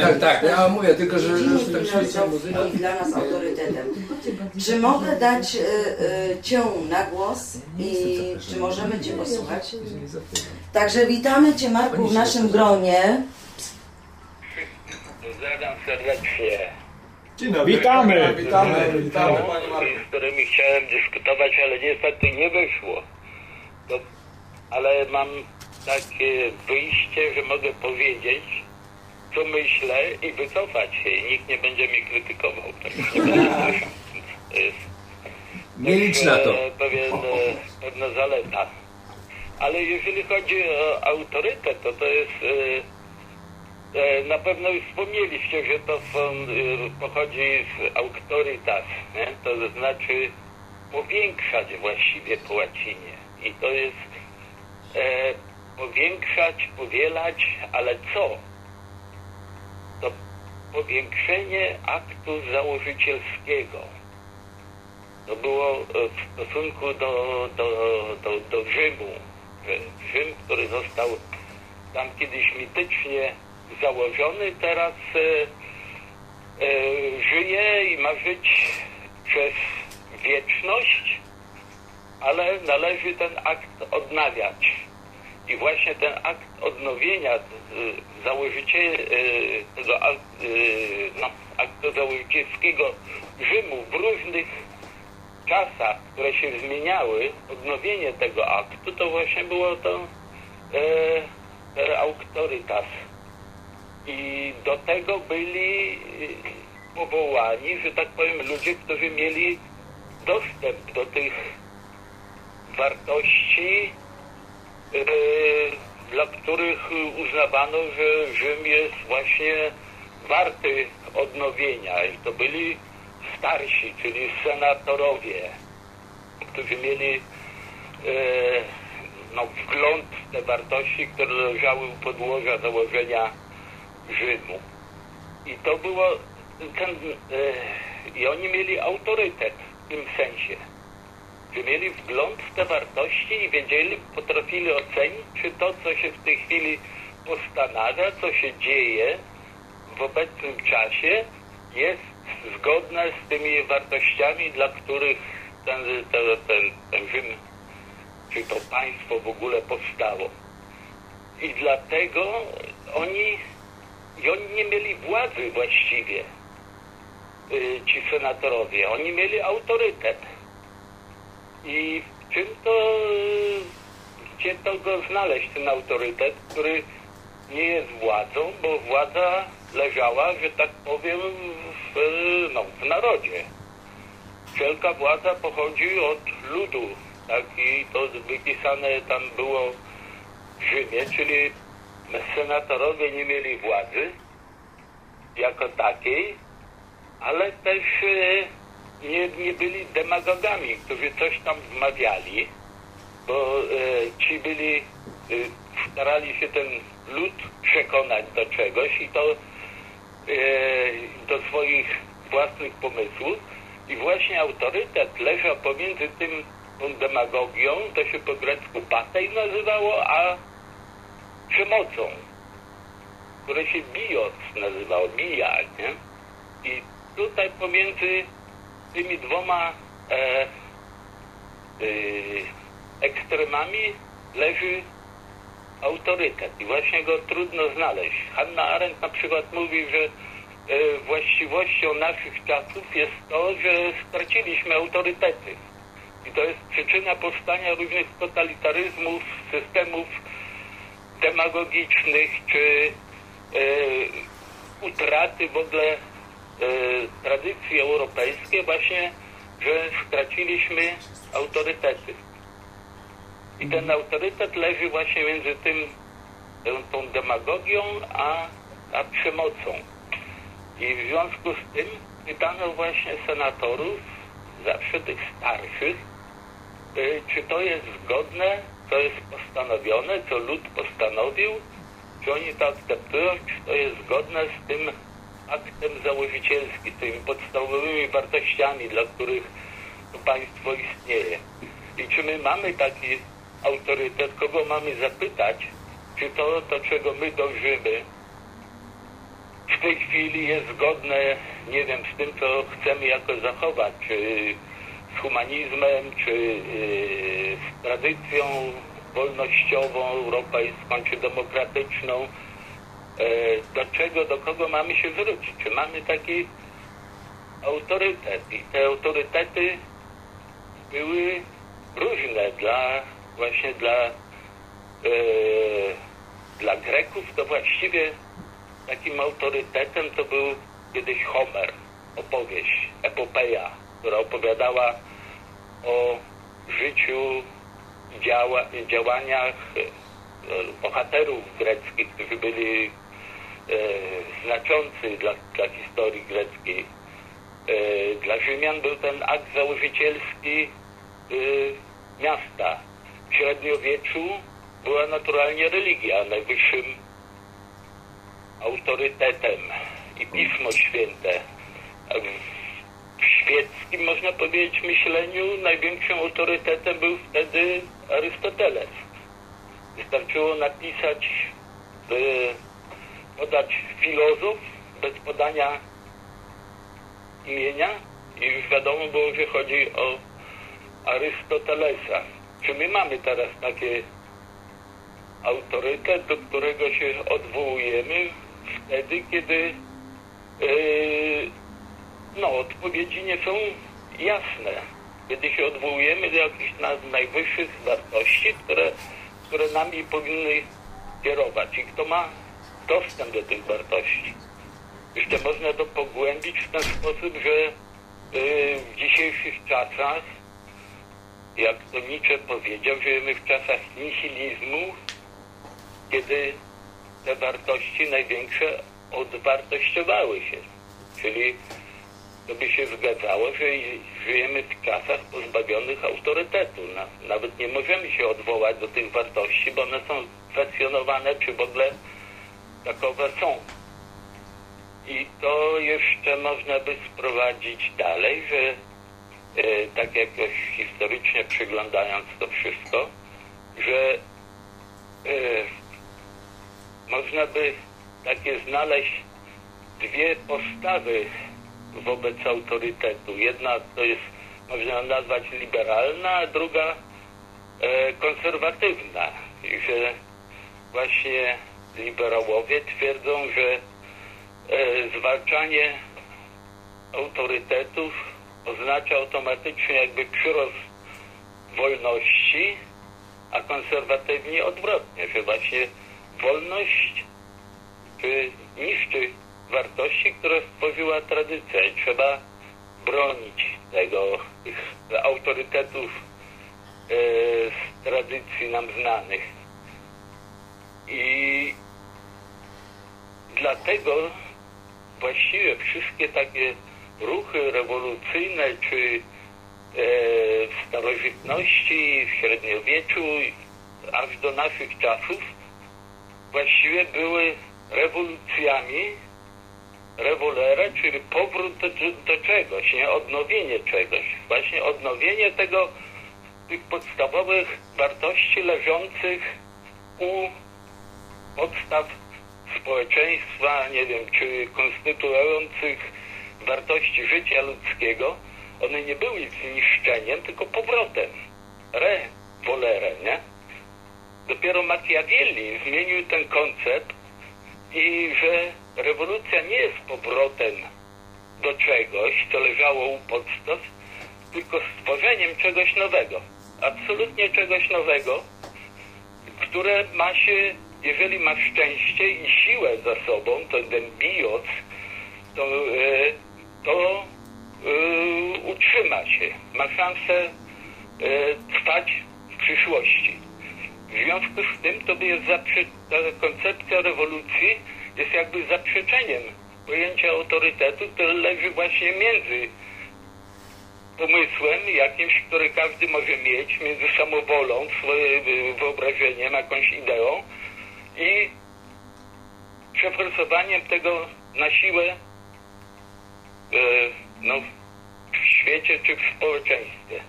Tak, tak, ja mówię, tylko że i dla nas autorytetem. Czy mogę dać cię na głos i czy możemy cię posłuchać? Także witamy cię, Marku, w naszym gronie. Zadam serdecznie. Dzień dobry. Witamy, witamy, witamy, witamy panie Marku. Z którymi chciałem dyskutować, ale niestety nie wyszło. To, ale mam takie wyjście, że mogę powiedzieć, co myślę i wycofać się. I nikt nie będzie mnie krytykował. Nie licz na to. Pewien, pewna zaleta. Ale jeżeli chodzi o autorytet, to to jest... Na pewno już wspomnieliście, że to są, pochodzi z autorytas, nie? To znaczy powiększać właściwie po łacinie. I to jest e, powiększać, powielać, ale co? To powiększenie aktu założycielskiego. To było w stosunku do, do, do, do Rzymu. Rzym, który został tam kiedyś mitycznie założony, teraz e, e, żyje i ma żyć przez wieczność, ale należy ten akt odnawiać. I właśnie ten akt odnowienia, e, założycie e, tego e, no, aktu założycielskiego Rzymu w różnych czasach, które się zmieniały, odnowienie tego aktu, to właśnie było to e, autorytas. I do tego byli powołani, że tak powiem, ludzie, którzy mieli dostęp do tych wartości, yy, dla których uznawano, że Rzym jest właśnie warty odnowienia. I to byli starsi, czyli senatorowie, którzy mieli yy, no, wgląd w te wartości, które leżały u podłoża założenia Rzymu. I to było ten, e, i oni mieli autorytet w tym sensie, że mieli wgląd w te wartości i wiedzieli, potrafili ocenić, czy to, co się w tej chwili postanawia, co się dzieje w obecnym czasie, jest zgodne z tymi wartościami, dla których ten, ten, ten, ten Rzym, czy to państwo w ogóle powstało. I dlatego oni I oni nie mieli władzy właściwie, yy, ci senatorowie. Oni mieli autorytet. I w czym to, yy, gdzie to go znaleźć, ten autorytet, który nie jest władzą, bo władza leżała, że tak powiem, w, yy, no, w narodzie. Wszelka władza pochodzi od ludu. Tak? I to wypisane tam było w Rzymie, czyli senatorowie nie mieli władzy jako takiej, a ale też nie, nie byli demagogami, którzy coś tam wmawiali, bo ci byli, starali się ten lud przekonać do czegoś i to do swoich własnych pomysłów. I właśnie autorytet leżał pomiędzy tym, tą demagogią, to się po grecku patej nazywało, a przemocą, które się bios nazywało, bija, nie? I tutaj pomiędzy tymi dwoma e, e, ekstremami leży autorytet i właśnie go trudno znaleźć. Hannah Arendt na przykład mówi, że e, właściwością naszych czasów jest to, że straciliśmy autorytety. I to jest przyczyna powstania różnych totalitaryzmów, systemów demagogicznych, czy e, utraty w ogóle e, tradycji europejskiej właśnie, że straciliśmy autorytety. I ten autorytet leży właśnie między tym, tą demagogią, a, a przemocą. I w związku z tym pytano właśnie senatorów, zawsze tych starszych, czy to jest zgodne, co jest postanowione, co lud postanowił, czy oni to akceptują, czy to jest zgodne z tym aktem założycielskim, z tymi podstawowymi wartościami, dla których to państwo istnieje. I czy my mamy taki autorytet, kogo mamy zapytać, czy to, to czego my dążymy, w tej chwili jest zgodne, nie wiem, z tym, co chcemy jako zachować, czy z humanizmem, czy yy, z tradycją wolnościową europejską, czy demokratyczną, yy, do czego, do kogo mamy się zwrócić, czy mamy taki autorytet. I te autorytety były różne dla, właśnie dla, yy, dla Greków, to właściwie takim autorytetem to był kiedyś Homer, opowieść, epopeja, która opowiadała o życiu i działa, działaniach bohaterów greckich, którzy byli e, znaczący dla, dla historii greckiej. E, dla Rzymian był ten akt założycielski e, miasta. W średniowieczu była naturalnie religia najwyższym autorytetem i Pismo Święte. W świeckim, można powiedzieć, myśleniu największym autorytetem był wtedy Arystoteles. Wystarczyło napisać, podać filozof bez podania imienia i już wiadomo było, że chodzi o Arystotelesa. Czy my mamy teraz takie autorytet, do którego się odwołujemy wtedy, kiedy yy, no, odpowiedzi nie są jasne. Kiedy się odwołujemy do jakichś najwyższych wartości, które, które nami powinny kierować. I kto ma dostęp do tych wartości? Jeszcze można to pogłębić w ten sposób, że yy, w dzisiejszych czasach, jak to Nietzsche powiedział, żyjemy w czasach nihilizmu, kiedy te wartości największe odwartościowały się. Czyli to by się zgadzało, że żyjemy w czasach pozbawionych autorytetu. Nawet nie możemy się odwołać do tych wartości, bo one są kwestionowane, czy w ogóle takowe są. I to jeszcze można by sprowadzić dalej, że e, tak jakoś historycznie przyglądając to wszystko, że e, można by takie znaleźć dwie postawy wobec autorytetu. Jedna to jest, można nazwać, liberalna, a druga e, konserwatywna. I że właśnie liberałowie twierdzą, że e, zwalczanie autorytetów oznacza automatycznie jakby przyrost wolności, a konserwatywni odwrotnie, że właśnie wolność czy niszczy wartości, które stworzyła tradycja i trzeba bronić tego, tych autorytetów e, z tradycji nam znanych. I dlatego właściwie wszystkie takie ruchy rewolucyjne czy w starożytności, w średniowieczu, aż do naszych czasów właściwie były rewolucjami, rewolere, czyli powrót do, do czegoś, nie? Odnowienie czegoś. Właśnie odnowienie tego, tych podstawowych wartości leżących u podstaw społeczeństwa, nie wiem, czy konstytuujących wartości życia ludzkiego. One nie były zniszczeniem, tylko powrotem. Rewolere, nie? Dopiero Machiavelli zmienił ten koncept i że rewolucja nie jest powrotem do czegoś, co leżało u podstaw, tylko stworzeniem czegoś nowego. Absolutnie czegoś nowego, które ma się, jeżeli ma szczęście i siłę za sobą, to ten bios, to, to yy, utrzyma się. Ma szansę yy, trwać w przyszłości. W związku z tym to jest zaprze... ta koncepcja rewolucji jest jakby zaprzeczeniem pojęcia autorytetu, które leży właśnie między pomysłem jakimś, który każdy może mieć, między samowolą, swoim wyobrażeniem, jakąś ideą i przeforsowaniem tego na siłę no, w świecie czy w społeczeństwie.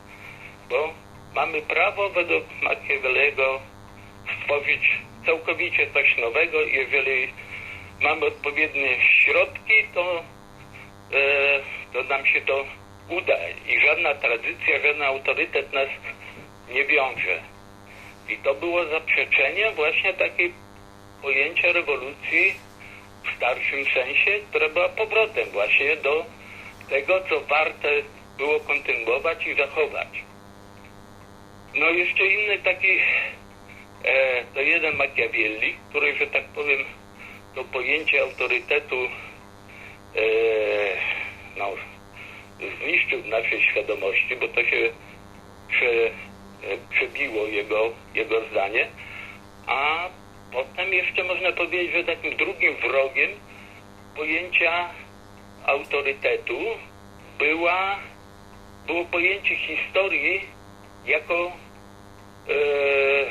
Bo mamy prawo według Machiavellego stworzyć całkowicie coś nowego. Jeżeli mamy odpowiednie środki, to, e, to nam się to uda. I żadna tradycja, żaden autorytet nas nie wiąże. I to było zaprzeczenie właśnie takiej pojęcia rewolucji w starszym sensie, która była powrotem właśnie do tego, co warte było kontynuować i zachować. No jeszcze inny taki, e, to jeden Machiavelli, który, że tak powiem, to pojęcie autorytetu e, no, zniszczył w naszej świadomości, bo to się prze, e, przebiło jego, jego zdanie. A potem jeszcze można powiedzieć, że takim drugim wrogiem pojęcia autorytetu była, było pojęcie historii jako, e,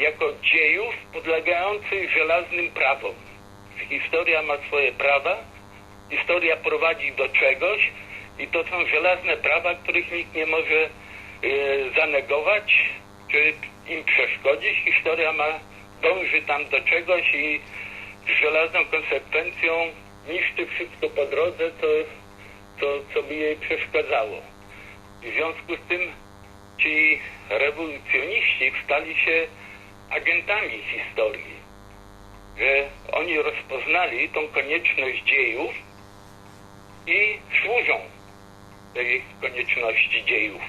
jako dziejów podlegających żelaznym prawom. Historia ma swoje prawa, historia prowadzi do czegoś i to są żelazne prawa, których nikt nie może e, zanegować czy im przeszkodzić. Historia ma, dąży tam do czegoś i z żelazną konsekwencją niszczy wszystko po drodze, co, co, co by jej przeszkadzało. W związku z tym ci rewolucjoniści stali się agentami historii, że oni rozpoznali tą konieczność dziejów i służą tej konieczności dziejów.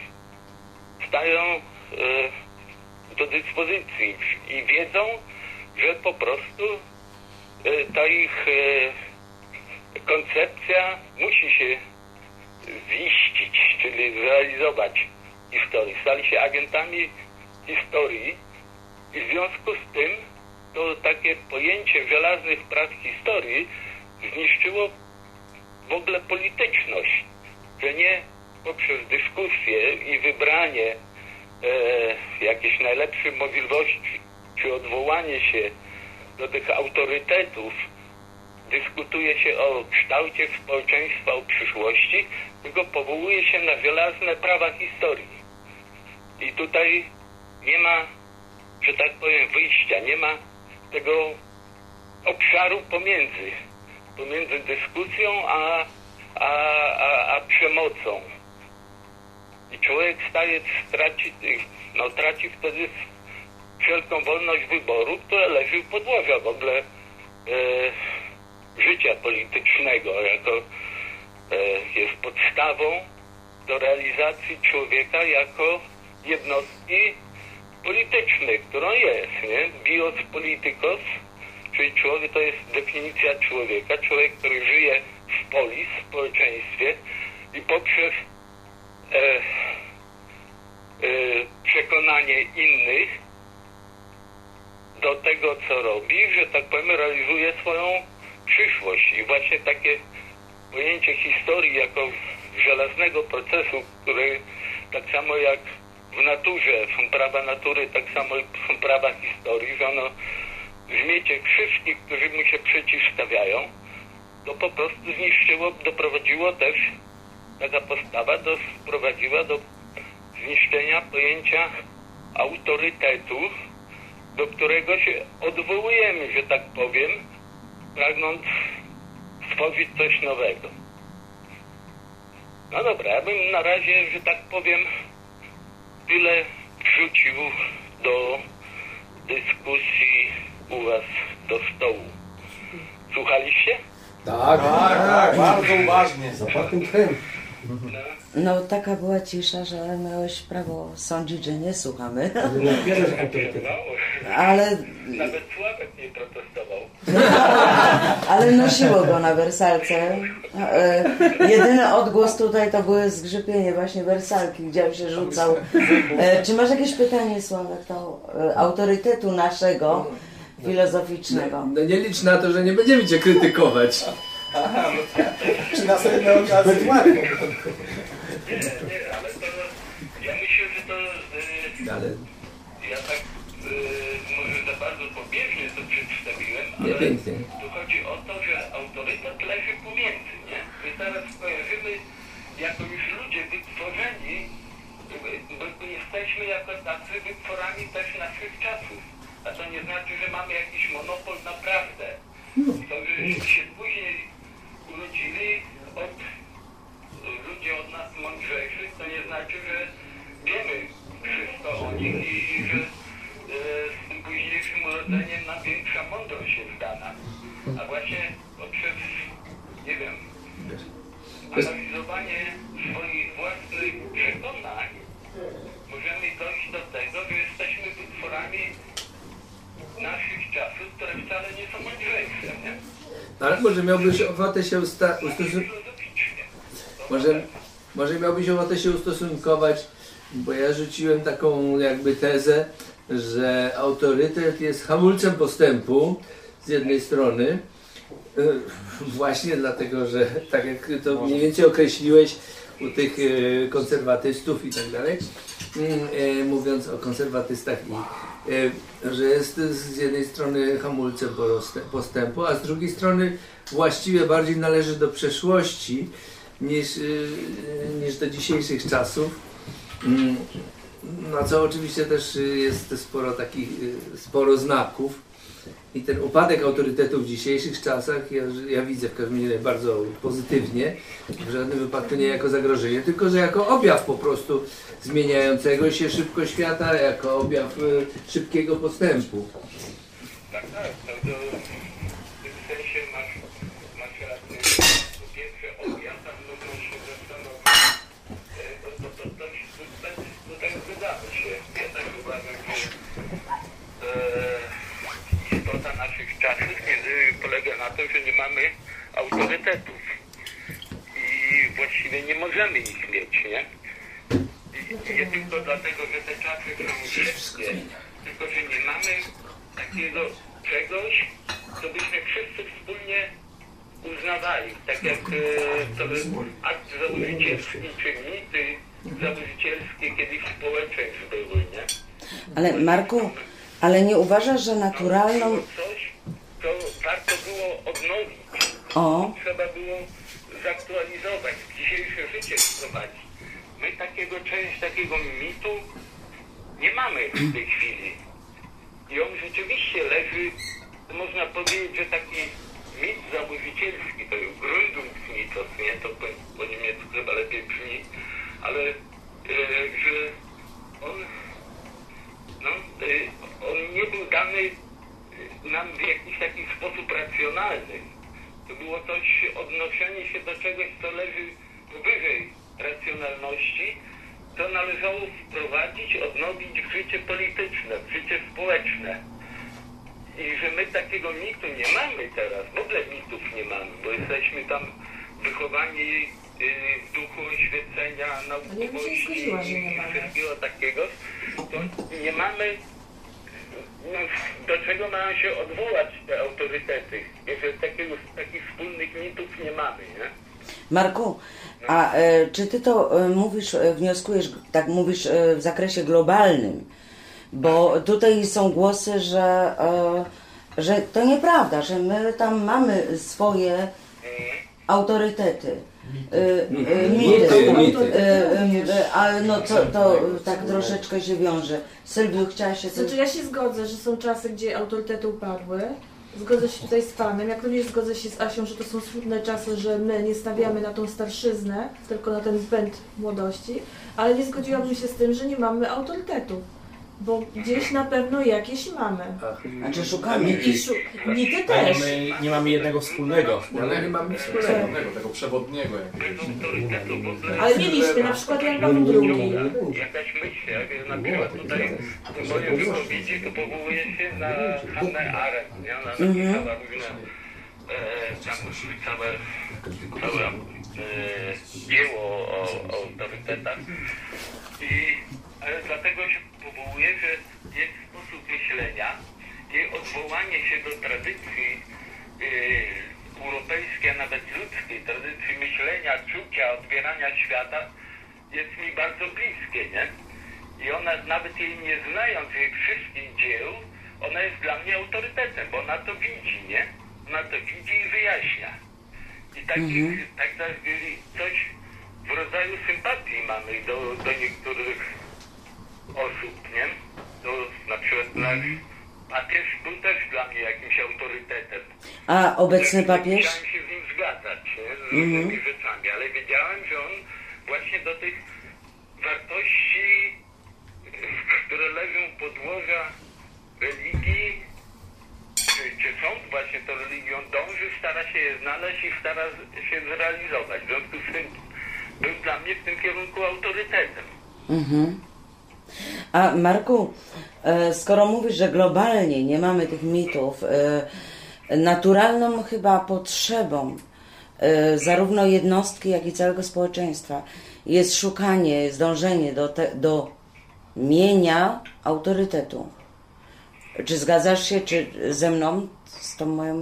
Stają e, do dyspozycji i wiedzą, że po prostu e, ta ich e, koncepcja musi się ziścić, czyli zrealizować historię. Stali się agentami historii i w związku z tym to takie pojęcie żelaznych praw historii zniszczyło w ogóle polityczność, że nie poprzez dyskusję i wybranie e, jakichś najlepszych możliwości czy odwołanie się do tych autorytetów dyskutuje się o kształcie społeczeństwa, o przyszłości, tylko powołuje się na żelazne prawa historii. I tutaj nie ma, że tak powiem, wyjścia, nie ma tego obszaru pomiędzy, pomiędzy dyskusją a, a, a, a przemocą. I człowiek staje, straci, no, traci wtedy wszelką wolność wyboru, która leży u podłoża w ogóle e, życia politycznego, jako e, jest podstawą do realizacji człowieka jako jednostki politycznej, którą jest, nie? Bios politicos, czyli człowiek to jest definicja człowieka, człowiek, który żyje w polis, w społeczeństwie i poprzez e, e, przekonanie innych do tego, co robi, że tak powiem, realizuje swoją przyszłość i właśnie takie pojęcie historii jako żelaznego procesu, który tak samo jak w naturze są prawa natury, tak samo są prawa historii, że ono zmiecie wszystkich, którzy mu się przeciwstawiają, to po prostu zniszczyło, doprowadziło też, taka postawa doprowadziła do zniszczenia pojęcia autorytetu, do którego się odwołujemy, że tak powiem, pragnąc stworzyć coś nowego. No dobra, ja bym na razie, że tak powiem, tyle wrzucił do dyskusji u was do stołu. Słuchaliście? Tak, tak, tak, bardzo uważnie, zapartym tchem. No taka była cisza, że miałeś prawo sądzić, że nie słuchamy. No, ale nawet Sławek nie protestował. Ale nosiło go na wersalce. Jedyny odgłos tutaj to były zgrzypienie właśnie wersalki, gdzie on się rzucał. Czy masz jakieś pytanie, Sławek, do autorytetu naszego filozoficznego? No nie licz na to, że nie będziemy cię krytykować. Aha, no tak. Czy następne okazje? Nie, nie, ale to ja myślę, że to yy, ja tak yy, może za bardzo pobieżnie to przedstawiłem, ale pięknie. Tu chodzi o to, że autorytet leży pomiędzy, nie? My teraz kojarzymy jako już ludzie wytworzeni, bo jesteśmy jako tacy wytworami też naszych czasów, a to nie znaczy, że mamy jakiś monopol na prawdę. To, że się później urodzili od ludzie od nas mądrzejszych, to nie znaczy, że wiemy wszystko o nich i że z tym późniejszym urodzeniem nam większa mądrość jest dana. A właśnie poprzez, nie wiem, analizowanie swoich własnych przekonań możemy dojść do tego, że jesteśmy wytworami naszych czasów, które wcale nie są mądrzejsze, nie? Ale może miałbyś ochotę się ustosunkować... Może, może miałbyś ochotę się ustosunkować, bo ja rzuciłem taką jakby tezę, że autorytet jest hamulcem postępu z jednej strony, właśnie dlatego, że tak jak to mniej więcej określiłeś u tych konserwatystów i tak dalej, mówiąc o konserwatystach, że jest z jednej strony hamulcem postępu, a z drugiej strony właściwie bardziej należy do przeszłości niż, niż do dzisiejszych czasów, na co oczywiście też jest sporo takich, sporo znaków i ten upadek autorytetu w dzisiejszych czasach ja, ja widzę w każdym razie bardzo pozytywnie, w żadnym wypadku nie jako zagrożenie, tylko że jako objaw po prostu zmieniającego się szybko świata, jako objaw y, szybkiego postępu. Tak, tak, to do, w tym sensie masz, masz rację, po pierwsze objaw, a mogą się zastanowić, bo to, to, to, to, to, to, to tak wydarzy się, ja tak uważam, że e, istota naszych czasów nie, polega na tym, że nie mamy autorytetów i właściwie nie możemy ich mieć, nie? Nie tylko dlatego, że te czasy są szybkie, tylko że nie mamy takiego czegoś, co byśmy wszyscy wspólnie uznawali. Tak jak to był akt założycielski, czy mity założycielskie kiedyś społeczeństw były, nie? Ale Marku, ale nie uważasz, że naturalną... coś, co warto było odnowić. O. Trzeba było zaktualizować, dzisiejsze życie wprowadzić. My takiego część, takiego mitu nie mamy w tej chwili. I on rzeczywiście leży, można powiedzieć, że taki mit założycielski, to jest Gründungsmythos, nie? To po, po niemiecku chyba lepiej brzmi, ale e, że on, no, e, on nie był dany nam w jakiś taki sposób racjonalny. To było coś, odnoszenie się do czegoś, co leży wyżej racjonalności, to należało wprowadzić, odnowić w życie polityczne, w życie społeczne. I że my takiego mitu nie mamy teraz, w ogóle mitów nie mamy, bo jesteśmy tam wychowani w yy, duchu oświecenia, naukowości i wszystkiego takiego, to nie mamy, no, do czego mają się odwołać te autorytety, jeżeli takich wspólnych mitów nie mamy, nie? Marku, a e, czy ty to e, mówisz, e, wnioskujesz, tak mówisz e, w zakresie globalnym? Bo tutaj są głosy, że, e, że to nieprawda, że my tam mamy swoje autorytety. Mity, ale no to, to tak troszeczkę się wiąże. Sylwiu, chciałaś się... Znaczy ja się zgodzę, że są czasy, gdzie autorytety upadły. Zgodzę się tutaj z Panem, jak również zgodzę się z Asią, że to są smutne czasy, że my nie stawiamy na tą starszyznę, tylko na ten zbęd młodości, ale nie zgodziłabym się z tym, że nie mamy autorytetu, bo gdzieś na pewno jakieś mamy. Znaczy szukamy. I szu... Nity też. My nie mamy jednego wspólnego. Ale nie mamy wspólnego, tego przewodniego jakiegoś. Ale mieliśmy na przykład Jan Paweł drugi. Jakaś myśl, jak na przykład tutaj moje wypowiedzi, to powołuje się na Hannę Arendt. Ona napisała różne całe dzieło o autorytetach. Ale dlatego się powołuje, że jest sposób myślenia i odwołanie się do tradycji yy, europejskiej, a nawet ludzkiej, tradycji myślenia, czucia, odbierania świata jest mi bardzo bliskie, nie? I ona, nawet jej nie znając jej wszystkich dzieł, ona jest dla mnie autorytetem, bo ona to widzi, nie? Ona to widzi i wyjaśnia. I takich, mhm. tak, coś w rodzaju sympatii mamy do, do niektórych osób, nie? To na przykład nasz papież był też dla mnie jakimś autorytetem. A obecny papież? Chciałem się z nim zgadzać, nie? Z różnymi mm-hmm. rzeczami, ale wiedziałem, że on właśnie do tych wartości, które leżą u podłoża religii, czy, czy są właśnie tą religią, dąży, stara się je znaleźć i stara się zrealizować. W związku z tym był dla mnie w tym kierunku autorytetem. Mhm. A Marku, skoro mówisz, że globalnie nie mamy tych mitów, naturalną chyba potrzebą zarówno jednostki, jak i całego społeczeństwa jest szukanie, zdążenie do, te, do mienia autorytetu. Czy zgadzasz się, czy ze mną, z tą moją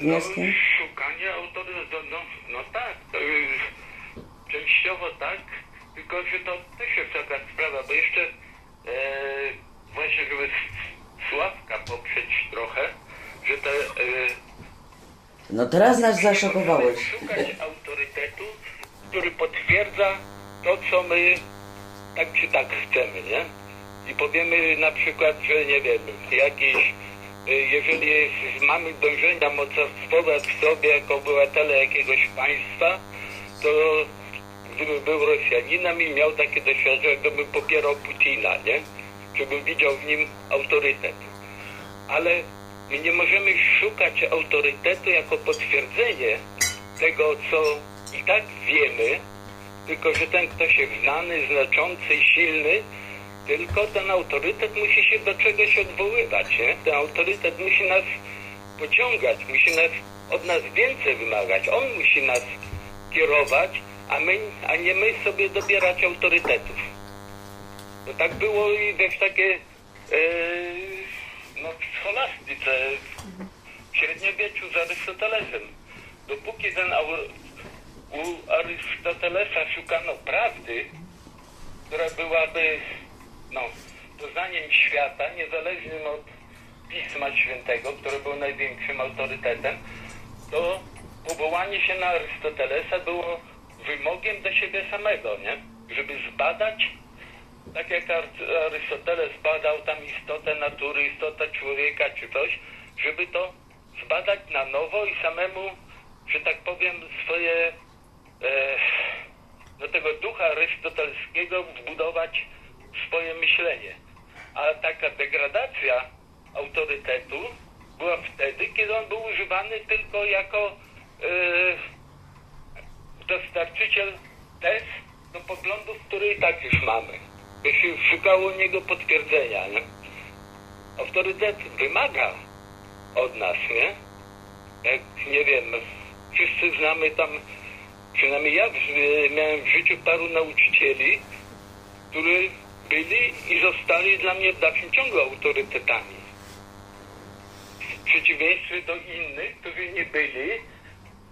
wnioskiem? No, szukanie autorytetu, no, no tak, to już częściowo tak. Tylko, że to też jest taka sprawa, bo jeszcze e, właśnie, żeby Sławka poprzeć trochę, że te... E, no teraz nas zaszokowałeś. Szukać autorytetu, który potwierdza to, co my tak czy tak chcemy, nie? I powiemy na przykład, że nie wiem, jakiś, e, jeżeli jest, mamy dążenia mocarstwowe w sobie jako obywatele jakiegoś państwa, to... Gdybym był Rosjaninem i miał takie doświadczenie, to bym popierał Putina, nie? Żebym widział w nim autorytet. Ale my nie możemy szukać autorytetu jako potwierdzenie tego, co i tak wiemy, tylko że ten ktoś jest znany, znaczący, silny, tylko ten autorytet musi się do czegoś odwoływać, nie? Ten autorytet musi nas pociągać, musi nas, od nas więcej wymagać. On musi nas kierować, A, my, a nie my sobie dobierać autorytetów. No tak było i wiesz, takie yy, no, w scholastyce, w średniowieczu z Arystotelesem. Dopóki ten u Arystotelesa szukano prawdy, która byłaby no, doznaniem świata, niezależnym od Pisma Świętego, które było największym autorytetem, to powołanie się na Arystotelesa było wymogiem do siebie samego, nie? Żeby zbadać, tak jak Arystoteles badał tam istotę natury, istotę człowieka czy coś, żeby to zbadać na nowo i samemu, że tak powiem, swoje e, do tego ducha arystotelskiego wbudować swoje myślenie. A taka degradacja autorytetu była wtedy, kiedy on był używany tylko jako e, dostarczyciel tez do poglądów, które i tak już mamy. By się szukało u niego potwierdzenia, nie? Autorytet wymaga od nas, nie? Jak, nie wiem, wszyscy znamy tam, przynajmniej ja miałem w życiu paru nauczycieli, którzy byli i zostali dla mnie w dalszym ciągu autorytetami. W przeciwieństwie do innych, którzy nie byli,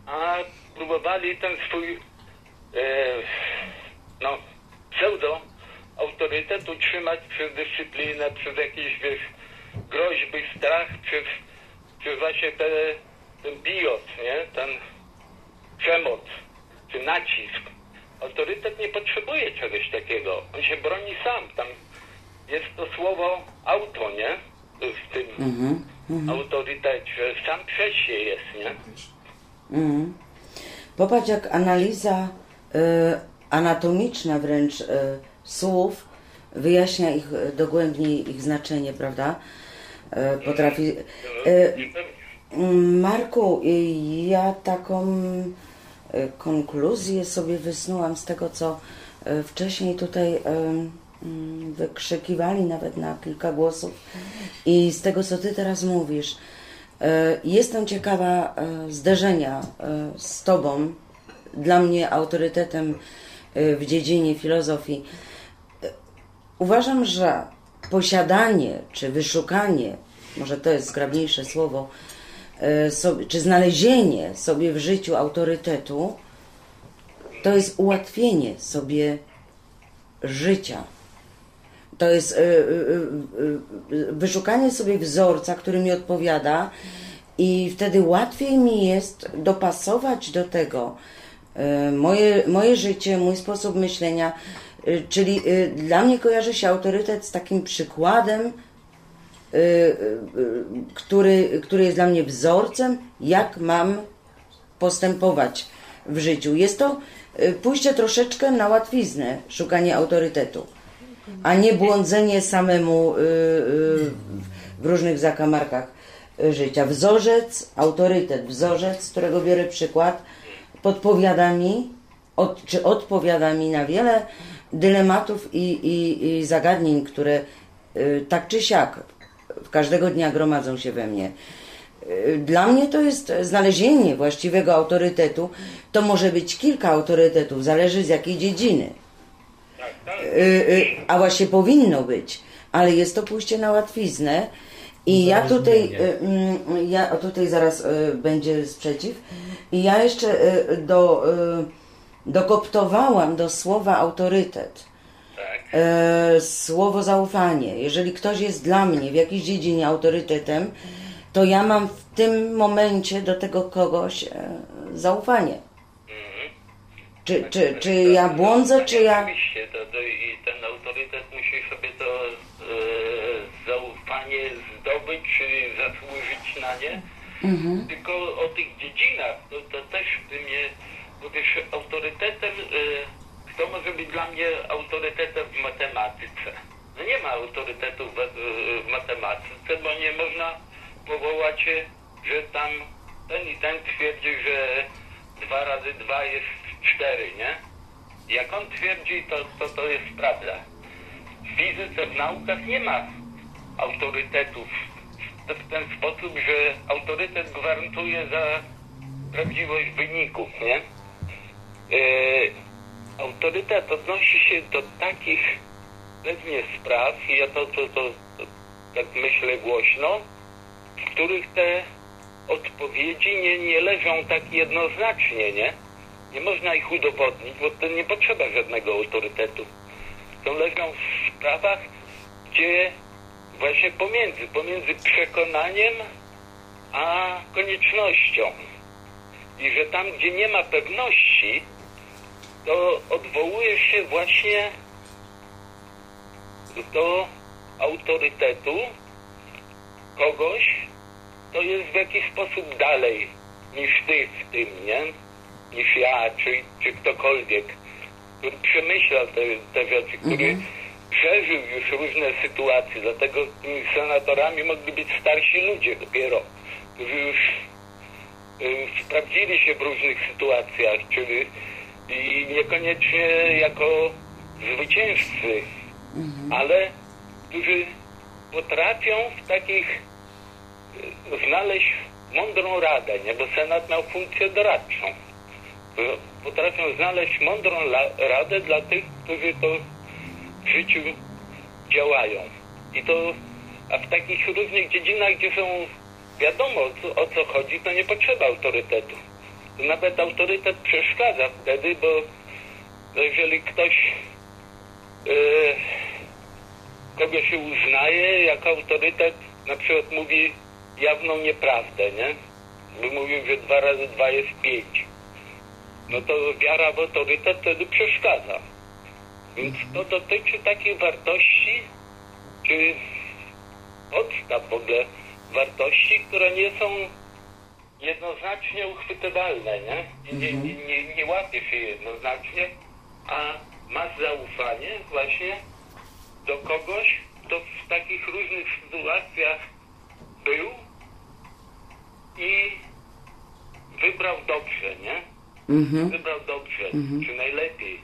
a próbowali ten swój e, no, pseudo-autorytet utrzymać przez dyscyplinę, przez jakieś wiesz, groźby, strach, przez, przez właśnie te, ten biot, nie? Ten przemoc czy nacisk. Autorytet nie potrzebuje czegoś takiego. On się broni sam. Tam jest to słowo auto, nie? W tym mm -hmm. autorytecie. Sam przez się jest, nie? Mm. Popatrz, jak analiza y, anatomiczna wręcz y, słów wyjaśnia ich y, dogłębniej ich znaczenie, prawda? Y, potrafi... Y, Marku, ja taką konkluzję sobie wysnułam z tego, co wcześniej tutaj wykrzykiwali nawet na kilka głosów i z tego, co ty teraz mówisz. Jestem ciekawa zderzenia z tobą, dla mnie autorytetem w dziedzinie filozofii. Uważam, że posiadanie czy wyszukanie, może to jest zgrabniejsze słowo, Sobie, czy znalezienie sobie w życiu autorytetu, to jest ułatwienie sobie życia. To jest y, y, y, wyszukanie sobie wzorca, który mi odpowiada i wtedy łatwiej mi jest dopasować do tego y, moje, moje życie, mój sposób myślenia, y, czyli y, dla mnie kojarzy się autorytet z takim przykładem, Który, który jest dla mnie wzorcem, jak mam postępować w życiu. Jest to pójście troszeczkę na łatwiznę, szukanie autorytetu, a nie błądzenie samemu w różnych zakamarkach życia. Wzorzec, autorytet, wzorzec, z którego biorę przykład, podpowiada mi, od, czy odpowiada mi na wiele dylematów i, i, i zagadnień, które tak czy siak każdego dnia gromadzą się we mnie. Dla mnie to jest znalezienie właściwego autorytetu. To może być kilka autorytetów, zależy z jakiej dziedziny. A właśnie powinno być, ale jest to pójście na łatwiznę. I ja tutaj, ja tutaj zaraz będzie sprzeciw. I ja jeszcze do, dokoptowałam do słowa autorytet słowo zaufanie. Jeżeli ktoś jest dla mnie w jakiejś dziedzinie autorytetem, to ja mam w tym momencie do tego kogoś zaufanie. Mm-hmm. Czy, czy, czy ja błądzę, czy ja... Oczywiście, i ten autorytet musi sobie to e, zaufanie zdobyć, czy zasłużyć na nie. Mm-hmm. Tylko o tych dziedzinach, no to też mnie, bo wiesz, autorytetem... E, To może być dla mnie autorytetem w matematyce. No nie ma autorytetu w, w matematyce, bo nie można powołać, że tam ten i ten twierdzi, że dwa razy dwa jest cztery, nie? Jak on twierdzi, to to, to jest prawda. W fizyce, w naukach nie ma autorytetów w ten sposób, że autorytet gwarantuje za prawdziwość wyników, nie? Yy... Autorytet odnosi się do takich pewnie spraw, i ja to, to, to, to tak myślę głośno, w których te odpowiedzi nie, nie leżą tak jednoznacznie, nie? Nie można ich udowodnić, bo to nie potrzeba żadnego autorytetu. To leżą w sprawach, gdzie właśnie pomiędzy, pomiędzy przekonaniem a koniecznością. I że tam, gdzie nie ma pewności, to odwołujesz się właśnie do autorytetu kogoś, kto jest w jakiś sposób dalej niż ty w tym, nie? Niż ja, czy, czy ktokolwiek, który przemyślał te, te rzeczy, który mhm. przeżył już różne sytuacje. Dlatego tymi senatorami mogli być starsi ludzie dopiero, którzy już y, sprawdzili się w różnych sytuacjach, czyli i niekoniecznie jako zwycięzcy, mhm. ale którzy potrafią w takich znaleźć mądrą radę, nie? Bo Senat miał funkcję doradczą. Potrafią znaleźć mądrą radę dla tych, którzy to w życiu działają. I to, a w takich różnych dziedzinach, gdzie są wiadomo o co chodzi, to nie potrzeba autorytetu. nawet autorytet przeszkadza wtedy, bo jeżeli ktoś yy, kogo się uznaje jako autorytet, na przykład mówi jawną nieprawdę, nie? By mówił, że dwa razy dwa jest pięć. No to wiara w autorytet wtedy przeszkadza. Więc to dotyczy takich wartości, czy podstaw w ogóle wartości, które nie są jednoznacznie uchwytywalne, nie? Nie, nie, nie, nie łapie się jednoznacznie, a masz zaufanie właśnie do kogoś, kto w takich różnych sytuacjach był i wybrał dobrze, nie? Mhm. Wybrał dobrze, mhm. czy najlepiej.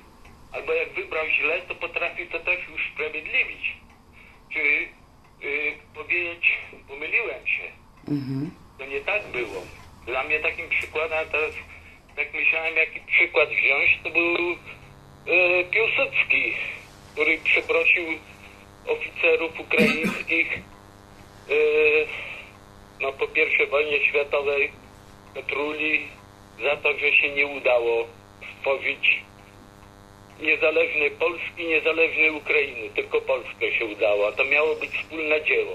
Albo jak wybrał źle, to potrafi to też usprawiedliwić. Czy yy, powiedzieć, pomyliłem się. Mhm. To nie tak było. Dla mnie takim przykładem, a teraz jak myślałem, jaki przykład wziąć, to był yy, Piłsudski, który przeprosił oficerów ukraińskich yy, no po pierwszej wojnie światowej Petruli za to, że się nie udało stworzyć niezależnej Polski, niezależnej Ukrainy. Tylko Polskę się udało, a to miało być wspólne dzieło.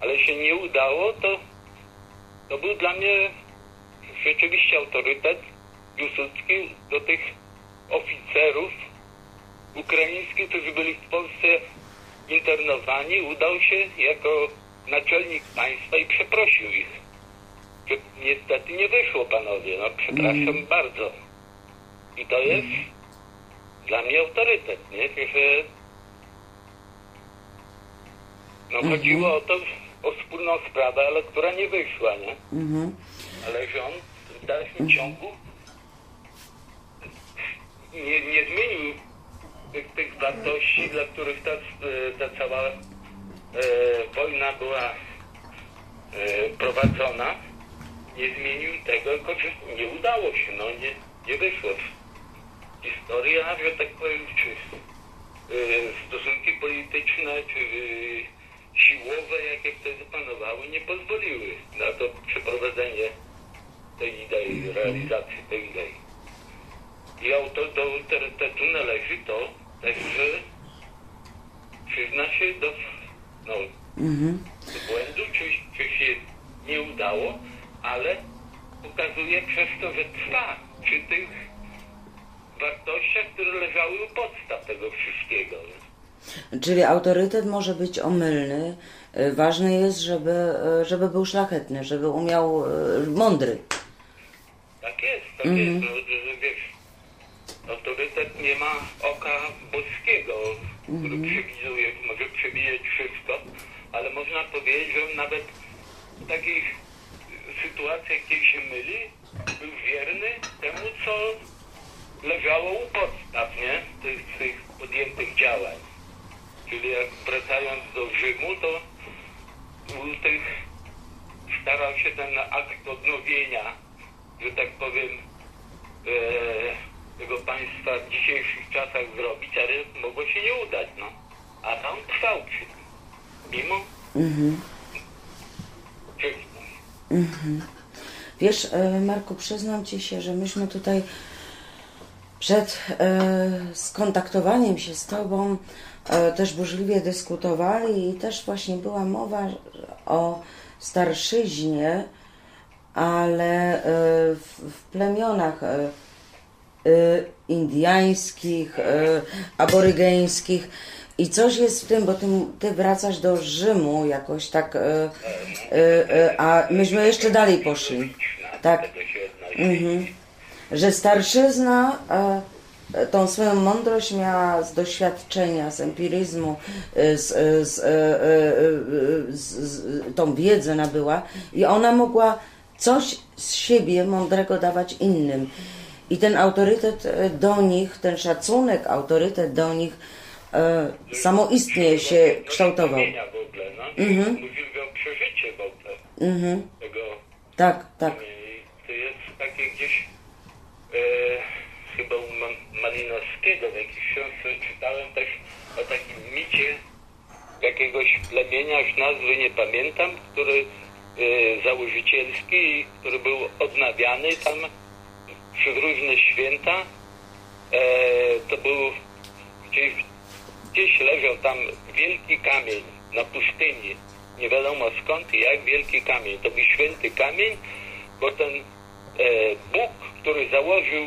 Ale się nie udało, to, to był dla mnie rzeczywiście autorytet Piłsudski do tych oficerów ukraińskich, którzy byli w Polsce internowani. Udał się jako naczelnik państwa i przeprosił ich. Niestety nie wyszło, panowie, no przepraszam mm. bardzo. I to jest mm. dla mnie autorytet, nie? Że no mm-hmm. chodziło o to, o wspólną sprawę, ale która nie wyszła, nie? Mm-hmm. Ale że on w dalszym mm-hmm. ciągu nie, nie zmienił tych, tych wartości, dla których ta, ta cała e, wojna była e, prowadzona. Nie zmienił tego, chociaż nie udało się, no nie, nie wyszło. Historia, że tak powiem, czy yy, stosunki polityczne, czy yy, siłowe, jakie wtedy panowały, nie pozwoliły na to przeprowadzenie tej idei, realizacji tej idei. I autor do autorytetu należy to, tak, że przyzna się do, no, mhm. do błędu, czy, czy się nie udało, ale pokazuje przez to, że trwa przy tych wartościach, które leżały u podstaw tego wszystkiego. Czyli autorytet może być omylny. Ważne jest, żeby, żeby był szlachetny, żeby umiał, mądry. Tak jest, tak mhm. jest. No, że, wiesz, autorytet nie ma oka boskiego, mhm. który przewiduje, może przewidzieć wszystko, ale można powiedzieć, że nawet takich sytuacja, kiedy się myli, był wierny temu, co leżało u podstaw, nie? Tych, tych podjętych działań. Czyli jak wracając do Rzymu, to u tych starał się ten akt odnowienia, że tak powiem, e, tego państwa w dzisiejszych czasach zrobić, ale mogło się nie udać, no. A tam trwał przy tym. Mimo mhm. Mhm. Wiesz, Marku, przyznam Ci się, że myśmy tutaj przed e, skontaktowaniem się z Tobą e, też burzliwie dyskutowali i też właśnie była mowa o starszyźnie, ale e, w, w plemionach e, indiańskich, e, aborygeńskich. I coś jest w tym, bo ty, ty wracasz do Rzymu jakoś tak, e, e, a myśmy jeszcze dalej poszli, tak, mhm. że starszyzna e, tą swoją mądrość miała z doświadczenia, z empiryzmu, e, z, z, e, e, z, z, tą wiedzę nabyła i ona mogła coś z siebie mądrego dawać innym. I ten autorytet do nich, ten szacunek, autorytet do nich E, samoistnie się kształtował. W ogóle, no. Mhm. Mówiłby o przeżycie w ogóle. Mhm. Tego, tak, tak. I to jest takie gdzieś e, chyba u Malinowskiego w jakiejś książce czytałem też o takim micie jakiegoś plemienia, już nazwy nie pamiętam, który e, założycielski, który był odnawiany tam przez różne święta. E, to był gdzieś, gdzieś leżał tam wielki kamień na pustyni. Nie wiadomo skąd i jak wielki kamień. To był święty kamień, bo ten e, Bóg, który założył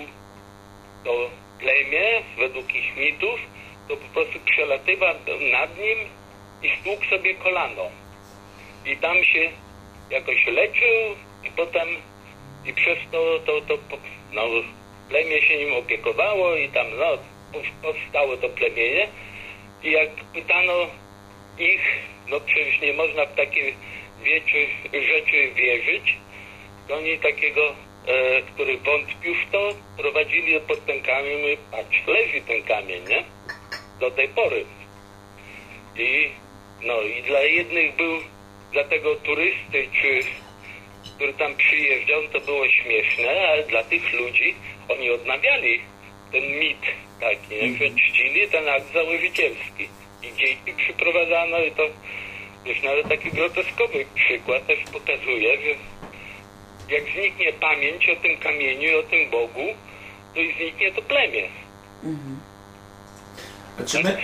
to plemię według ich mitów, to po prostu przelatywa nad nim i stłukł sobie kolano. I tam się jakoś leczył i potem i przez to, to, to no, plemię się nim opiekowało i tam no, powstało to plemienie. I jak pytano ich, no przecież nie można w takie wiecie, rzeczy wierzyć, to oni takiego, e, który wątpił w to, prowadzili pod ten kamień i patrz, leży ten kamień, nie? Do tej pory. I no i dla jednych był, dla tego turysty, czy, który tam przyjeżdżał, to było śmieszne, ale dla tych ludzi oni odnawiali ten mit taki, nie? Że czcili ten akt założycielski. I dzieci przyprowadzano i to już nawet taki groteskowy przykład też pokazuje, że jak zniknie pamięć o tym kamieniu i o tym Bogu, to i zniknie to plemię. Mhm. A czy my,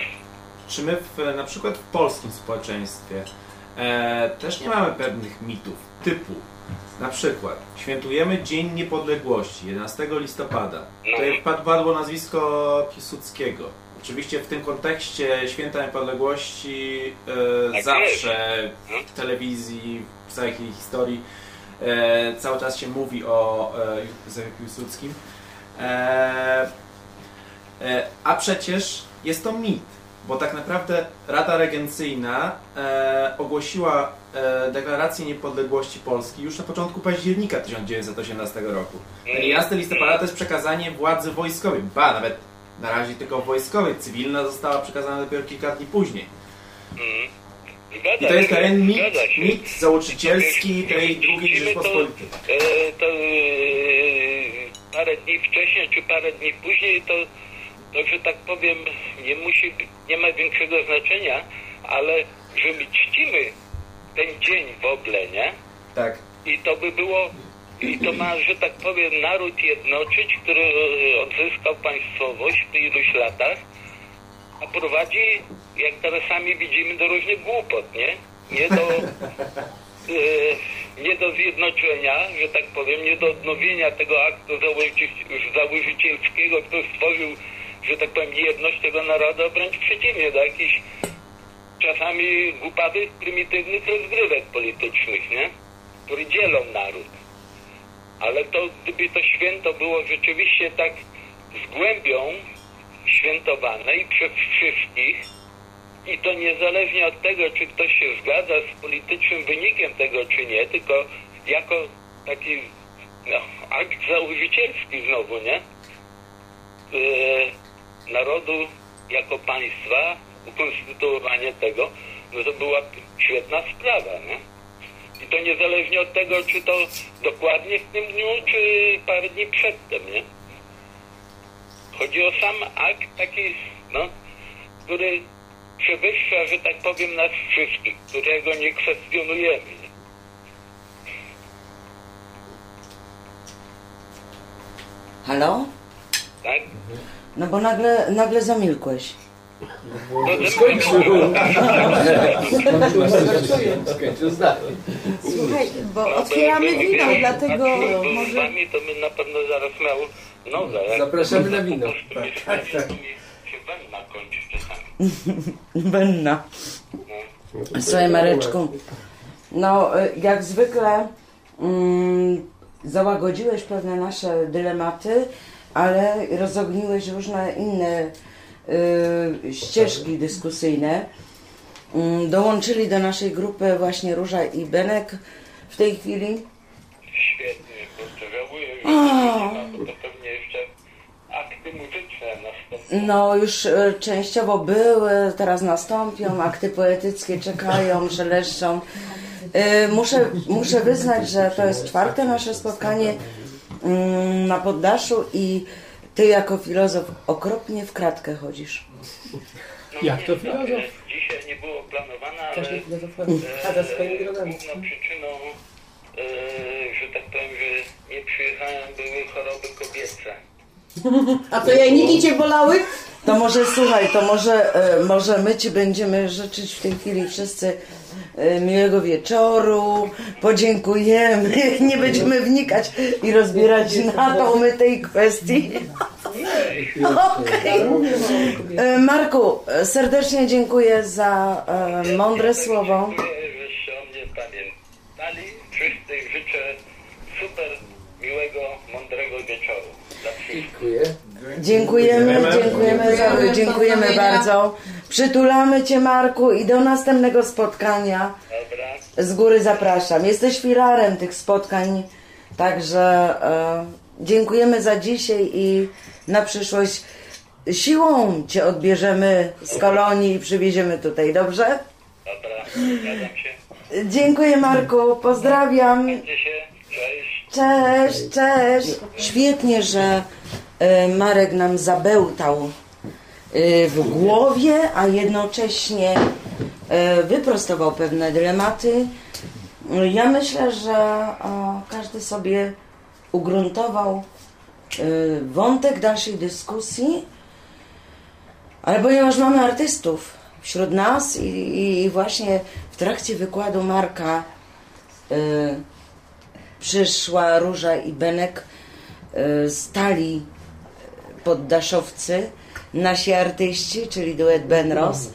czy my w, na przykład w polskim społeczeństwie e, też nie mamy pewnych mitów typu, na przykład świętujemy Dzień Niepodległości jedenastego listopada, no. Tutaj padło nazwisko Piłsudskiego. Oczywiście w tym kontekście Święta Niepodległości e, tak zawsze jest. W telewizji, w całej historii e, cały czas się mówi o e, Józefie Piłsudskim. E, e, a przecież jest to mit, bo tak naprawdę Rada Regencyjna e, ogłosiła e, Deklarację Niepodległości Polski już na początku października tysiąc dziewięćset osiemnastego roku. jedenastego listopada to jest przekazanie władzy wojskowej, ba, nawet na razie tylko wojskowej, cywilna została przekazana dopiero kilka dni później. Mm. Zgadza, I to jest ten mit, mit założycielski tej drugiej Rzeczpospolitej. To, to parę dni wcześniej, czy parę dni później, to, to że tak powiem, nie musi, nie ma większego znaczenia, ale że my czcimy ten dzień w ogóle, nie? Tak. I to by było... I to ma, że tak powiem, naród jednoczyć, który odzyskał państwowość w iluś latach, a prowadzi, jak teraz sami widzimy, do różnych głupot, nie? Nie do, e, nie do zjednoczenia, że tak powiem, nie do odnowienia tego aktu założycielskiego, który stworzył, że tak powiem, jedność tego narodu, a wręcz przeciwnie, do jakichś czasami głupawych, prymitywnych rozgrywek politycznych, nie? Które dzielą naród. Ale to, gdyby to święto było rzeczywiście tak z głębią świętowane i przez wszystkich, i to niezależnie od tego, czy ktoś się zgadza z politycznym wynikiem tego, czy nie, tylko jako taki no, akt założycielski znowu, nie? Yy, narodu jako państwa, ukonstytuowanie tego, no to była świetna sprawa, nie? I to niezależnie od tego, czy to dokładnie w tym dniu, czy parę dni przedtem, nie? Chodzi o sam akt taki, no, który przewyższa, że tak powiem, nas wszystkich, którego nie kwestionujemy. Halo? Tak? No bo nagle, nagle zamilkłeś. Skończył. Skończył zdanie. Słuchaj, bo otwieramy wino, dlatego może... Z wami to my na pewno zaraz miało nowe. Zapraszamy na wino. Tak, tak. Się Benna kończy czasami. Benna. Słuchaj, Mareczku. No, jak zwykle mm, załagodziłeś pewne nasze dylematy, ale rozogniłeś różne inne ścieżki dyskusyjne. Dołączyli do naszej grupy właśnie Róża i Benek w tej chwili. Świetnie, pozdrawiam. To pewnie jeszcze akty muzyczne nastąpią. No już częściowo były, teraz nastąpią, akty poetyckie czekają, szeleszczą. Muszę, muszę wyznać, że to jest czwarte nasze spotkanie na Poddaszu i ty jako filozof okropnie w kratkę chodzisz. No, jak to filozof? No, dzisiaj nie było planowane, ale każdy filozof e, główną przyczyną, e, że tak powiem, że i przyjechałem, były choroby kobiece. A to jajniki cię bolały? To może słuchaj, to może, może my ci będziemy życzyć w tej chwili wszyscy miłego wieczoru, podziękujemy, nie będziemy wnikać i rozbierać na to my tej kwestii. Okay. Marku, serdecznie dziękuję za mądre słowo. Dziękuję, żeście o mnie pamiętali. Wszystkich życzę super miłego, mądrego wieczoru. Dziękuję. Dziękujemy, dziękujemy, dziękujemy, dziękujemy bardzo. Przytulamy cię, Marku, i do następnego spotkania. Z góry zapraszam. Jesteś filarem tych spotkań, także e, dziękujemy za dzisiaj i na przyszłość siłą cię odbierzemy z kolonii i przywieziemy tutaj, dobrze? Dobra, zgadzam się. Dziękuję, Marku, pozdrawiam. Cześć, cześć. Świetnie, że Marek nam zabełtał w głowie, a jednocześnie wyprostował pewne dylematy. Ja myślę, że każdy sobie ugruntował wątek dalszej dyskusji, ale ponieważ mamy artystów wśród nas i, i właśnie w trakcie wykładu Marka przyszła Róża i Benek, stali poddaszowcy, nasi artyści, czyli duet Benros,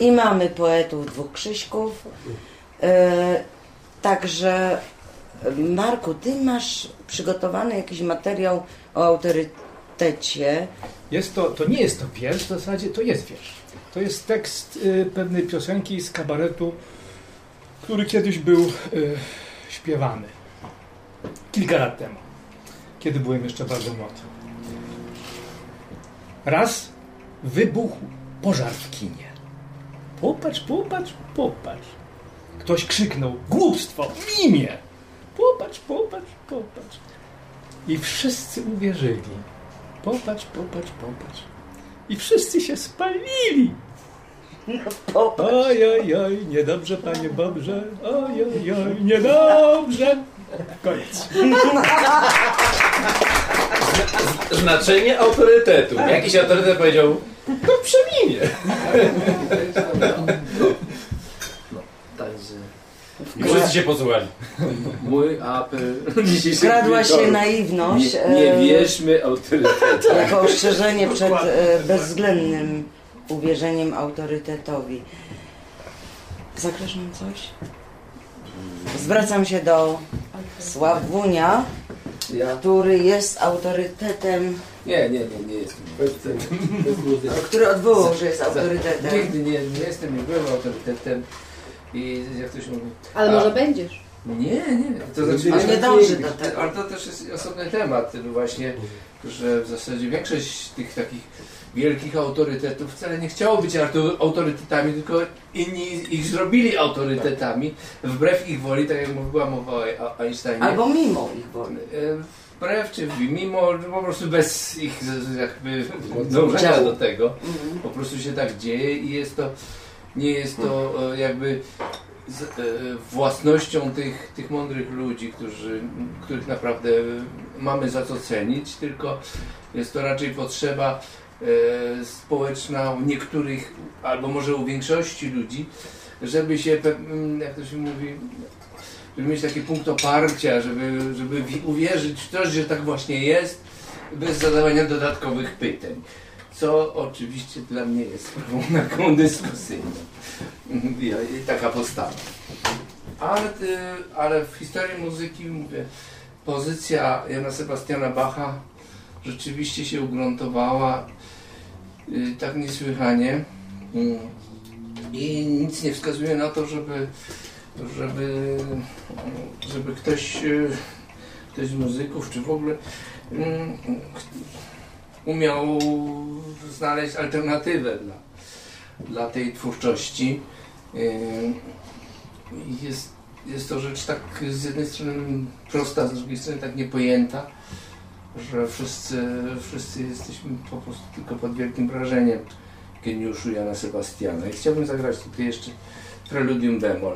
i mamy poetów dwóch Krzyśków. Także Marku, ty masz przygotowany jakiś materiał o autorytecie. Jest to, to nie jest to wiersz, w zasadzie to jest wiersz. To jest tekst pewnej piosenki z kabaretu, który kiedyś był śpiewany. Kilka lat temu, kiedy byłem jeszcze bardzo młody. Raz wybuchł pożar w kinie. Popatrz, popatrz, popatrz. Ktoś krzyknął: głupstwo w imię. Popatrz, popatrz, popatrz. I wszyscy uwierzyli. Popatrz, popatrz, popatrz. I wszyscy się spalili. No, oj, oj, oj, niedobrze, panie Bobrze. Oj, oj, oj, niedobrze. Koniec. Znaczenie autorytetu. Jakiś autorytet powiedział: no przeminie. No, także... I wszyscy się posłuchali. Mój apel... Skradła się naiwność. Nie, nie wierzmy autorytetu. Jako ostrzeżenie przed bezwzględnym uwierzeniem autorytetowi. Zagrasz nam coś? Zwracam się do Sławunia, ja? który jest autorytetem. Nie, nie, nie, nie jestem. Który odwołał, że jest autorytetem. Nigdy nie, nie jestem, nie byłem autorytetem. I jak ktoś mówi. Ale a, może będziesz? Nie, nie. To znaczy, ale nie dąży do tego. Ale to też jest osobny temat, właśnie, że w zasadzie większość tych takich wielkich autorytetów wcale nie chciało być autorytetami, tylko inni ich zrobili autorytetami wbrew ich woli, tak jak była mowa o Einsteinie. Albo mimo ich woli. Wbrew czy mimo, po prostu bez ich jakby dążenia do tego. Po prostu się tak dzieje i jest to, nie jest to jakby z, własnością tych, tych mądrych ludzi, którzy, których naprawdę mamy za co cenić, tylko jest to raczej potrzeba społeczna u niektórych, albo może u większości ludzi, żeby się, jak to się mówi, żeby mieć taki punkt oparcia, żeby, żeby uwierzyć w coś, że tak właśnie jest, bez zadawania dodatkowych pytań. Co oczywiście dla mnie jest sprawą taką dyskusyjną. Taka postawa. Ale, ale w historii muzyki, mówię, pozycja Jana Sebastiana Bacha rzeczywiście się ugruntowała yy, tak niesłychanie yy, i nic nie wskazuje na to, żeby żeby, żeby ktoś, yy, ktoś z muzyków czy w ogóle yy, umiał znaleźć alternatywę dla, dla tej twórczości. Yy, jest, jest to rzecz tak z jednej strony prosta, z drugiej strony tak niepojęta, że wszyscy, wszyscy jesteśmy po prostu tylko pod wielkim wrażeniem geniuszu Jana Sebastiana. I chciałbym zagrać tutaj jeszcze preludium bemol.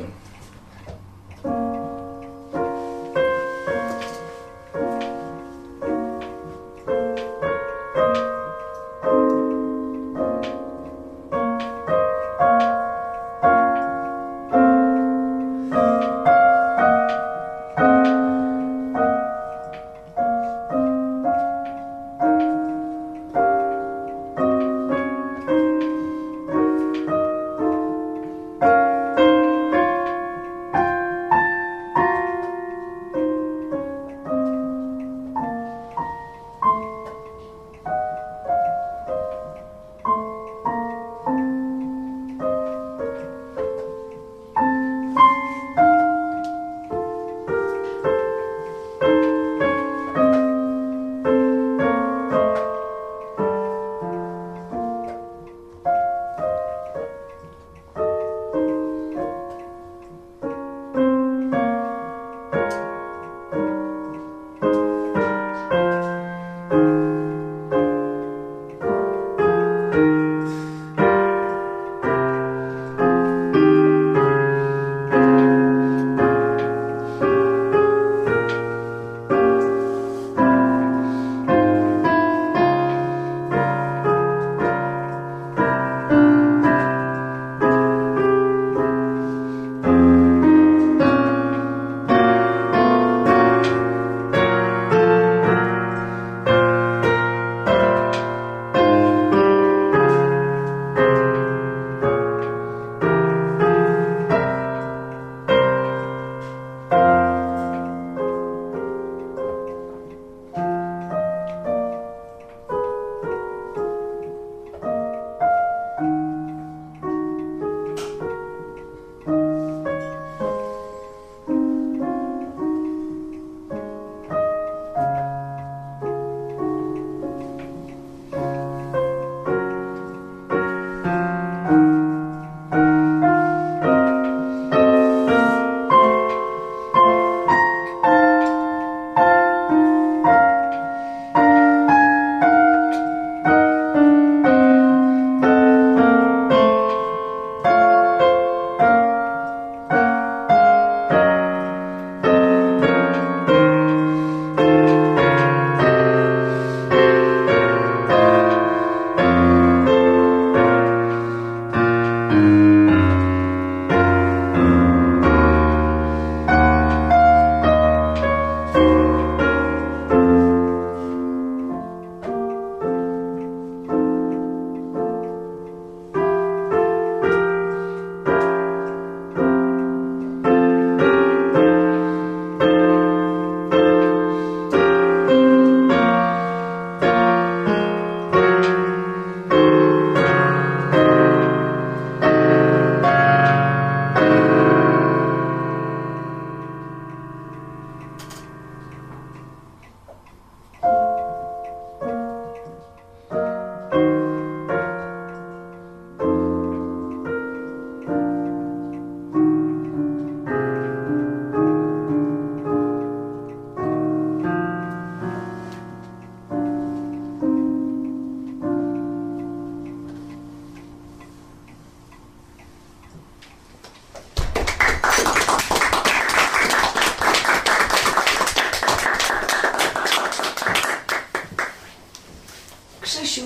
Krzysiu.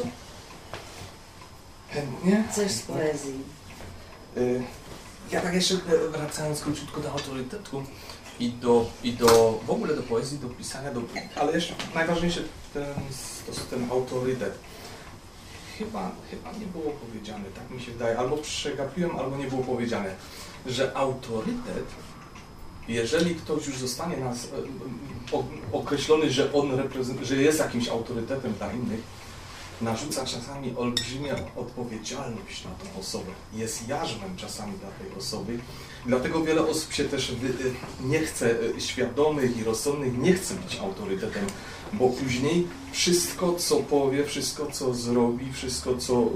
Chętnie? Coś z poezji. Y ja tak jeszcze wracając króciutko do autorytetu i do, i do w ogóle do poezji, do pisania, do, ale jeszcze najważniejsze ten, ten autorytet. Chyba, chyba nie było powiedziane, tak mi się wydaje, albo przegapiłem, albo nie było powiedziane, że autorytet, jeżeli ktoś już zostanie nas określony, że on że jest jakimś autorytetem dla innych, narzuca czasami olbrzymią odpowiedzialność na tą osobę, jest jarzmem czasami dla tej osoby. Dlatego wiele osób się też nie chce, świadomych i rozsądnych, nie chce być autorytetem, bo później wszystko, co powie, wszystko, co zrobi, wszystko, co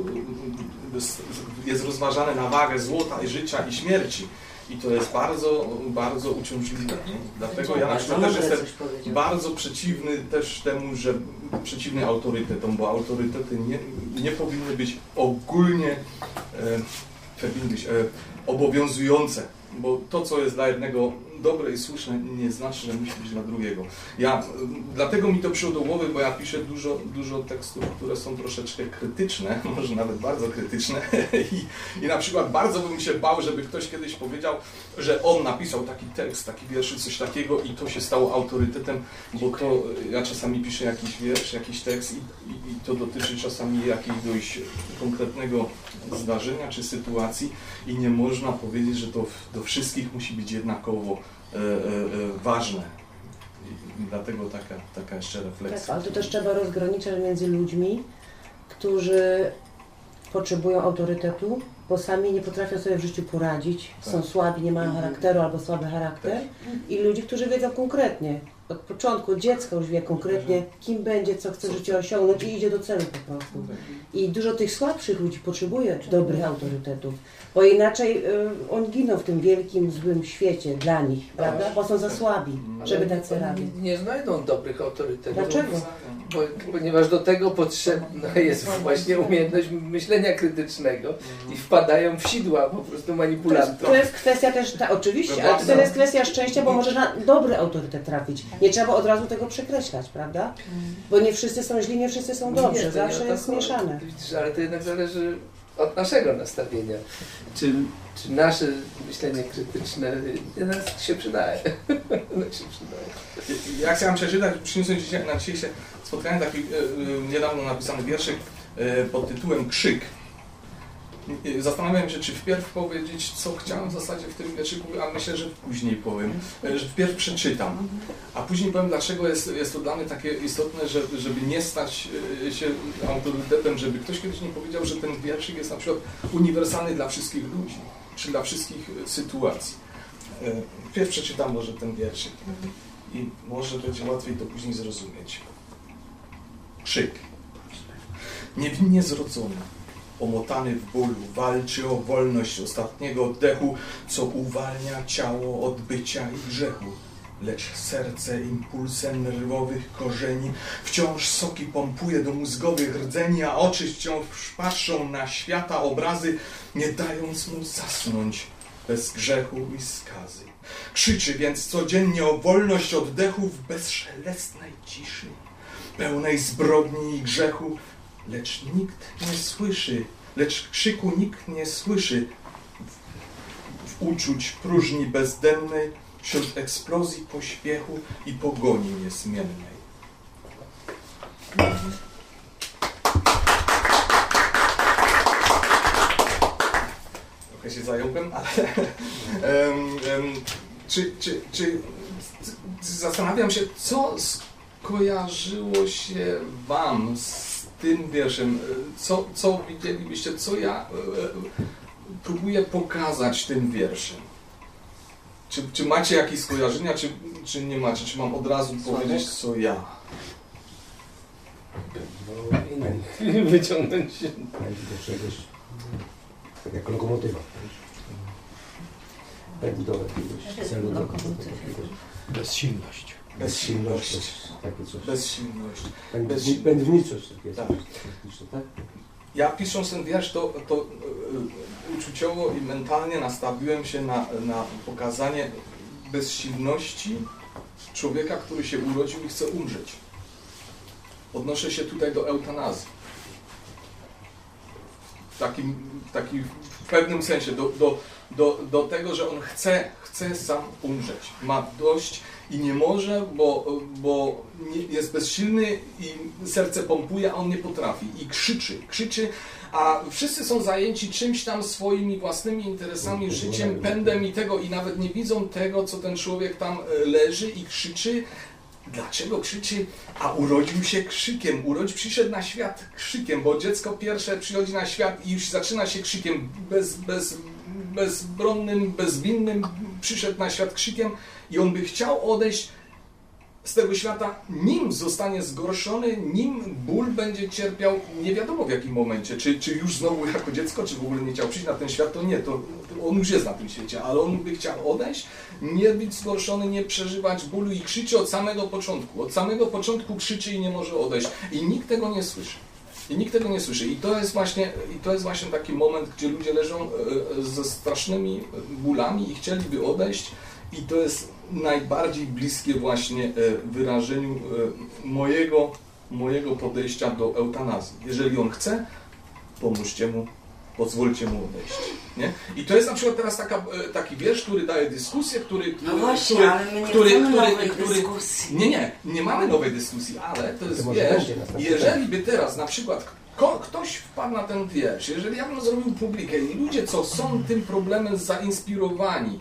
jest rozważane na wagę złota, i życia i śmierci. I to jest bardzo, bardzo uciążliwe. Dlatego ja na przykład też jestem bardzo przeciwny też temu, że przeciwny autorytetom, bo autorytety nie, nie powinny być ogólnie e, powinny być, e, obowiązujące, bo to, co jest dla jednego dobre i słuszne, nie znaczy, że musi być dla drugiego. Ja, dlatego mi to przyszło do głowy, bo ja piszę dużo, dużo tekstów, które są troszeczkę krytyczne, może nawet bardzo krytyczne. I, I na przykład bardzo bym się bał, żeby ktoś kiedyś powiedział, że on napisał taki tekst, taki wiersz, coś takiego i to się stało autorytetem, bo to ja czasami piszę jakiś wiersz, jakiś tekst i, i, i to dotyczy czasami jakiegoś konkretnego zdarzenia czy sytuacji i nie można powiedzieć, że to do wszystkich musi być jednakowo E, e, ważne. I dlatego taka, taka jeszcze refleksja. Tak, ale to też trzeba rozgraniczać między ludźmi, którzy potrzebują autorytetu, bo sami nie potrafią sobie w życiu poradzić, tak. Są słabi, nie mają mhm. charakteru albo słaby charakter tak. I ludzi, którzy wiedzą konkretnie, od początku, od dziecka już wie konkretnie, kim będzie, co chce w życiu osiągnąć i idzie do celu po prostu. I dużo tych słabszych ludzi potrzebuje dobrych autorytetów, bo inaczej y, on giną w tym wielkim, złym świecie dla nich, prawda? Bo są za słabi, żeby dać sobie radę. Nie znajdą dobrych autorytetów. Dlaczego? Bo, ponieważ do tego potrzebna jest właśnie umiejętność myślenia krytycznego i wpadają w sidła po prostu manipulantów. To, to jest kwestia też, ta, oczywiście, ale to jest kwestia szczęścia, bo może na dobry autorytet trafić. Nie trzeba od razu tego przekreślać, prawda? Bo nie wszyscy są źli, nie wszyscy są dobrzy, nie, zawsze jest mieszane. Ale to jednak zależy od naszego nastawienia. Czy, czy nasze myślenie krytyczne nas się przydaje? Nas się przydaje. Ja chciałem przeczytać, przyniosłem dzisiaj, na dzisiejsze spotkanie taki yy, niedawno napisany wierszyk yy, pod tytułem Krzyk. Zastanawiałem się, czy wpierw powiedzieć, co chciałem w zasadzie w tym wierszyku, a myślę, że później powiem, że wpierw przeczytam, a później powiem, dlaczego jest, jest to dla mnie takie istotne, żeby, żeby nie stać się autorytetem, żeby ktoś kiedyś nie powiedział, że ten wierszyk jest na przykład uniwersalny dla wszystkich ludzi, czy dla wszystkich sytuacji. Wpierw przeczytam może ten wierszyk i może będzie łatwiej to później zrozumieć. Krzyk. Niewinnie zrodzony. Omotany w bólu, walczy o wolność ostatniego oddechu, co uwalnia ciało od bycia i grzechu. Lecz serce impulsem nerwowych korzeni wciąż soki pompuje do mózgowych rdzeni, a oczy wciąż patrzą na świata obrazy, nie dając mu zasnąć bez grzechu i skazy. Krzyczy więc codziennie o wolność oddechu w bezszelestnej ciszy, pełnej zbrodni i grzechu, lecz nikt nie słyszy, lecz krzyku nikt nie słyszy. W uczuć próżni bezdennej, wśród eksplozji pośpiechu i pogoni niezmiennej. Trochę się zająłem, ale um, um, czy, czy, czy zastanawiam się, co skojarzyło się wam z tym wierszem, co, co widzielibyście, co ja e, próbuję pokazać tym wierszem? Czy, czy macie jakieś skojarzenia, czy, czy nie macie? Czy mam od razu Sławek? Powiedzieć, co ja? No, wyciągnąć się do czegoś, tak jak lokomotywa. Tak budowa jakiegoś celu lokomotywy. Bezsilność. Bezsilność. Bezsilność. Bezsilność. Tak. Tak? Ja pisząc ten wiersz, to, to uczuciowo i mentalnie nastawiłem się na, na pokazanie bezsilności człowieka, który się urodził i chce umrzeć. Odnoszę się tutaj do eutanazji. w takim, w takim w pewnym sensie do, do, do, do tego, że on chce, chce sam umrzeć. Ma dość i nie może, bo, bo jest bezsilny i serce pompuje, a on nie potrafi. I krzyczy, krzyczy, a wszyscy są zajęci czymś tam, swoimi własnymi interesami, życiem, pędem i tego, i nawet nie widzą tego, co ten człowiek tam leży i krzyczy. Dlaczego krzyczy? A urodził się krzykiem, urodź, przyszedł na świat krzykiem, bo dziecko pierwsze przychodzi na świat i już zaczyna się krzykiem, bez, bez, bezbronnym, bezwinnym, przyszedł na świat krzykiem i on by chciał odejść z tego świata, nim zostanie zgorszony, nim ból będzie cierpiał, nie wiadomo w jakim momencie, czy, czy już znowu jako dziecko, czy w ogóle nie chciał przyjść na ten świat, to nie, to on już jest na tym świecie, ale on by chciał odejść, nie być zgorszony, nie przeżywać bólu i krzyczy od samego początku, od samego początku krzyczy i nie może odejść i nikt tego nie słyszy. I nikt tego nie słyszy. I to jest właśnie, i to jest właśnie taki moment, gdzie ludzie leżą ze strasznymi bólami i chcieliby odejść. I to jest najbardziej bliskie właśnie wyrażeniu mojego, mojego podejścia do eutanazji. Jeżeli on chce, pomóżcie mu, pozwólcie mu odejść. Nie? I to jest na przykład teraz taka, taki wiersz, który daje dyskusję, który... który no właśnie, który, ale my nie który, mamy który, nowej który, dyskusji. Nie, nie, nie mamy nowej dyskusji, ale to jest wiersz. Jeżeli by teraz na przykład ko, ktoś wpadł na ten wiersz, jeżeli ja bym zrobił publikę i ludzie, co są tym problemem zainspirowani,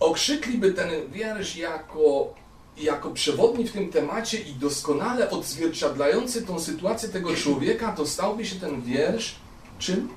okrzykliby ten wiersz jako, jako przewodni w tym temacie i doskonale odzwierciedlający tą sytuację tego człowieka, to stałby się ten wiersz czym?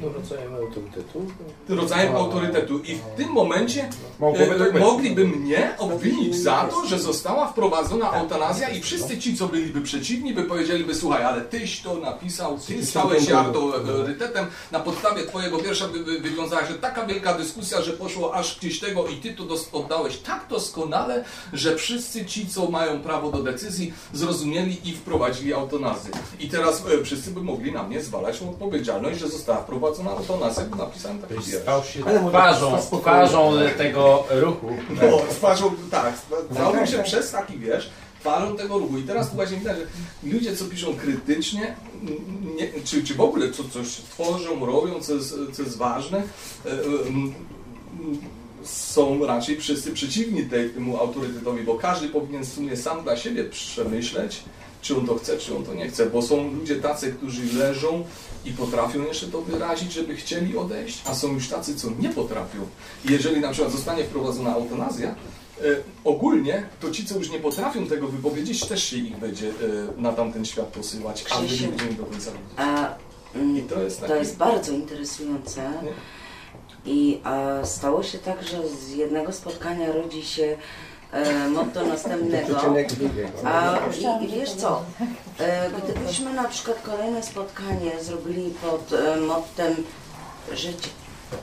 No, rodzajem autorytetu. Rodzajem a, autorytetu. I w a, tym momencie e, mogliby mnie obwinić za to, że została wprowadzona eutanazja i wszyscy ci, co byliby przeciwni, by powiedzieliby, słuchaj, ale tyś to napisał, ty stałeś się autorytetem, na podstawie twojego wiersza by, by wywiązała się taka wielka dyskusja, że poszło aż gdzieś tego i ty to oddałeś tak doskonale, że wszyscy ci, co mają prawo do decyzji, zrozumieli i wprowadzili eutanazję. I teraz e, wszyscy by mogli na mnie zwalać odpowiedzialność, że została wprowadzona to na sobie napisałem taki wiersz. Twarzą, twarzą tego ruchu. Tak. No, twarzą, tak. Stałbym się przez taki wiersz, twarzą tego ruchu. I teraz tu właśnie widać, że ludzie, co piszą krytycznie, nie, czy, czy w ogóle co, coś tworzą, robią, co jest, co jest ważne, są raczej wszyscy przeciwni tej, temu autorytetowi, bo każdy powinien w sumie sam dla siebie przemyśleć, czy on to chce, czy on to nie chce, bo są ludzie tacy, którzy leżą i potrafią jeszcze to wyrazić, żeby chcieli odejść, a są już tacy, co nie potrafią. Jeżeli na przykład zostanie wprowadzona eutanazja, y, ogólnie to ci, co już nie potrafią tego wypowiedzieć, też się ich będzie y, na tamten świat posyłać, a my nie będziemy do końca wiedzieć. I to jest, taki... to jest bardzo interesujące. Nie? I a, stało się tak, że z jednego spotkania rodzi się E, motto następnego. A, i, i wiesz co, e, gdybyśmy na przykład kolejne spotkanie zrobili pod e, mottem żyć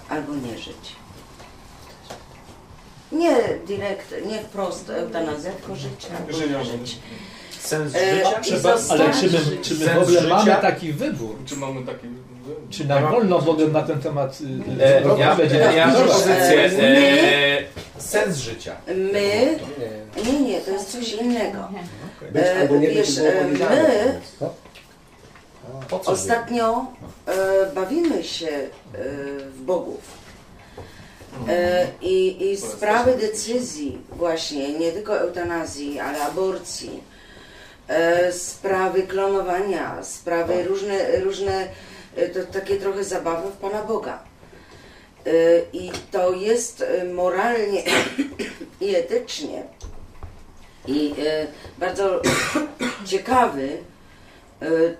albo nie żyć. Nie direkt, nie wprost eutanazja, tylko żyć albo nie żyć. Sens życia? Trzeba, ale czy my, czy my w ogóle mamy taki wybór? Czy mamy taki wybór? Czy nam wolno w ogóle na ten temat e, ja będzie ja, ja propozycję. E, sens życia. My? Nie, nie, to jest coś innego. E, wiesz, my ostatnio e, bawimy się e, w bogów. I, i sprawy decyzji właśnie, nie tylko eutanazji, ale aborcji, sprawy klonowania, sprawy różne, różne to takie trochę zabawy w Pana Boga. I to jest moralnie i etycznie i bardzo ciekawy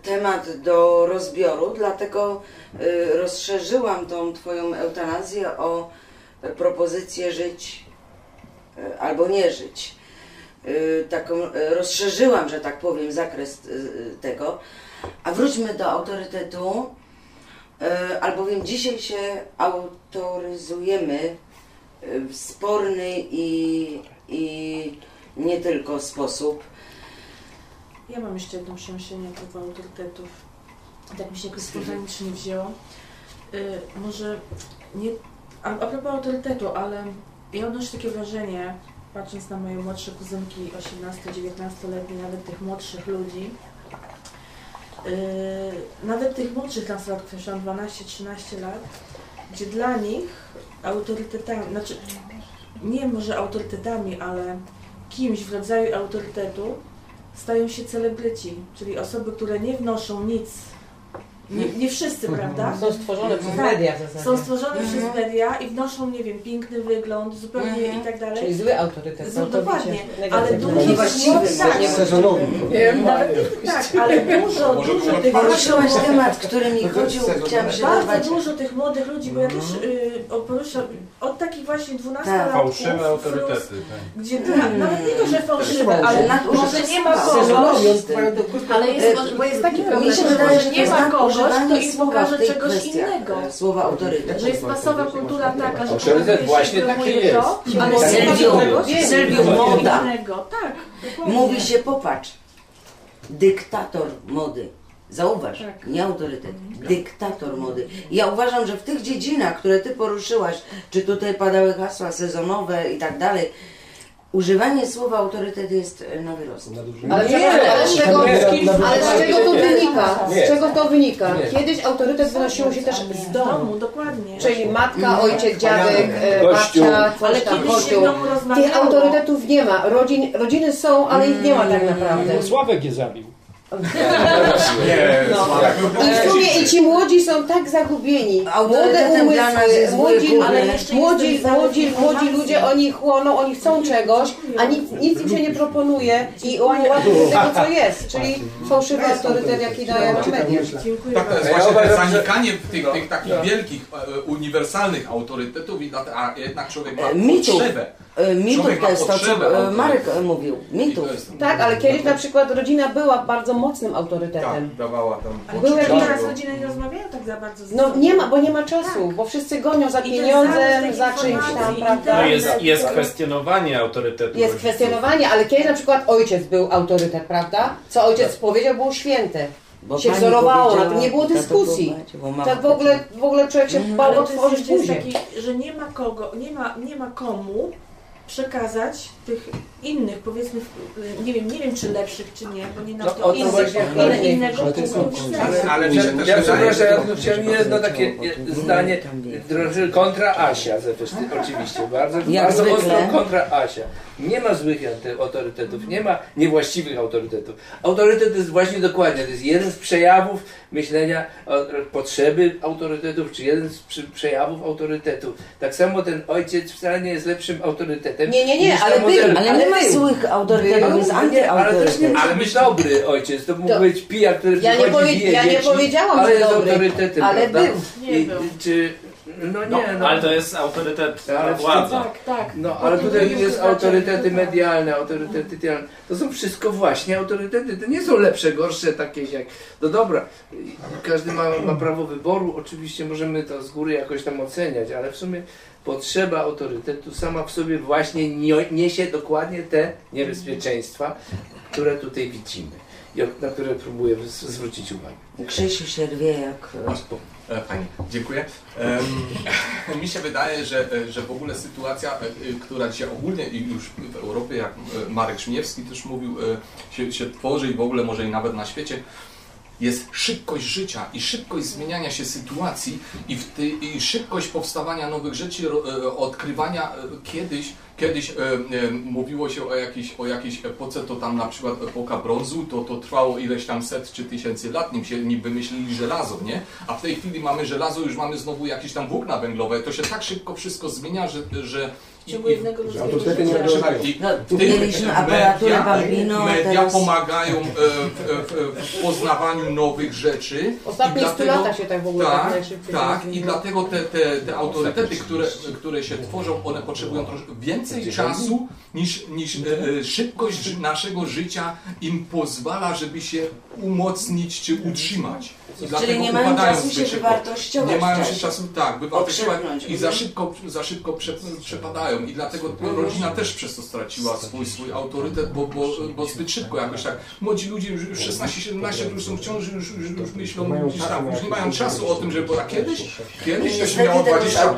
temat do rozbioru, dlatego rozszerzyłam tą twoją eutanazję o propozycję żyć albo nie żyć. Taką rozszerzyłam, że tak powiem, zakres tego. A wróćmy do autorytetu, albowiem dzisiaj się autoryzujemy w sporny i, i nie tylko sposób. Ja mam jeszcze jedno przemyślenie do autorytetów. Tak mi się jakoś spontanicznie wzięło. Może nie... A propos autorytetu, ale ja odnoszę takie wrażenie, patrząc na moje młodsze kuzynki osiemnasto-dziewiętnastoletnie, nawet tych młodszych ludzi, yy, nawet tych młodszych nastolatków, już tam dwanaście trzynaście lat, gdzie dla nich autorytetami, znaczy nie może autorytetami, ale kimś w rodzaju autorytetu stają się celebryci, czyli osoby, które nie wnoszą nic. Nie, nie wszyscy, prawda? Są stworzone przez media. Tak, są stworzone przez media i wnoszą, nie wiem, piękny wygląd, zupełnie i tak dalej. Czyli zły autorytet. No dokładnie, ale dużo tych młodych... Poruszyłaś temat, który mi chodził, chciałam się dowiedzieć. Bardzo dużo tych młodych ludzi, bo ja też poruszam od takich właśnie dwunastolatków. Fałszywe autorytety. Nawet nie to, że fałszywe, ale może nie ma kogoś, ale jest taki problem, że nie ma kogoś, kto im pokaże czegoś innego. Słowa autorytet. Że jest masowa kultura taka, że autorytet właśnie taki jest. Ale Sylwiu, moda. Tak, mówi się, popatrz, dyktator mody. Zauważ, tak. Nie autorytet, mhm. dyktator mody. Ja uważam, że w tych dziedzinach, które ty poruszyłaś, czy tutaj padały hasła sezonowe i tak dalej, używanie słowa autorytet jest na wyrost. Ale, nie, ale z czego, ale z czego to wynika? Z czego to wynika? Kiedyś autorytet wynosiło się też z domu, dokładnie. Czyli matka, ojciec, dziadek, babcia, coś tam, kościół. Tych autorytetów nie ma. Rodzin, rodziny są, ale ich nie ma tak naprawdę. Sławek je zabił. No. I w sumie i ci młodzi są tak zagubieni. Młode umysły, młodzi, młodzi, młodzi, młodzi ludzie, oni chłoną, oni chcą czegoś, a nic, nic im się nie proponuje i oni łapią z tego, co jest, czyli fałszywy autorytet, jaki dają media. Tak, to jest właśnie zanikanie tych, tych takich wielkich, uniwersalnych autorytetów, a jednak człowiek ma potrzebę. Mitów to jest to, co Marek mówił. Mitów. Tak, ale kiedyś na przykład rodzina była bardzo mocnym autorytetem. Tak, dawała tam. Były teraz rodziny nie rozmawiają tak za bardzo. No nie ma, bo nie ma czasu, tak. Bo wszyscy gonią za pieniądzem, za czymś tam, prawda? No jest, jest kwestionowanie autorytetu. Jest kwestionowanie, ale kiedyś na przykład ojciec był autorytet, prawda? Co ojciec tak. powiedział, było święte. Bo się wzorowało, na tym nie było dyskusji. Tak w ogóle, w ogóle człowiek się mhm. bał otworzyć buzię. Że nie ma kogo, nie ma, nie ma komu przekazać tych innych, powiedzmy, nie wiem, nie wiem czy lepszych, czy nie, bo nie na no, to, to innych, innego ale, ale ja przepraszam, ja tu chciałem jedno takie zdanie, kontra Asia, oczywiście, bardzo, bardzo ostro kontra Asia. Nie ma złych autorytetów, nie ma niewłaściwych autorytetów. Autorytet jest właśnie dokładnie, to jest jeden z przejawów myślenia, potrzeby autorytetów, czy jeden z przejawów autorytetu. Tak samo ten ojciec wcale nie jest lepszym autorytetem. Nie, nie, nie, ale był, ale nie ma złych autorytetów, jest antyautorytet. Ale myśl dobry ojciec, to mógł być pijak, który przychodzi bije. Ja nie powiedziałam, że dobry, ale był. No, nie, no. Ale to jest autorytet władzy. Tak, tak. No, ale tutaj jest autorytety medialne, autorytety tealne. To są wszystko właśnie autorytety. To nie są lepsze, gorsze, takie jak... No dobra, każdy ma, ma prawo wyboru. Oczywiście możemy to z góry jakoś tam oceniać, ale w sumie potrzeba autorytetu sama w sobie właśnie niesie dokładnie te niebezpieczeństwa, które tutaj widzimy, na które próbuję zwrócić uwagę. Krzysiu się rwie jak... Fajnie, dziękuję. Um, mi się wydaje, że, że w ogóle sytuacja, która dzisiaj ogólnie już w Europie, jak Marek Żmijewski też mówił, się, się tworzy i w ogóle może i nawet na świecie, jest szybkość życia i szybkość zmieniania się sytuacji i, w ty, i szybkość powstawania nowych rzeczy, odkrywania kiedyś. Kiedyś e, e, mówiło się o jakiejś, o jakiejś epoce, to tam na przykład epoka brązu, to, to trwało ileś tam set czy tysięcy lat, nim się nim wymyślili żelazo, nie? A w tej chwili mamy żelazo, już mamy znowu jakieś tam włókna węglowe, to się tak szybko wszystko zmienia, że... że w ciągu jednego rodzaju mieliśmy aparaturę Balbino. Media pomagają e, w, w, w poznawaniu nowych rzeczy. Ostatnie stu lata się tak w ogóle tak, tak, tak i dlatego te, te, te autorytety, które, które się tworzą, one potrzebują troszkę więcej czasu niż, niż e, szybkość naszego życia im pozwala, żeby się umocnić czy utrzymać. I czyli nie mają czasu się wywartościować. Nie mają się czasu, tak, wywartościować i za szybko, za szybko prze, przepadają. I dlatego rodzina też przez to straciła swój, swój autorytet, bo, bo, bo zbyt szybko jakoś tak. Młodzi ludzie już szesnaście siedemnaście już są w ciąży, już, już, już myślą, gdzieś tam, już nie mają czasu o tym, że bo kiedyś, kiedyś to się miało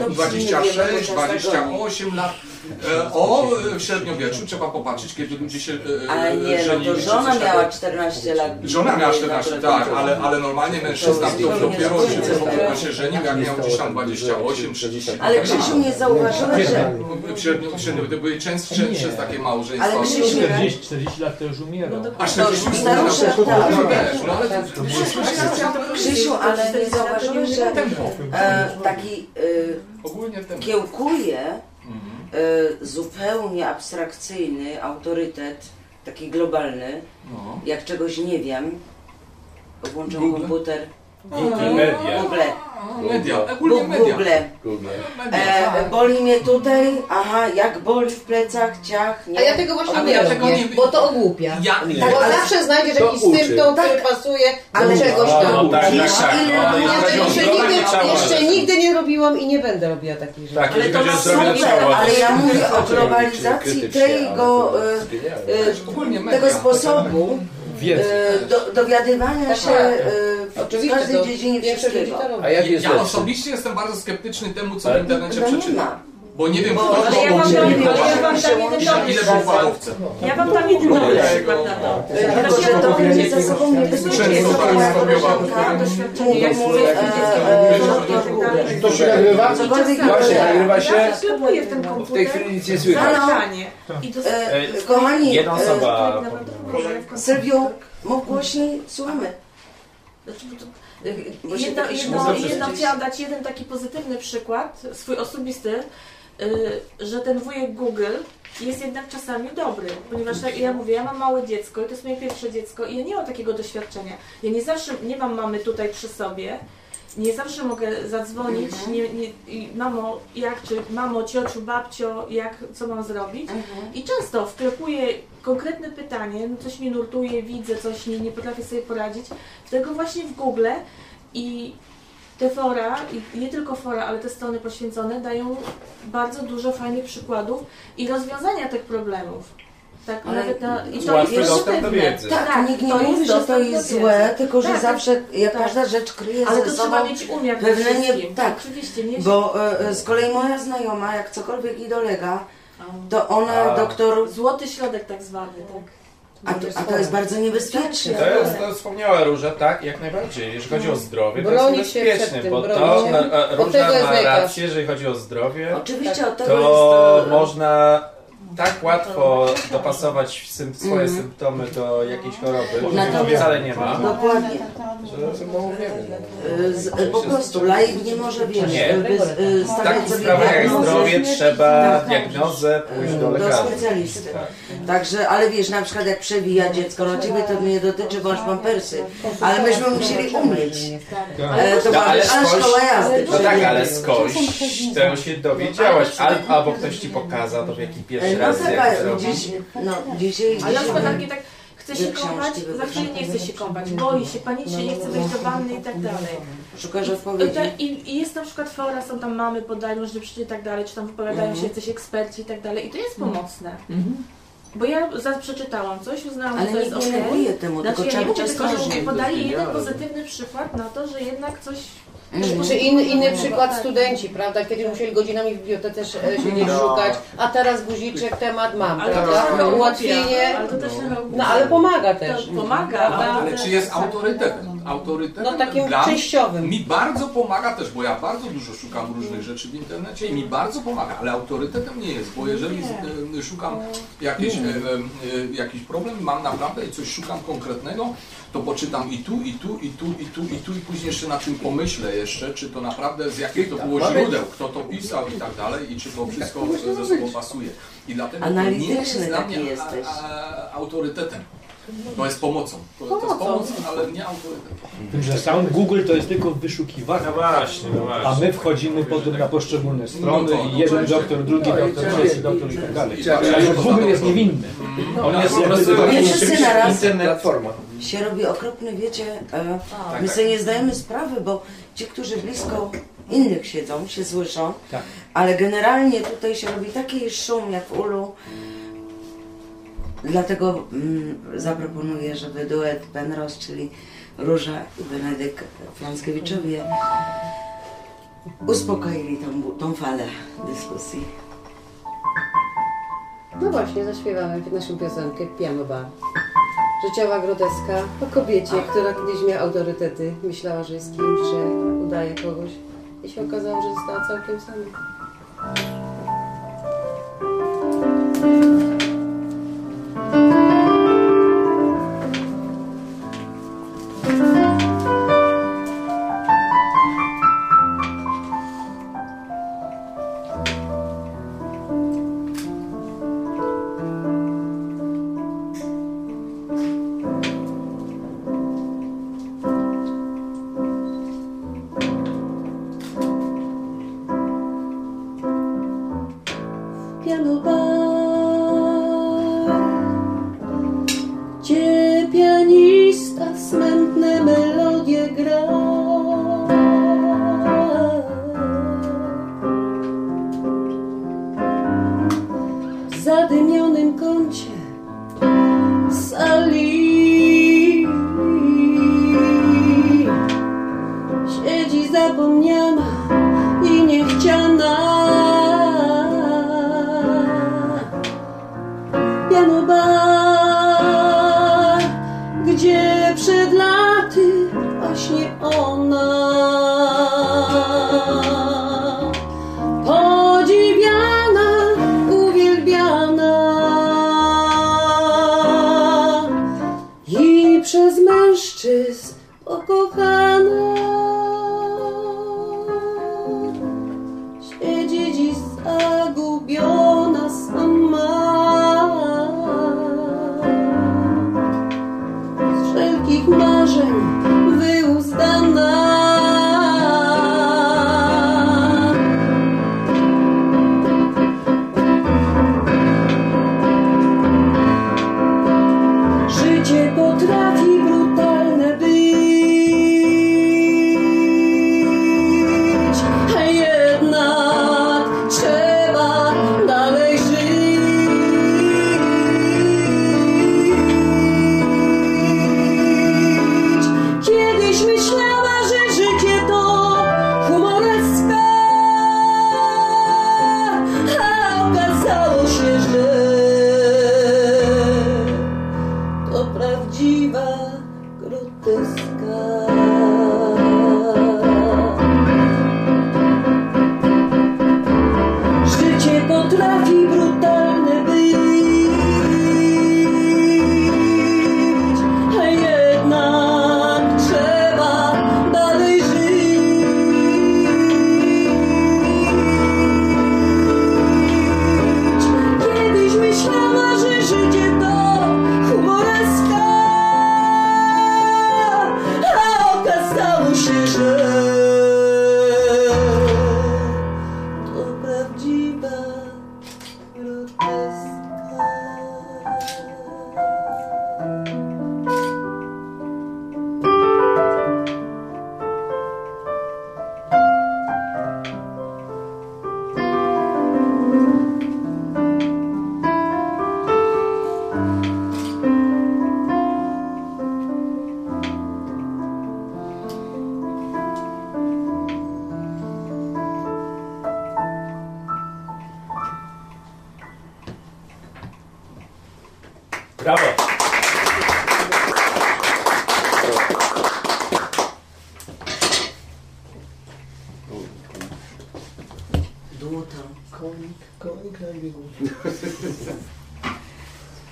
dwadzieścia sześć, dwadzieścia osiem lat. O, w średniowieczu trzeba popatrzeć, kiedy ludzie się ale nie, żenili, no to żona miała czternaście lat. Żona miała czternaście, tak, ale, ale normalnie mężczyzna to dopiero się, się żenił, jak miał gdzieś tam dwadzieścia osiem, trzydzieści. Ale Krzysiu nie zauważyłeś, że... To były częstsze takie małżeństwa. Ale Krzysiu czterdzieści lat to już umiera. A czterdzieści lat to już umiera. Krzysiu, ale nie zauważyłeś, że taki kiełkuje zupełnie abstrakcyjny autorytet, taki globalny, no. Jak czegoś nie wiem, włączam Google. Komputer. Google. Media. Google. Media. Google. Google. Google. E, boli mnie tutaj, aha, jak boli w plecach, ciach, nie. A ja tego właśnie nie, ja tego nie, bo to ogłupia. Ja nie. Tak, bo zawsze znajdziesz jakiś symptom, który pasuje do czegoś tam. Jeszcze nigdy nie robiłam i nie będę robiła takich rzeczy. Tak, ale to jest super, ale ja mówię o globalizacji tego, tego sposobu. Do, dowiadywania się tak, tak. w każdej dziedzinie wszystkiego. A ja, ja osobiście jestem bardzo sceptyczny temu, co w internecie przeczytam. Bo nie wiem, kto to ja może nie poważnie, ile był fałowce. Ja wam tam jedyną przykład na to. Dlatego, że to będzie za sobą nie wysłuchuje. To moja koleżanka, doświadczenie, jak mówi doktor Góry. To się nagrywa? Właśnie, nagrywa się. W tej chwili nic nie słychać. Kochani, Sylwiu, mów głośniej, słuchamy. Jedną chciałam dać jeden taki pozytywny przykład, swój osobisty, że ten wujek Google jest jednak czasami dobry, ponieważ jak ja mówię, ja mam małe dziecko i to jest moje pierwsze dziecko i ja nie mam takiego doświadczenia. Ja nie zawsze, nie mam mamy tutaj przy sobie, nie zawsze mogę zadzwonić, mhm. nie, nie, i mamo, jak, czy mamo, ciociu, babcio, jak, co mam zrobić? Mhm. I często wklepuję konkretne pytanie, no coś mnie nurtuje, widzę coś, nie, nie potrafię sobie poradzić, dlatego właśnie w Google i te fora, i nie tylko fora, ale te strony poświęcone dają bardzo dużo fajnych przykładów i rozwiązania tych problemów. Tak, ale nawet na, i to jest do wiedzy. Tak, tak, nikt nie mówi, że to jest złe, tylko że tak, zawsze jak tak. Każda rzecz kryje ale ze sobą to trzeba mieć umiar pewne nie, tak, oczywiście, nie bo e, z kolei moja znajoma, jak cokolwiek jej dolega, to ona a. doktor... Złoty środek tak zwany, tak? A to, a to jest bardzo niebezpieczne. To jest, to wspomniała Róża, tak, jak najbardziej. Jeżeli chodzi o zdrowie, to bronić jest niebezpieczne, tym, bo to na, Róża ma rację, jeżeli chodzi o zdrowie, oczywiście, tak, to, to można... Tak łatwo dopasować swoje mm. symptomy do jakiejś choroby, natomiast wcale nie ma. Dokładnie. Z, po prostu laik nie może wiedzieć. Nie. Bez, w takich sprawach jak zdrowie trzeba diagnozę pójść do lekarza. Do specjalisty. Tak. Także, ale wiesz, na przykład jak przewija dziecko, no ciebie to mnie dotyczy, bo masz pampersy, ale myśmy musieli umyć. E, to była no, ale szkoła jazdy. No tak, ale skądś to się dowiedziałaś, albo ktoś ci pokazał, to w jaki pierwszy raz. No tak, dziś, no, dzisiaj... Ale już podatki tak... Chce się kąpać, za chwilę nie chce się kąpać, boi się, panicznie, nie chce wejść do wanny i tak dalej. Szukasz odpowiedzi. I, i jest na przykład fora, są tam mamy, podają różne przyczyny i tak dalej, czy tam wypowiadają mm-hmm. się jacyś eksperci i tak dalej i to jest pomocne. Mm-hmm. Bo ja przeczytałam coś, uznałam, ale że to jest okej. Ale nie temu, znaczy, tylko ja nie mówię, tylko że podali jeden pozytywny przykład na to, że jednak coś... Mm. Czy in, inny przykład studenci, prawda? Kiedyś musieli godzinami w bibliotece siedzieć no. szukać, a teraz guziczek, temat mam, ale prawda? To to ułatwienie, ale to też no ale pomaga też. To pomaga, ale, ale czy jest autorytetem? Autorytetem no, takim dla częściowym. Mi bardzo pomaga też, bo ja bardzo dużo szukam różnych rzeczy w internecie i mi bardzo pomaga, ale autorytetem nie jest, bo jeżeli nie. szukam jakieś, nie. jakiś problem, mam naprawdę i coś szukam konkretnego, to poczytam i tu, i tu, i tu, i tu, i tu i później jeszcze na czym pomyślę jeszcze, czy to naprawdę z jakich to było źródeł, kto to pisał i tak dalej i czy to wszystko ze sobą pasuje. I dlatego nie jest dla mnie autorytetem. To jest pomocą. To, to jest pomoc, ale nie autorytet. Że sam Google to jest tylko wyszukiwanie. No właśnie, no właśnie. A my wchodzimy potem na poszczególne strony no to, no i jeden doktor, drugi no doktor, trzeci doktor i tak dalej. Google jest niewinny. On jest jakby... Internet. Platforma. się robi okropny, wiecie, my sobie nie zdajemy sprawy, bo ci, którzy blisko innych siedzą, się słyszą, ale generalnie tutaj się robi taki szum jak w ulu. Dlatego mm, zaproponuję, żeby duet Benros, czyli Róża i Benedyk Frąckiewiczowie, uspokoili tą, tą falę dyskusji. No właśnie, zaśpiewamy naszą piosenkę Piano Bar. Życiowa groteska o kobiecie, która kiedyś miała autorytety, myślała, że jest kimś, że udaje kogoś i się okazało, że została całkiem sama.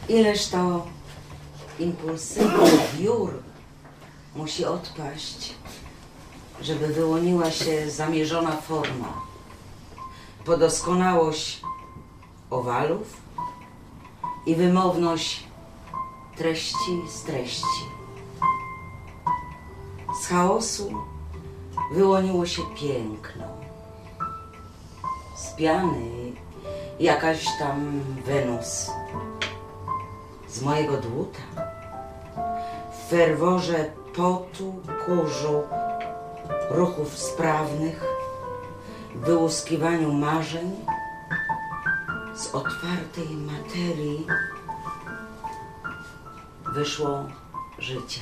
Ileż to impulsywnych wiór musi odpaść, żeby wyłoniła się zamierzona forma, podoskonałość owalów i wymowność treści z treści. Z chaosu wyłoniło się piękno, z piany jakaś tam Wenus. Z mojego dłuta w ferworze potu, kurzu, ruchów sprawnych, wyłuskiwaniu marzeń z otwartej materii wyszło życie.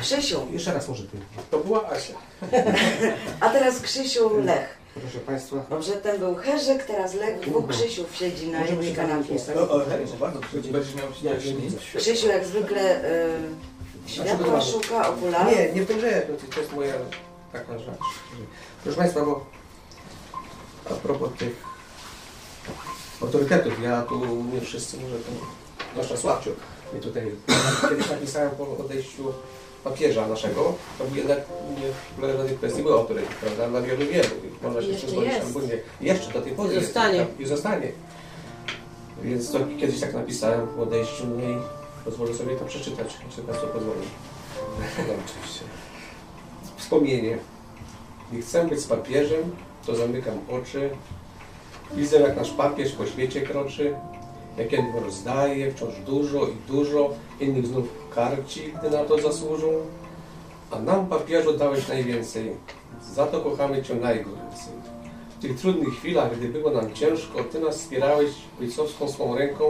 Krzysiu. Jeszcze raz może ty. To była Asia. A teraz Krzysiu Lech. Proszę Państwa. Dobrze, ten był Herzek, teraz Lech. Dwóch Krzysiów siedzi na jednej kanapie. Krzysiu jak zwykle y, światła szuka, okularów. Nie, nie w tym, że to jest moja taka rzecz. Proszę Państwa, bo a propos tych autorytetów, ja tu nie wszyscy może to... Zwłaszcza Sławciu mi tutaj kiedyś napisałem po odejściu papieża naszego, to jednak nie w tej kwestii był autorytet, prawda, na wielu wielu. Można się przyzwolić tam później. Jeszcze do tej pory jest. Zostanie. Tam, I zostanie. Więc to kiedyś tak napisałem po odejściu mnie, pozwolę sobie to przeczytać, jeśli Państwo pozwolą. No, oczywiście. Wspomnienie. Nie chcę być z papieżem, to zamykam oczy. Widzę, jak nasz papież po świecie kroczy. Jak jedno rozdaje, wciąż dużo i dużo, innych znów karci, gdy na to zasłużą. A nam, papieżu, dałeś najwięcej, za to kochamy Cię najgoręcej. W tych trudnych chwilach, gdy było nam ciężko, Ty nas wspierałeś ojcowską swą ręką,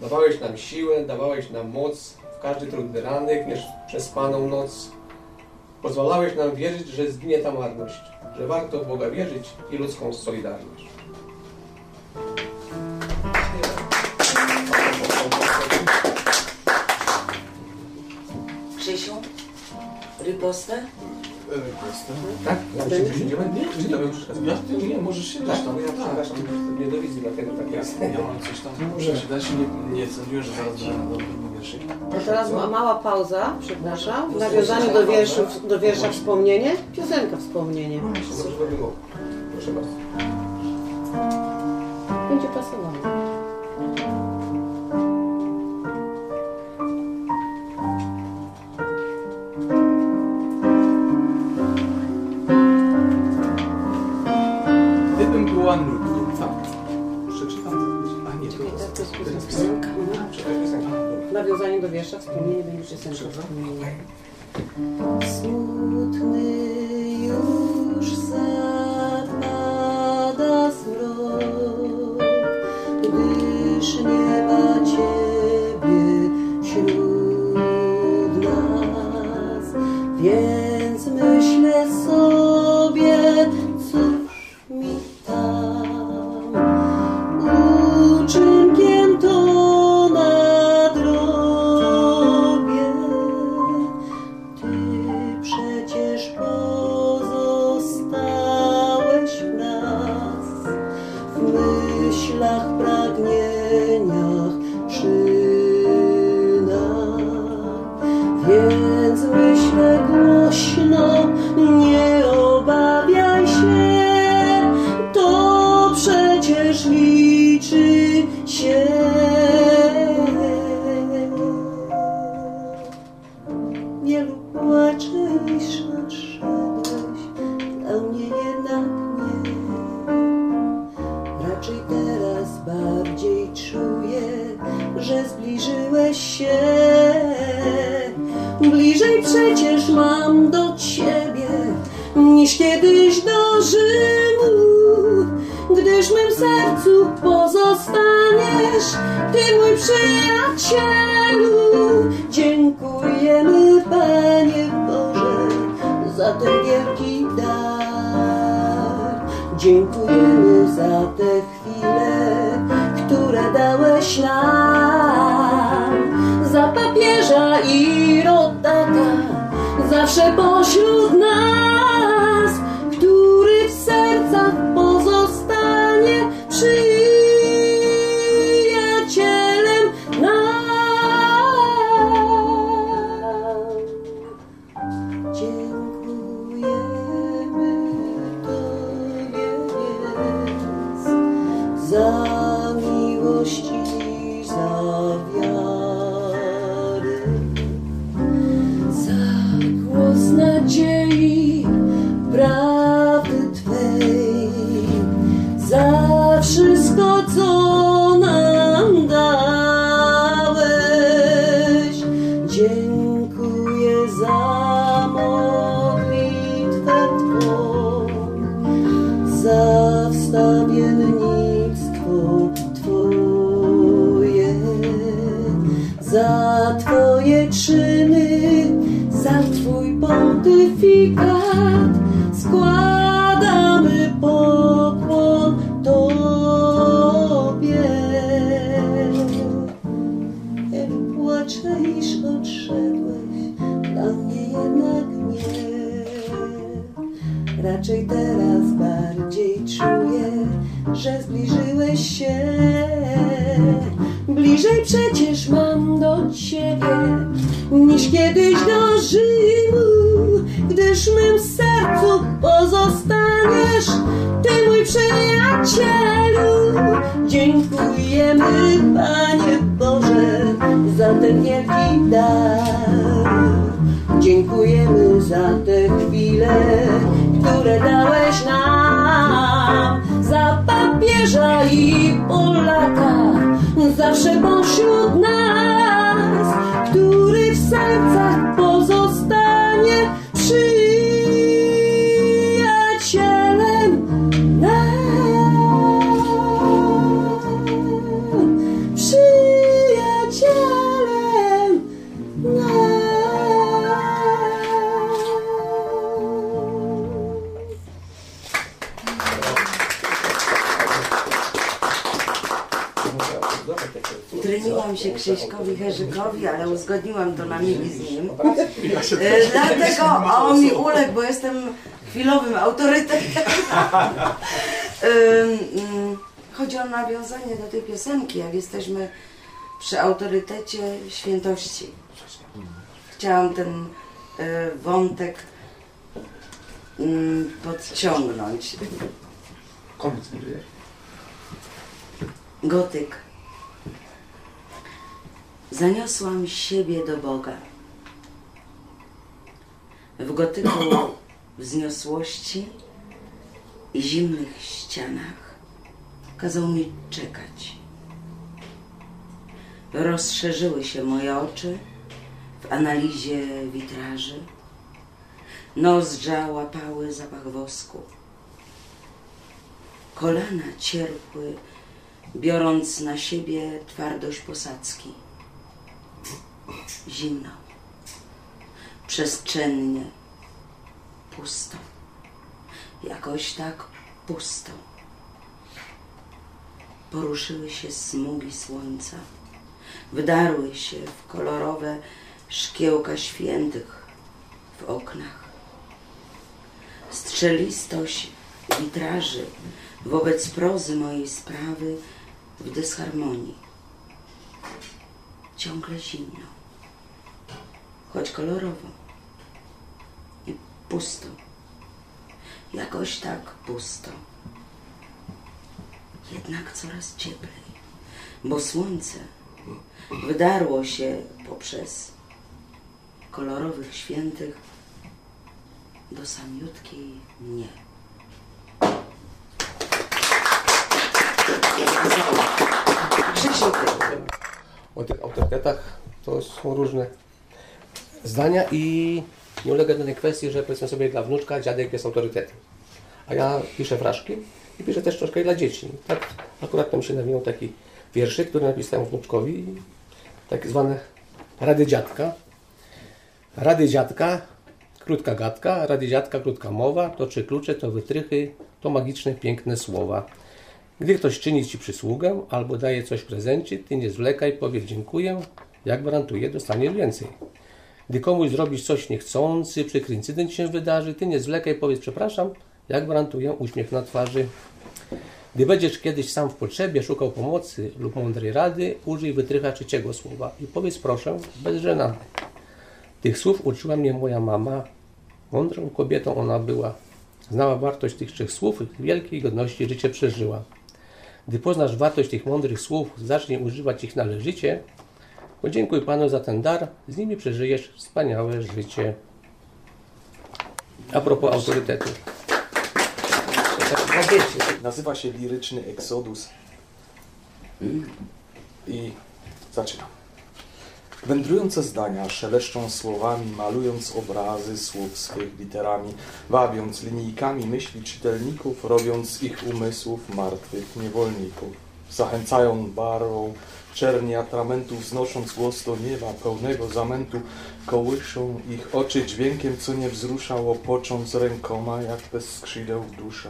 dawałeś nam siłę, dawałeś nam moc, w każdy trudny ranek, niż przez Paną noc. Pozwalałeś nam wierzyć, że zginie ta marność, że warto w Boga wierzyć i ludzką solidarność. Krzysiu, rybostę? Rybostę? Tak? Czy to by przeszkadza? Nie, możesz się dać tam. Ja przepraszam, nie do widzenia dlatego tak jest. Ja mam coś tam, przeczytać i nie sądziłem, że zaraz do drugiego wierszyka. A teraz mała pauza, przepraszam, w nawiązaniu do wiersza Wspomnienie, piosenka Wspomnienie. Proszę bardzo. Będzie pasowało. Nawiązanie do wiersza Wspomnienie będzie piosenka Wspomnienie. Smutny już zapada zmrok, gdyż nie ma Ciebie wśród nas, więc myślę sobie, cóż mi tam, uczynkiem to dzień. za Twoje czyny, za Twój pontyfikat składamy pokłon Tobie. Nie płaczę, iż odszedłeś, dla mnie jednak nie. Raczej teraz bardziej czuję, że zbliżyłeś się. Bliżej przecież mam do Ciebie niż kiedyś do Rzymu, gdyż mym sercu pozostaniesz Ty, mój przyjacielu. Dziękujemy, Panie Boże, za ten wielki dar. Dziękujemy za te chwile, które dałeś nam, za papieża i Polaka, zawsze pośród nas, który w sercach pozostanie przyjacielem nam, przyjacielem nam. Treniłam się Krzyśkowi Herzykowi, ale uzgodniłam to na mili z nim. E, dlatego on mi uległ, bo jestem chwilowym autorytetem. e, chodzi o nawiązanie do tej piosenki, jak jesteśmy przy autorytecie świętości. Chciałam ten e, wątek m, podciągnąć. Gotyk. Zaniosłam siebie do Boga. W gotyku wzniosłości i zimnych ścianach kazał mi czekać. Rozszerzyły się moje oczy w analizie witraży. Nozdrza łapały zapach wosku. Kolana cierpły, biorąc na siebie twardość posadzki. Zimno, przestrzennie, pusto, jakoś tak pusto. Poruszyły się smugi słońca, wdarły się w kolorowe szkiełka świętych w oknach. Strzelistość witraży wobec prozy mojej sprawy w dysharmonii. Ciągle zimno, choć kolorowo i pusto, jakoś tak pusto, jednak coraz cieplej, bo słońce wydarło się poprzez kolorowych świętych do samiutkiej mnie. O tych autorytetach to są różne zdania i nie ulega do tej kwestii, że powiedzmy sobie dla wnuczka dziadek jest autorytetem. A ja piszę fraszki i piszę też troszkę dla dzieci. Tak akurat tam się nawinął taki wierszyk, który napisałem wnuczkowi, tak zwane rady dziadka. Rady dziadka, krótka gadka, rady dziadka, krótka mowa, to trzy klucze, to wytrychy, to magiczne, piękne słowa. Gdy ktoś czyni Ci przysługę albo daje coś w prezencie, Ty nie zwlekaj, powiedz dziękuję, ja gwarantuję, dostaniesz więcej. Gdy komuś zrobisz coś niechcący, przykry incydent się wydarzy, Ty nie zwlekaj, powiedz przepraszam, ja gwarantuję, uśmiech na twarzy. Gdy będziesz kiedyś sam w potrzebie szukał pomocy lub mądrej rady, użyj wytrycha trzeciego słowa i powiedz proszę, bez żenady. Tych słów uczyła mnie moja mama, mądrą kobietą ona była. Znała wartość tych trzech słów i wielkiej godności życie przeżyła. Gdy poznasz wartość tych mądrych słów, zacznij używać ich należycie. Podziękuj Panu za ten dar, z nimi przeżyjesz wspaniałe życie. A propos autorytetu. Nazywa się liryczny eksodus. I zaczynam. Wędrujące zdania szeleszczą słowami, malując obrazy słów swych literami, wabiąc linijkami myśli czytelników, robiąc ich umysłów martwych niewolników. Zachęcają barwą czerni atramentów, znosząc głos do nieba pełnego zamętu, kołyszą ich oczy dźwiękiem, co nie wzruszało, począc rękoma, jak bez skrzydeł dusza.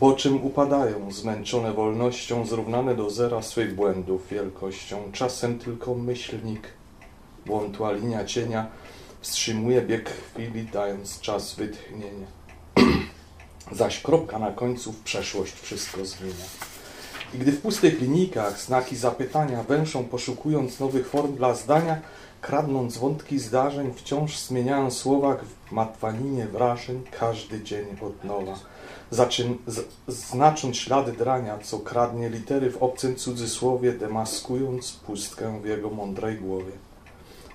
Po czym upadają, zmęczone wolnością, zrównane do zera swych błędów wielkością. Czasem tylko myślnik, błątła linia cienia, wstrzymuje bieg chwili, dając czas wytchnienia. Zaś kropka na końcu w przeszłość wszystko zmienia. I gdy w pustych linijkach znaki zapytania węszą, poszukując nowych form dla zdania, kradnąc wątki zdarzeń, wciąż zmieniają słowa w matwaninie wrażeń każdy dzień od nowa. Zaczyn, z, znacząc ślady drania, co kradnie litery w obcym cudzysłowie, demaskując pustkę w jego mądrej głowie.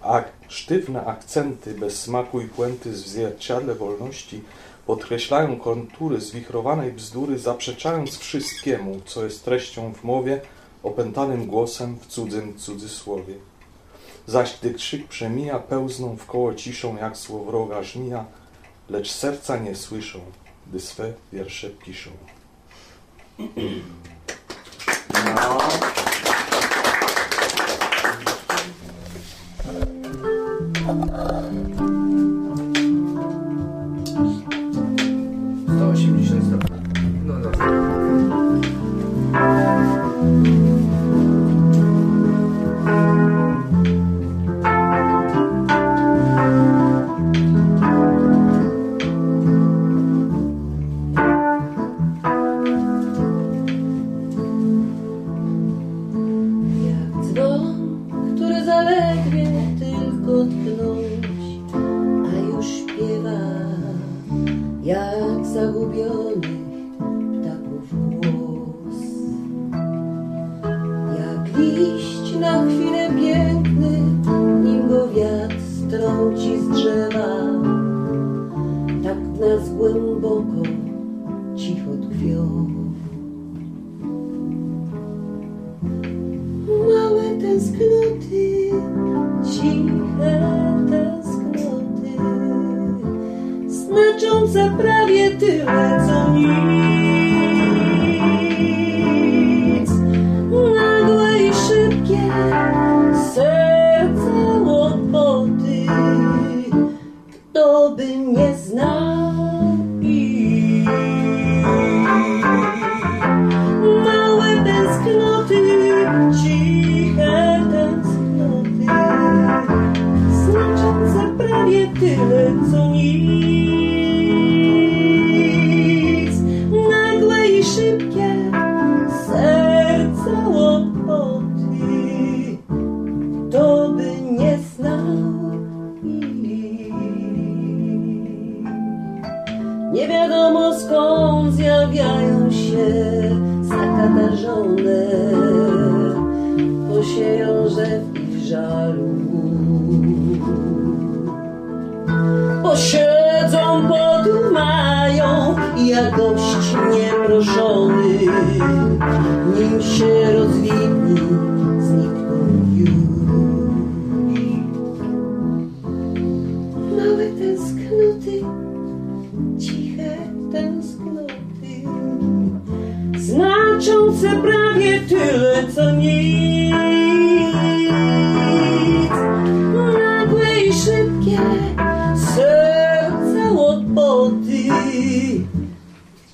A sztywne akcenty bez smaku i puenty w zwierciadle wolności podkreślają kontury zwichrowanej bzdury, zaprzeczając wszystkiemu, co jest treścią w mowie, opętanym głosem w cudzym cudzysłowie. Zaś gdy krzyk przemija, pełzną w koło ciszą, jak złowroga żmija, lecz serca nie słyszą, gdy swe wiersze piszą. No. sto osiemdziesiąt stopni. No dobra.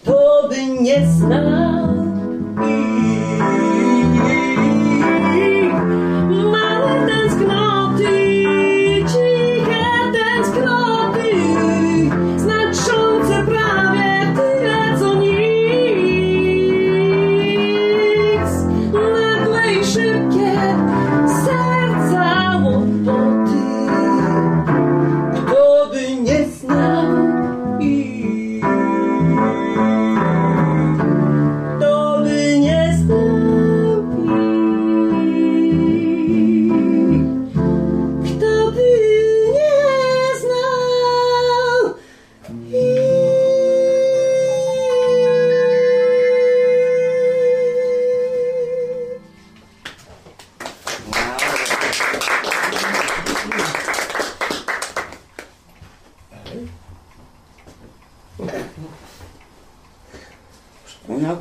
To by nie znał ich.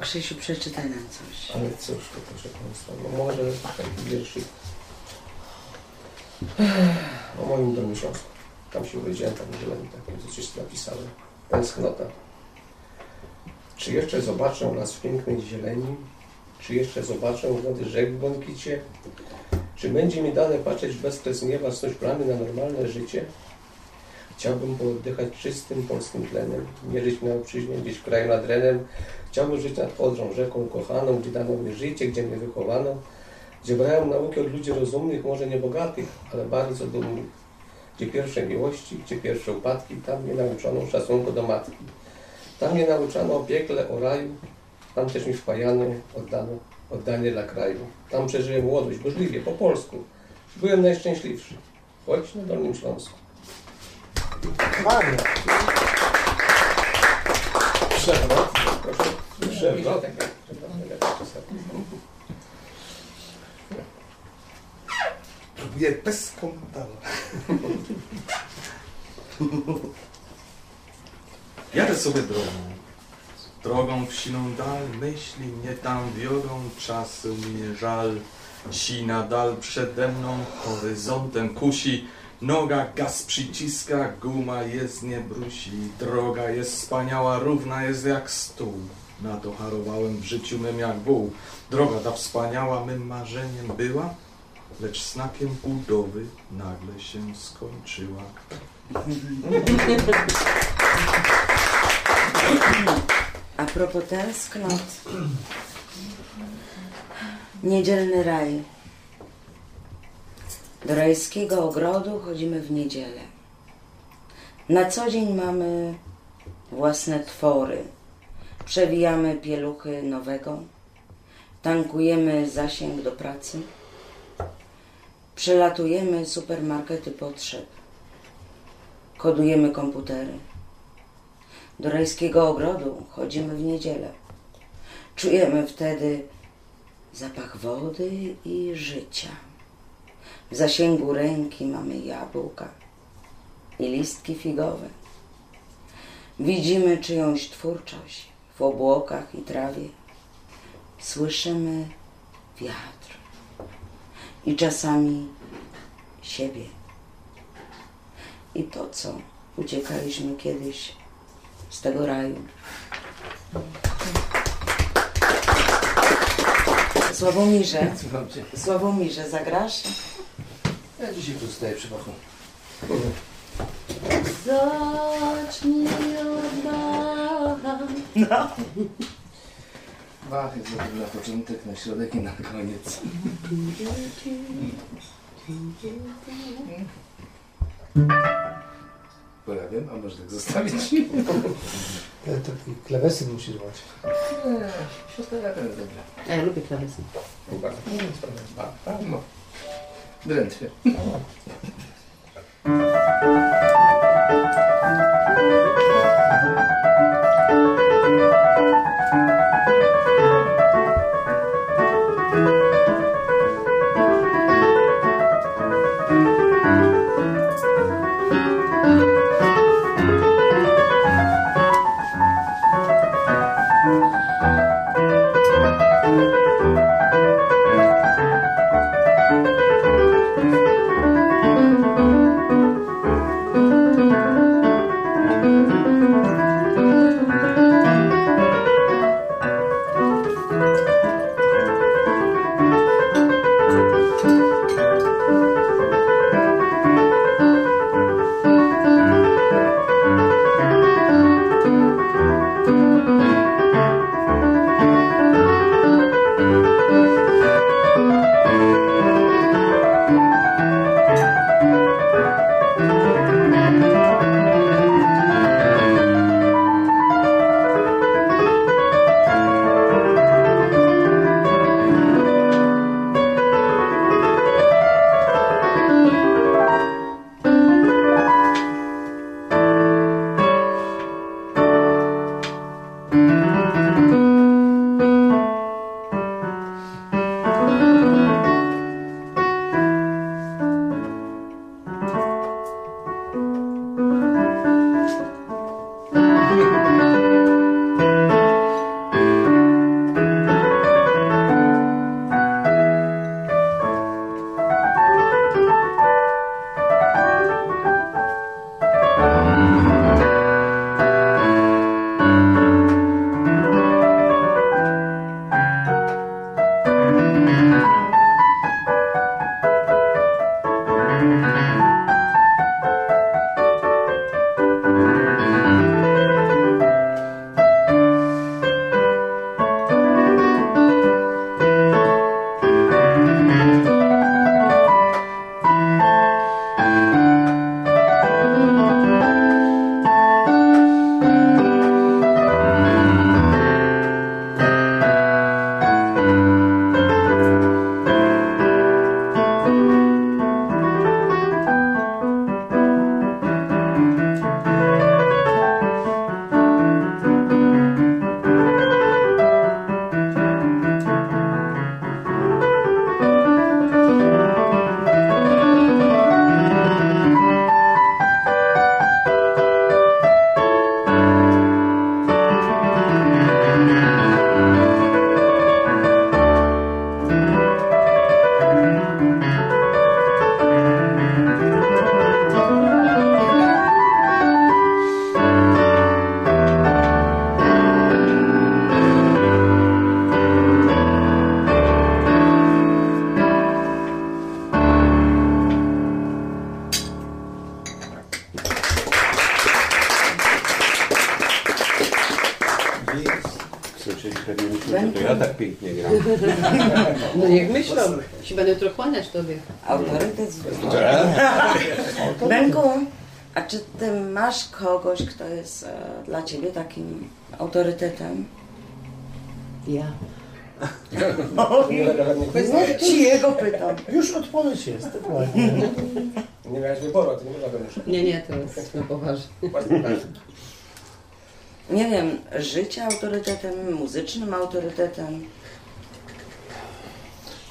Krzysiu, przeczytaj nam coś. Ale cóż, to proszę Państwa, no może taki wierszyk o moim domu. Tam się urodziłem, tam byłem, takim coś jest napisane. Tęsknota. Czy jeszcze zobaczę nas w pięknej zieleni? Czy jeszcze zobaczę wody rzek w błękicie? Czy będzie mi dane patrzeć bez kres nieba, snuć plany na normalne życie? Chciałbym pooddychać czystym polskim tlenem, nie żyć na obczyźnie, gdzieś w kraju nad Renem. Chciałbym żyć nad Odrą, rzeką kochaną, gdzie dano mi życie, gdzie mnie wychowano, gdzie brałem nauki od ludzi rozumnych, może niebogatych, ale bardzo dumnych, gdzie pierwsze miłości, gdzie pierwsze upadki, tam mnie nauczono szacunku do matki. Tam mnie nauczano o piekle, o raju, tam też mi wpajano, oddano oddanie dla kraju. Tam przeżyłem młodość, burzliwie, po polsku. Byłem najszczęśliwszy, choć na Dolnym Śląsku. Ładnie. Przewrot. Proszę. Przewrot. Próbuję bez komentarza. Jadę sobie drogą. Drogą w siną dal, myśli mnie tam wiorą, czasu mnie żal. Sina dal przede mną, horyzontem kusi. Noga gaz przyciska, guma jest nie brusi. Droga jest wspaniała, równa jest jak stół. Na to harowałem w życiu mym jak wół. Droga ta wspaniała mym marzeniem była, lecz znakiem budowy nagle się skończyła. A propos tęsknot. Niedzielny raj. Do rajskiego ogrodu chodzimy w niedzielę. Na co dzień mamy własne twory. Przewijamy pieluchy nowego. Tankujemy zasięg do pracy. Przelatujemy supermarkety potrzeb. Kodujemy komputery. Do rajskiego ogrodu chodzimy w niedzielę. Czujemy wtedy zapach wody i życia. W zasięgu ręki mamy jabłka i listki figowe. Widzimy czyjąś twórczość w obłokach i trawie. Słyszymy wiatr i czasami siebie. I to, co uciekaliśmy kiedyś z tego raju. Sławomirze, Sławomirze, zagrasz? Ja dzisiaj tu staję przy boku. Zacznij od Bacha. No. Bach jest dobry na początek, na środek i na koniec. Porabiam, a może tak zostawić? Taki klawesyn musisz dbać. Ja lubię klawesyn. No. Drętwie. Thank you. Będzie to ja tak pięknie gram. No niech myślą. Się będę trochłaniać tobie. Autorytet z Benku, a czy ty masz kogoś, kto jest e, dla ciebie takim autorytetem? Ja. Ci jego pytam. Już odpowiedź jest, dokładnie. Nie miałeś wyboru, to nie można. Nie, nie, to jest na poważnie. Nie wiem, życie autorytetem, muzycznym autorytetem.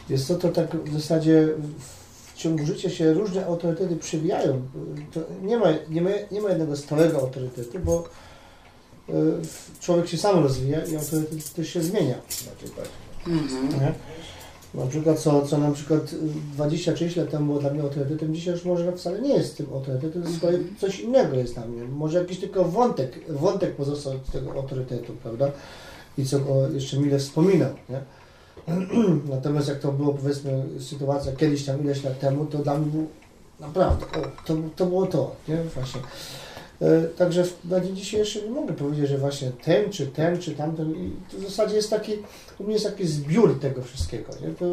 Jest to, to tak w zasadzie w ciągu życia się różne autorytety przywijają. To nie, ma, nie, ma, nie ma jednego stałego autorytetu, bo y, człowiek się sam rozwija i autorytet też się zmienia. Mhm. Nie? Na przykład co, co na przykład dwadzieścia trzydzieści lat temu było dla mnie autorytetem, dzisiaj już może wcale nie jest tym autorytetem, tylko coś innego jest dla mnie. Może jakiś tylko wątek, wątek pozostał z tego autorytetu, prawda? I co o, jeszcze mile wspominał, nie? Natomiast jak to było, powiedzmy, sytuacja kiedyś tam ileś lat temu, to dla mnie było naprawdę, o, to, to było to, nie? Właśnie. Także na dzień dzisiejszy nie mogę powiedzieć, że właśnie ten, czy ten, czy tamten. I to w zasadzie jest taki, u mnie jest taki zbiór tego wszystkiego. Nie? To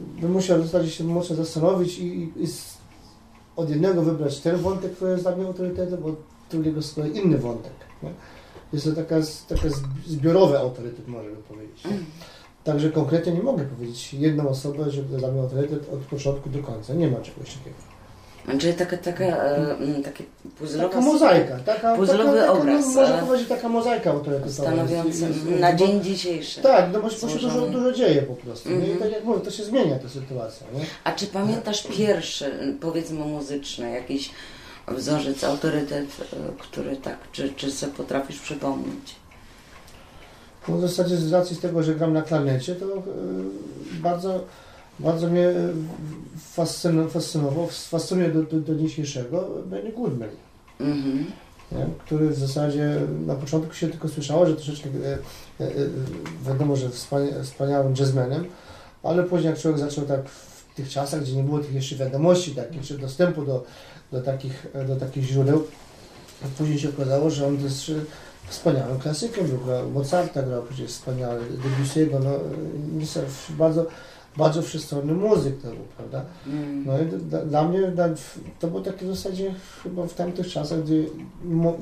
bym musiał w zasadzie się mocno zastanowić i, i, i od jednego wybrać ten wątek, który jest dla mnie autorytetem, od drugiego z kolei inny wątek. Nie? Jest to taka, taka zbiorowy autorytet, można by powiedzieć. Nie? Także konkretnie nie mogę powiedzieć jedną osobę, że to dla mnie autorytet od początku do końca. Nie ma czegoś takiego. Czyli taka, taka, e, taki puzzlowa, taka mozaika, taka, puzzlowy taka, taka, obraz, no, można powiedzieć, taka mozaika autorytetowa. Stanowiąca na bo, dzień dzisiejszy. Tak, no bo się dużo, dużo dzieje po prostu. Mm-hmm. I tak jak mówię, to się zmienia ta sytuacja. Nie? A czy pamiętasz pierwszy, powiedzmy muzyczny, jakiś wzorzec, autorytet, który tak, czy, czy sobie potrafisz przypomnieć? No w zasadzie z racji tego, że gram na klarnecie, to yy, bardzo... Bardzo mnie fascynował, fascynuje do, do, do dzisiejszego Benny Goodman, mm-hmm. nie? Który w zasadzie na początku się tylko słyszało, że troszeczkę e, e, wiadomo, że wspania, wspaniałym jazzmenem, ale później jak człowiek zaczął tak w tych czasach, gdzie nie było tych jeszcze wiadomości, tak, jeszcze dostępu do, do, takich, do takich źródeł, później się okazało, że on też wspaniałym klasykiem był, grał Mozarta, grał przecież wspaniale, Debussy'ego, no bardzo... bardzo wszechstronny muzyk to był, prawda? Mm. No i dla, dla mnie dla, to było takie w zasadzie chyba w tamtych czasach, gdzie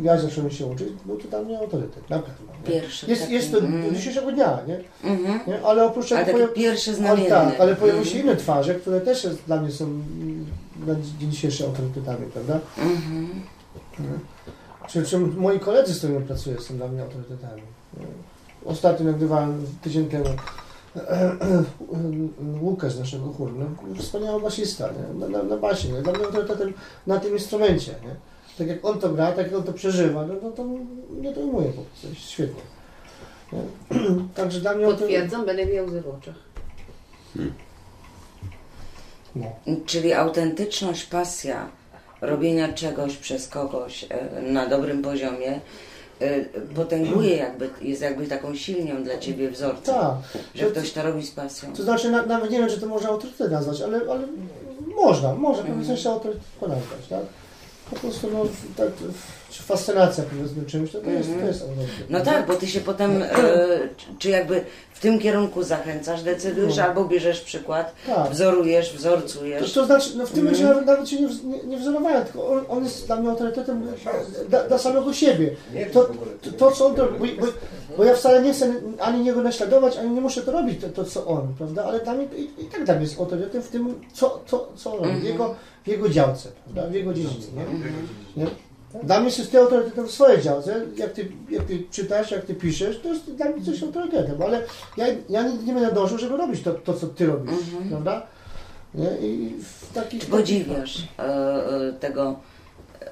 ja zacząłem się uczyć, był to dla mnie autorytet, na pewno. Pierwszy. Jest, taki, jest to mm. do dzisiejszego dnia, nie? Mm-hmm. nie? Ale oprócz tego... Ale pojaw... pierwszy znamienny. Tak, ale pojawiły się mm. inne twarze, które też jest, dla mnie są na dzień dzisiejszy autorytetami, prawda? Mm-hmm. Mm. Czyli, czyli moi koledzy, z którymi pracuję, są dla mnie autorytetami. Ostatnio nagrywałem tydzień temu Łukasz naszego chóru, no, wspaniały basista, nie? Na, na, na basie, nie? Dla mnie autorytetem na tym instrumencie, nie? Tak jak on to gra, tak jak on to przeżywa, no, no to mnie to ujmuje po prostu, świetnie. Nie? Także dla mnie potwierdzam, to... będę miał w oczach. Hmm. No. Czyli autentyczność, pasja robienia czegoś przez kogoś na dobrym poziomie potęguje, jakby, jest jakby taką silnią dla ciebie wzorcem, tak, że to, ktoś to robi z pasją. To znaczy, na, nawet nie wiem, czy to można autorytet nazwać, ale, ale można, można, mm. pewnie się autorytetko nazwać, tak? Po prostu, no, tak, fascynacja, powiedzmy, czymś, to, to mm. jest, to jest autorytet. No tak, bo ty się potem, e, czy jakby w tym kierunku zachęcasz, decydujesz, mm. albo bierzesz przykład, tak. wzorujesz, wzorcujesz. To, to znaczy, no w tym momencie mm. nawet się nie, nie, nie wzorowałem, tylko on, on jest dla mnie autorytetem dla, dla samego siebie. To, to, to co on robi, bo, bo, bo ja wcale nie chcę ani niego naśladować, ani nie muszę to robić, to, to co on, prawda? Ale tam i, i tak tam jest autorytetem w tym, co, co, co on robi, mm-hmm. jego, w jego działce, prawda? W jego dziedzinie, nie? Mm-hmm. nie? Dla mnie jest ty autorytetem w swojej działce, jak ty, jak ty czytasz, jak ty piszesz, to jest dla mnie coś autorytetem, ale ja, ja nigdy nie będę dążył, żeby robić to, to co ty robisz, mm-hmm. prawda? Nie? I w takich... Czy podziwiasz e, tego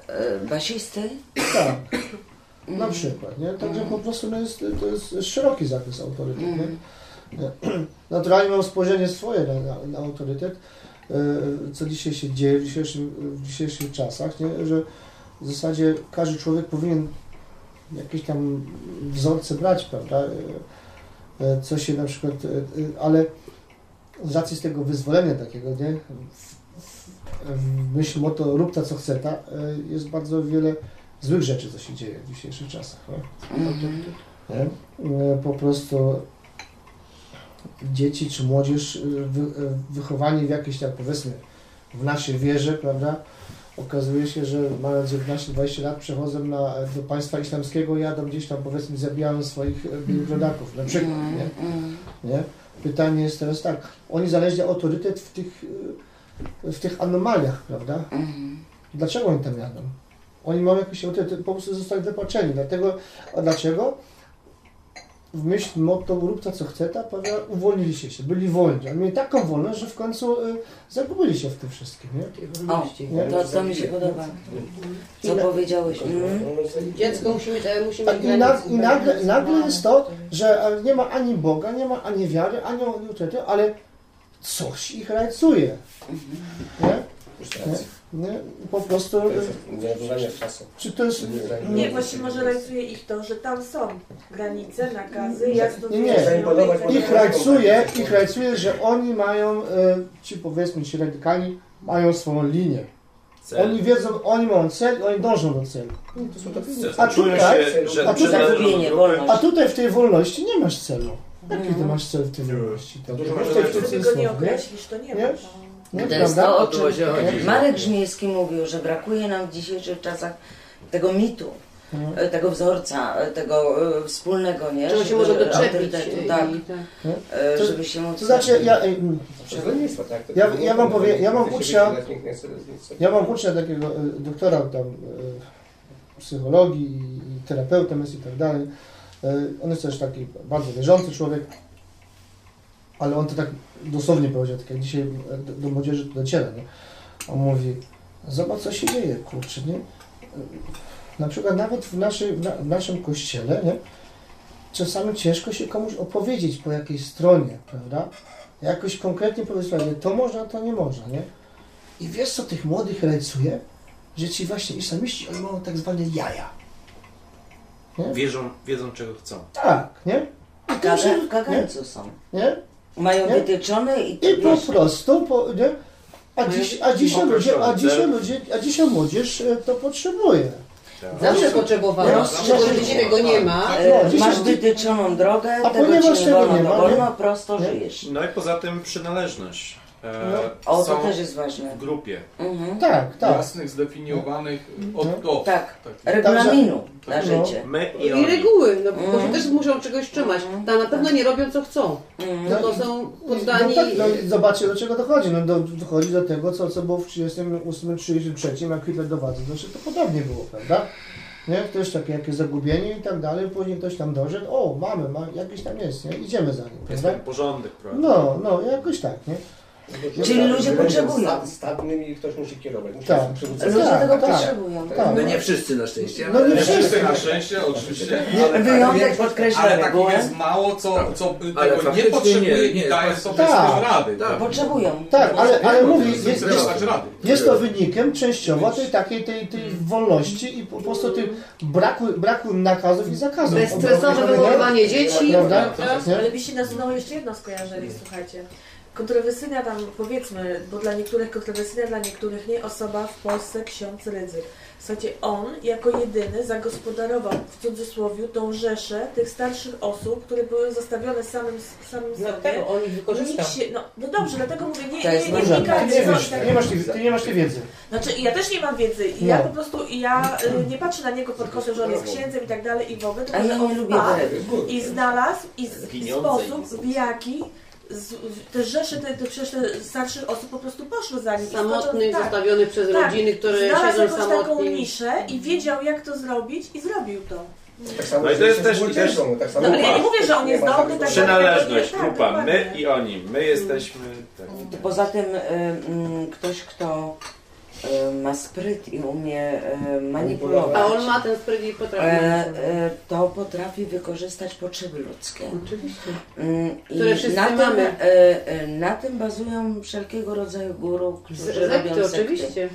e, basisty? Tak, mm-hmm. na przykład, nie? Także mm-hmm. po prostu no jest, to jest szeroki zakres autorytetu. Mm-hmm. Naturalnie mam spojrzenie swoje na, na, na autorytet, e, co dzisiaj się dzieje w, w dzisiejszych czasach, nie? Że w zasadzie każdy człowiek powinien jakieś tam wzorce brać, prawda, co się na przykład, ale z racji z tego wyzwolenia takiego, nie, w myśl motto rób ta co chce ta, jest bardzo wiele złych rzeczy, co się dzieje w dzisiejszych czasach, nie? Po prostu dzieci czy młodzież wychowani w jakiejś, tak powiedzmy, w naszej wierze, prawda? Okazuje się, że mając dziewiętnaście dwadzieścia lat przechodzę na, do państwa islamskiego, jadą gdzieś tam, powiedzmy, zabijają swoich rodaków, na przykład, nie? Nie? Pytanie jest teraz tak, oni znaleźli autorytet w tych, w tych anomaliach, prawda? Dlaczego oni tam jadą? Oni mają jakiś autorytet, po prostu zostali wypaczeni, dlatego, a dlaczego? W myśl motto rób to co chce, ta, prawda, uwolnili się, byli wolni. A mieli taką wolność, że w końcu y, zagubili się w tym wszystkim, nie? O, nie? To co mi się podoba, co powiedziałeś. Mm. Dziecko musimy, musimy tak, i, na, i nagle, nagle jest to, że nie ma ani Boga, nie ma ani wiary, ani uczety, ale coś ich rajcuje, nie? Nie? Po prostu... Czy to jest... Nie, właśnie może rajcuje ich to, że tam są granice, nakazy, jasno... Nie, nie. Ich rajcuje, ich rajcuje, że oni mają, ci powiedzmy, ci radykani mają swoją linię. Cel. Oni wiedzą, oni mają cel i oni dążą do celu. A tutaj, a tutaj, a tutaj w tej wolności nie masz celu. Jaki ty masz cel w tej wolności? Ty go nie określisz, to nie masz. No, to jest to, o czym Marek Żmijewski mówił, że brakuje nam w dzisiejszych czasach tego mitu, hmm. tego wzorca, tego wspólnego, nie? Czego się może doczepić. Tak, to, żeby się móc... To znaczy, ja, ja, ja mam powie, ja mam ucznia, ja mam ucznia takiego doktora tam, psychologii i terapeutem jest i tak dalej. On jest też taki bardzo wierzący człowiek. Ale on to tak dosłownie powiedział, tak jak dzisiaj do, do młodzieży to dociera, nie? On mówi, zobacz co się dzieje, kurczę, nie? Na przykład nawet w, naszej, w, na, w naszym kościele, nie? Czasami ciężko się komuś opowiedzieć po jakiejś stronie, prawda? Jakoś konkretnie powiedzieć, to można, to nie można, nie? I wiesz co tych młodych rajcuje? Że ci właśnie islamiści, oni mają tak zwane jaja. Nie? Wierzą, wiedzą czego chcą. Tak, nie? W kagańcu są. Nie? Mają wytyczone i... I po prostu, po, nie? A, dziś, a, dzisiaj ludzie, a, dzisiaj ludzie, a dzisiaj młodzież to potrzebuje. Zawsze potrzebowała, że dzisiaj tego nie ma. No, masz wytyczoną drogę, a tego ci nie wolno, nie ma, wolno, nie? Prosto nie? Żyjesz. No i poza tym przynależność. E, o, to też jest ważne. W grupie. Mhm. Tak, tak. Jasnych, zdefiniowanych od do. Tak, tak. Regulaminu na życie. No. I reguły, no, bo mm. się też muszą czegoś trzymać. Ta na pewno nie robią co chcą. Mm. No to są poddani... No, tak, no, zobaczcie do czego dochodzi. No, do, dochodzi do tego, co, co było w tysiąc dziewięćset trzydziestym ósmym, trzydziestym trzecim, jak Hitler dowadzi. No, to podobnie było, prawda? Nie? Ktoś takie jakieś zagubienie i tak dalej, później ktoś tam doszedł, o mamy, ma, jakiś tam jest, nie? Idziemy za nim. Jest tak porządek, prawda? No, no, jakoś tak, nie? Czyli ludzie potrzebują. Stadnym i ktoś musi kierować. Musi tak. Ludzie tak, tego tak, potrzebują. Tak, no nie wszyscy na szczęście. No nie wszyscy na szczęście, oczywiście. Wyjątek podkreślamy. Ale takich jest mało, co, co tego nie potrzebuje i daje sobie tak, rady. Tak. Potrzebują. Tak, ale, ale mówię, jest, jest, jest to wynikiem częściowo tej takiej tej, tej wolności i po prostu tym braku, braku nakazów i zakazów. Bezstresowe wychowywanie dzieci. Ale mi się nasunęło jeszcze jedno skojarzenie, słuchajcie. Kontrowersyjna tam, powiedzmy, bo dla niektórych kontrowersyjna, dla niektórych nie, osoba w Polsce, ksiądz Rydzyk. Słuchajcie, on jako jedyny zagospodarował, w cudzysłowie, tą rzeszę tych starszych osób, które były zostawione samym, samym sobie. Dlatego on ich wykorzystał. No, no dobrze, dlatego mówię, nie, nie, nie, nie wnikajcie. Ty nie masz tej wiedzy. Znaczy, ja też nie mam wiedzy. I ja po prostu, ja nie patrzę na niego pod kątem, że on jest księdzem i tak dalej i w ogóle, tylko że on wpadł i znalazł i sposób, w jaki Z, te rzesze, te, te, przecież te starszych osób po prostu poszły za nim. Samotnych, tak, zostawionych przez tak, rodziny, które siedzą samotnie. Znalazł jakąś taką niszę i wiedział jak to zrobić i zrobił to. Tak samo no i to jest też... też tak samo no, ja nie mówię, że on jest zdolny. Tak przynależność, tak, grupa, tak, my tak, i oni, my jesteśmy... Tak. Poza tym y, m, ktoś, kto y, ma spryt i umie y, manipulować... A on ma ten spryt i potrafi... E, y, to potrafi wykorzystać potrzeby ludzkie. Oczywiście. I które wszyscy na tym, mamy. Na tym bazują wszelkiego rodzaju guru, którzy sekty, robią sekty. Oczywiście.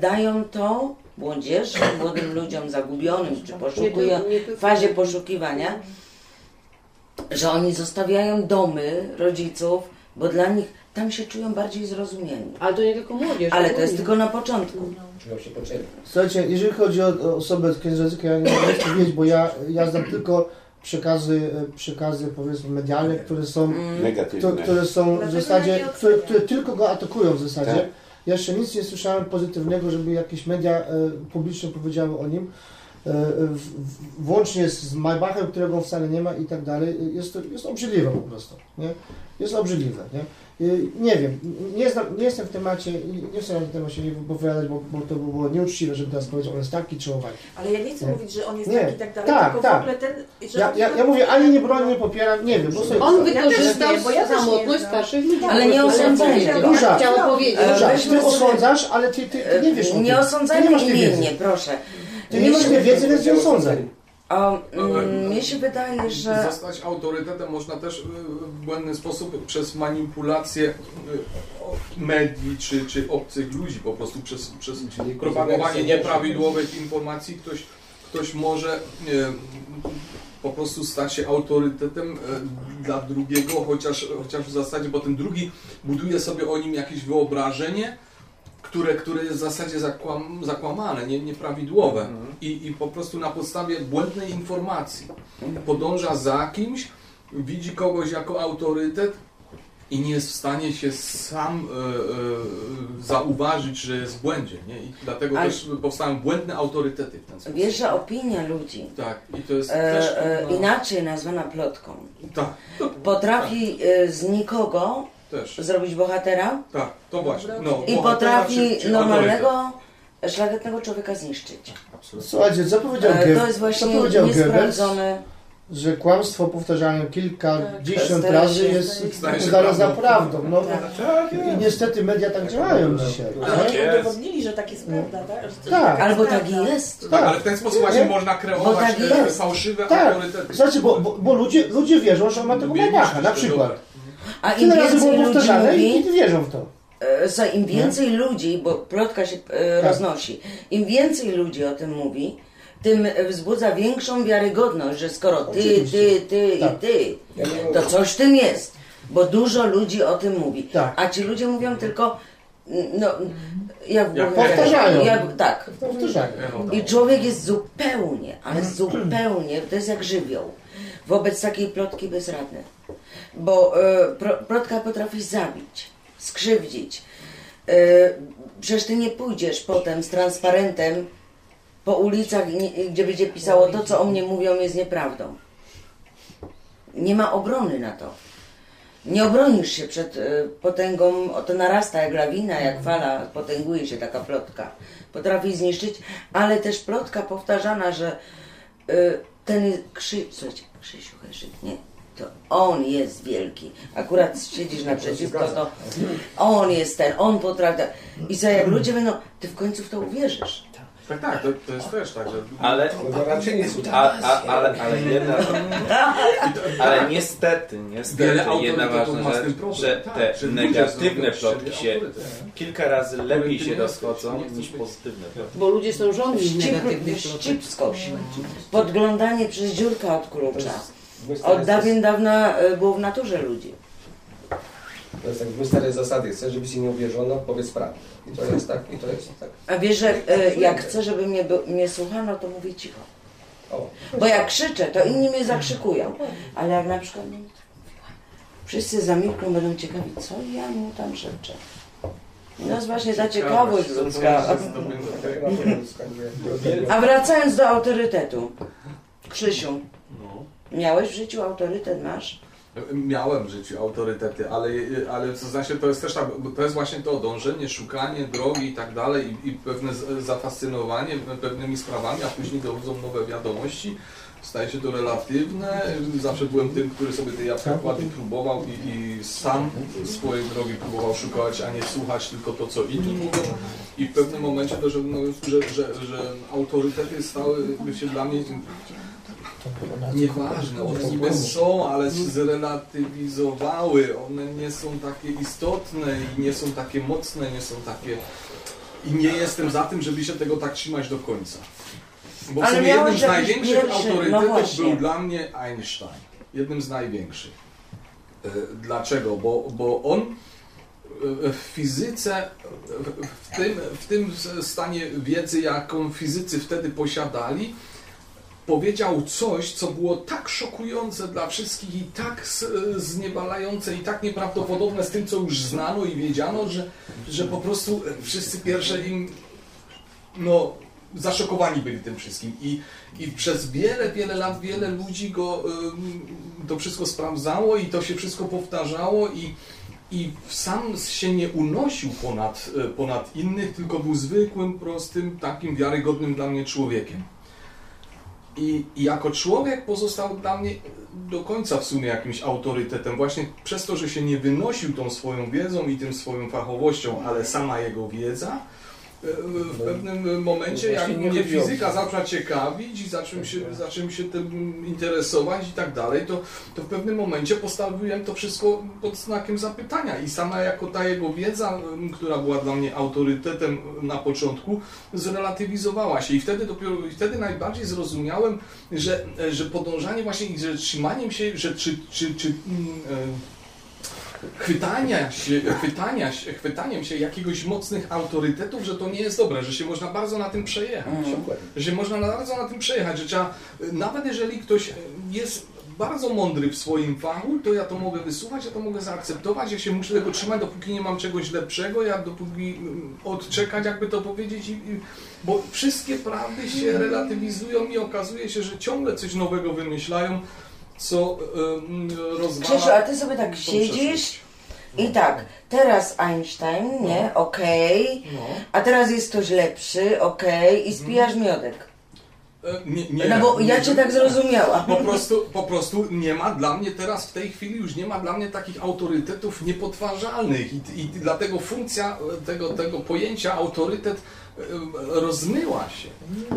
Dają to młodzież, młodym ludziom zagubionym, czy poszukują, w fazie poszukiwania, że oni zostawiają domy rodziców, bo dla nich tam się czują bardziej zrozumieni. Ale to nie tylko młodzież. Ale to jest tylko na początku. Słuchajcie, jeżeli chodzi o osobę z księdza Rydzyka, ja nie mogę wiedzieć, bo ja, ja znam tylko przekazy, przekazy powiedzmy medialne, które są, to, które są w zasadzie, które, które tylko go atakują w zasadzie. Tak. Ja jeszcze nic nie słyszałem pozytywnego, żeby jakieś media e, publiczne powiedziały o nim, e, w, włącznie z Maybachem, którego wcale nie ma i tak dalej. Jest to jest obrzydliwe po prostu, nie? Jest obrzydliwe, nie? Nie wiem, nie, znam, nie jestem w temacie, nie chcę na ten temat się nie wypowiadać, bo, bo to było nieuczciwe, żeby teraz powiedzieć, on jest taki czy owaki. Ale ja nie chcę nie. mówić, że on jest nie. taki i tak dalej, tak, tylko tak. w ogóle ten... Że ja, ja, ja mówię, ani nie bronię, nie popieram, nie wiem. Bo on wykorzystał ja samotność starszych ludzi. Ale nie osądzajmy. Róża, ty osądzasz, ale ty, ty, ty nie wiesz o tym. Nie osądzajmy imiennie, proszę. Ty nie masz wiedzy, więc nie osądzaj. O, mm, mnie się wydaje, że... Zostać autorytetem można też w błędny sposób przez manipulację medii czy, czy obcych ludzi, po prostu przez, przez propagowanie nieprawidłowych informacji ktoś, ktoś może po prostu stać się autorytetem dla drugiego, chociaż, chociaż w zasadzie, bo ten drugi buduje sobie o nim jakieś wyobrażenie, które, które jest w zasadzie zakłam, zakłamane, nie, nieprawidłowe I, i po prostu na podstawie błędnej informacji podąża za kimś, widzi kogoś jako autorytet i nie jest w stanie się sam e, e, zauważyć, że jest w błędzie. Nie? I dlatego ale też powstają błędne autorytety w ten sposób. Wiesz, że opinia ludzi tak, i to jest e, też, no... inaczej nazwana plotką. Tak. Potrafi tak. z nikogo też zrobić bohatera? Tak, to właśnie. No, i potrafi czy, czy normalnego, szlachetnego człowieka zniszczyć. Absolutnie. Słuchajcie, co powiedział Goebbels? To jest właśnie niesprawdzone... Że kłamstwo powtarzane kilkadziesiąt tak, razy jest uznane za prawdą. No, tak. I niestety media tak działają dzisiaj. Ale udowodnili, że tak jest prawda, tak? Że tak. Albo tak jest. Tak, ale w ten sposób właśnie można kreować tak te fałszywe tak. autorytety. Znaczy, bo, bo, bo ludzie, ludzie wierzą, że on ma tego Maybacha na przykład. A im więcej ludzi mówi, wierzą w to. So, im więcej nie? ludzi, bo plotka się e, tak. roznosi, im więcej ludzi o tym mówi, tym wzbudza większą wiarygodność, że skoro ty, ty, ty tak. i ty, to coś w tym jest, bo dużo ludzi o tym mówi. Tak. A ci ludzie mówią tylko, no, jak powtarzają. Jak, tak. Powtarzają. I człowiek jest zupełnie, ale zupełnie, to jest jak żywioł, wobec takiej plotki bezradny. Bo y, plotka potrafi zabić, skrzywdzić. Y, przecież ty nie pójdziesz potem z transparentem po ulicach, gdzie będzie pisało to, co o mnie mówią, jest nieprawdą. Nie ma obrony na to. Nie obronisz się przed y, potęgą, o to narasta jak lawina, jak fala, potęguje się taka plotka. Potrafi zniszczyć, ale też plotka powtarzana, że y, ten Krzy... Słuchajcie, Krzysiu Herzyk, nie? To on jest wielki. Akurat siedzisz naprzeciwko, to on jest ten, on potrafi. I co, jak ludzie będą, ty w końcu w to uwierzysz. Tak, tak, to, to jest też tak, że... Ale, a, a, ale, ale, jedna, ale niestety, niestety jedna ważna rzecz, że te negatywne plotki się kilka razy lepiej się rozchodzą niż pozytywne. Bo ludzie są rządni negatywnych plotek. Ścipskość, podglądanie przez dziurkę od klucza. Od dawien dawna było w naturze ludzi. To jest jakby stare zasady. Chcesz, żeby ci nie uwierzono, powiedz prawdę. I to jest tak, i to jest tak. A wiesz, że jak chcę, żeby mnie, mnie słuchano, to mówię cicho. Bo jak krzyczę, to inni mnie zakrzykują. Ale jak na przykład nie mówiłam, wszyscy zamilkną, będą ciekawi, co ja mu tam rzeczę. No jest właśnie ta ciekawość ludzka. A wracając do autorytetu. Krzysiu. Miałeś w życiu autorytet, masz? Miałem w życiu autorytety, ale, ale w zasadzie to jest też tak, to jest właśnie to dążenie, szukanie drogi i tak dalej i pewne zafascynowanie pewnymi sprawami, a później dochodzą nowe wiadomości, staje się to relatywne. Zawsze byłem tym, który sobie tej jabłka kładł i próbował i, i sam swojej drogi próbował szukać, a nie słuchać tylko to, co inni mówią. I w pewnym momencie to, że, no, że, że, że autorytety stały się dla mnie... Nieważne, one niby są, ale się zrelatywizowały, one nie są takie istotne i nie są takie mocne, nie są takie... I nie jestem za tym, żeby się tego tak trzymać do końca. Bo w sumie jednym z największych autorytetów był dla mnie Einstein. Jednym z największych. Dlaczego? Bo, bo on w fizyce, w tym, w tym stanie wiedzy, jaką fizycy wtedy posiadali, powiedział coś, co było tak szokujące dla wszystkich i tak zniewalające i tak nieprawdopodobne z tym, co już znano i wiedziano, że, że po prostu wszyscy pierwsze im no, zaszokowani byli tym wszystkim. I, i przez wiele, wiele lat wiele ludzi go to wszystko sprawdzało i to się wszystko powtarzało i, i sam się nie unosił ponad, ponad innych, tylko był zwykłym, prostym, takim wiarygodnym dla mnie człowiekiem. I jako człowiek pozostał dla mnie do końca w sumie jakimś autorytetem, właśnie przez to, że się nie wynosił tą swoją wiedzą i tym swoją fachowością, ale sama jego wiedza w pewnym momencie, jak mnie fizyka zaczęła ciekawić i zacząłem się, zacząłem się tym interesować i tak dalej, to, to w pewnym momencie postawiłem to wszystko pod znakiem zapytania i sama jako ta jego wiedza, która była dla mnie autorytetem na początku, zrelatywizowała się i wtedy dopiero, wtedy najbardziej zrozumiałem, że, że podążanie właśnie i że trzymaniem się, że czy... czy, czy Chwytania się, chwytania się, chwytaniem się jakiegoś mocnych autorytetów, że to nie jest dobre, że się można bardzo na tym przejechać. Mm. Że się można bardzo na tym przejechać, że trzeba, nawet jeżeli ktoś jest bardzo mądry w swoim fachu, to ja to mogę wysłuchać, ja to mogę zaakceptować, ja się muszę tego trzymać, dopóki nie mam czegoś lepszego, ja dopóki odczekać, jakby to powiedzieć, i, i, bo wszystkie prawdy się relatywizują i okazuje się, że ciągle coś nowego wymyślają, co y, rozwala... Krzysiu, a ty sobie tak siedzisz i tak, teraz Einstein, nie, no. okej, okay. no. a teraz jest ktoś lepszy, okej, okay. i spijasz miodek. Nie, nie, no bo ja nie, Cię tak zrozumiałam. Po prostu, po prostu nie ma dla mnie teraz, w tej chwili już nie ma dla mnie takich autorytetów niepodważalnych i, i dlatego funkcja tego, tego pojęcia autorytet rozmyła się,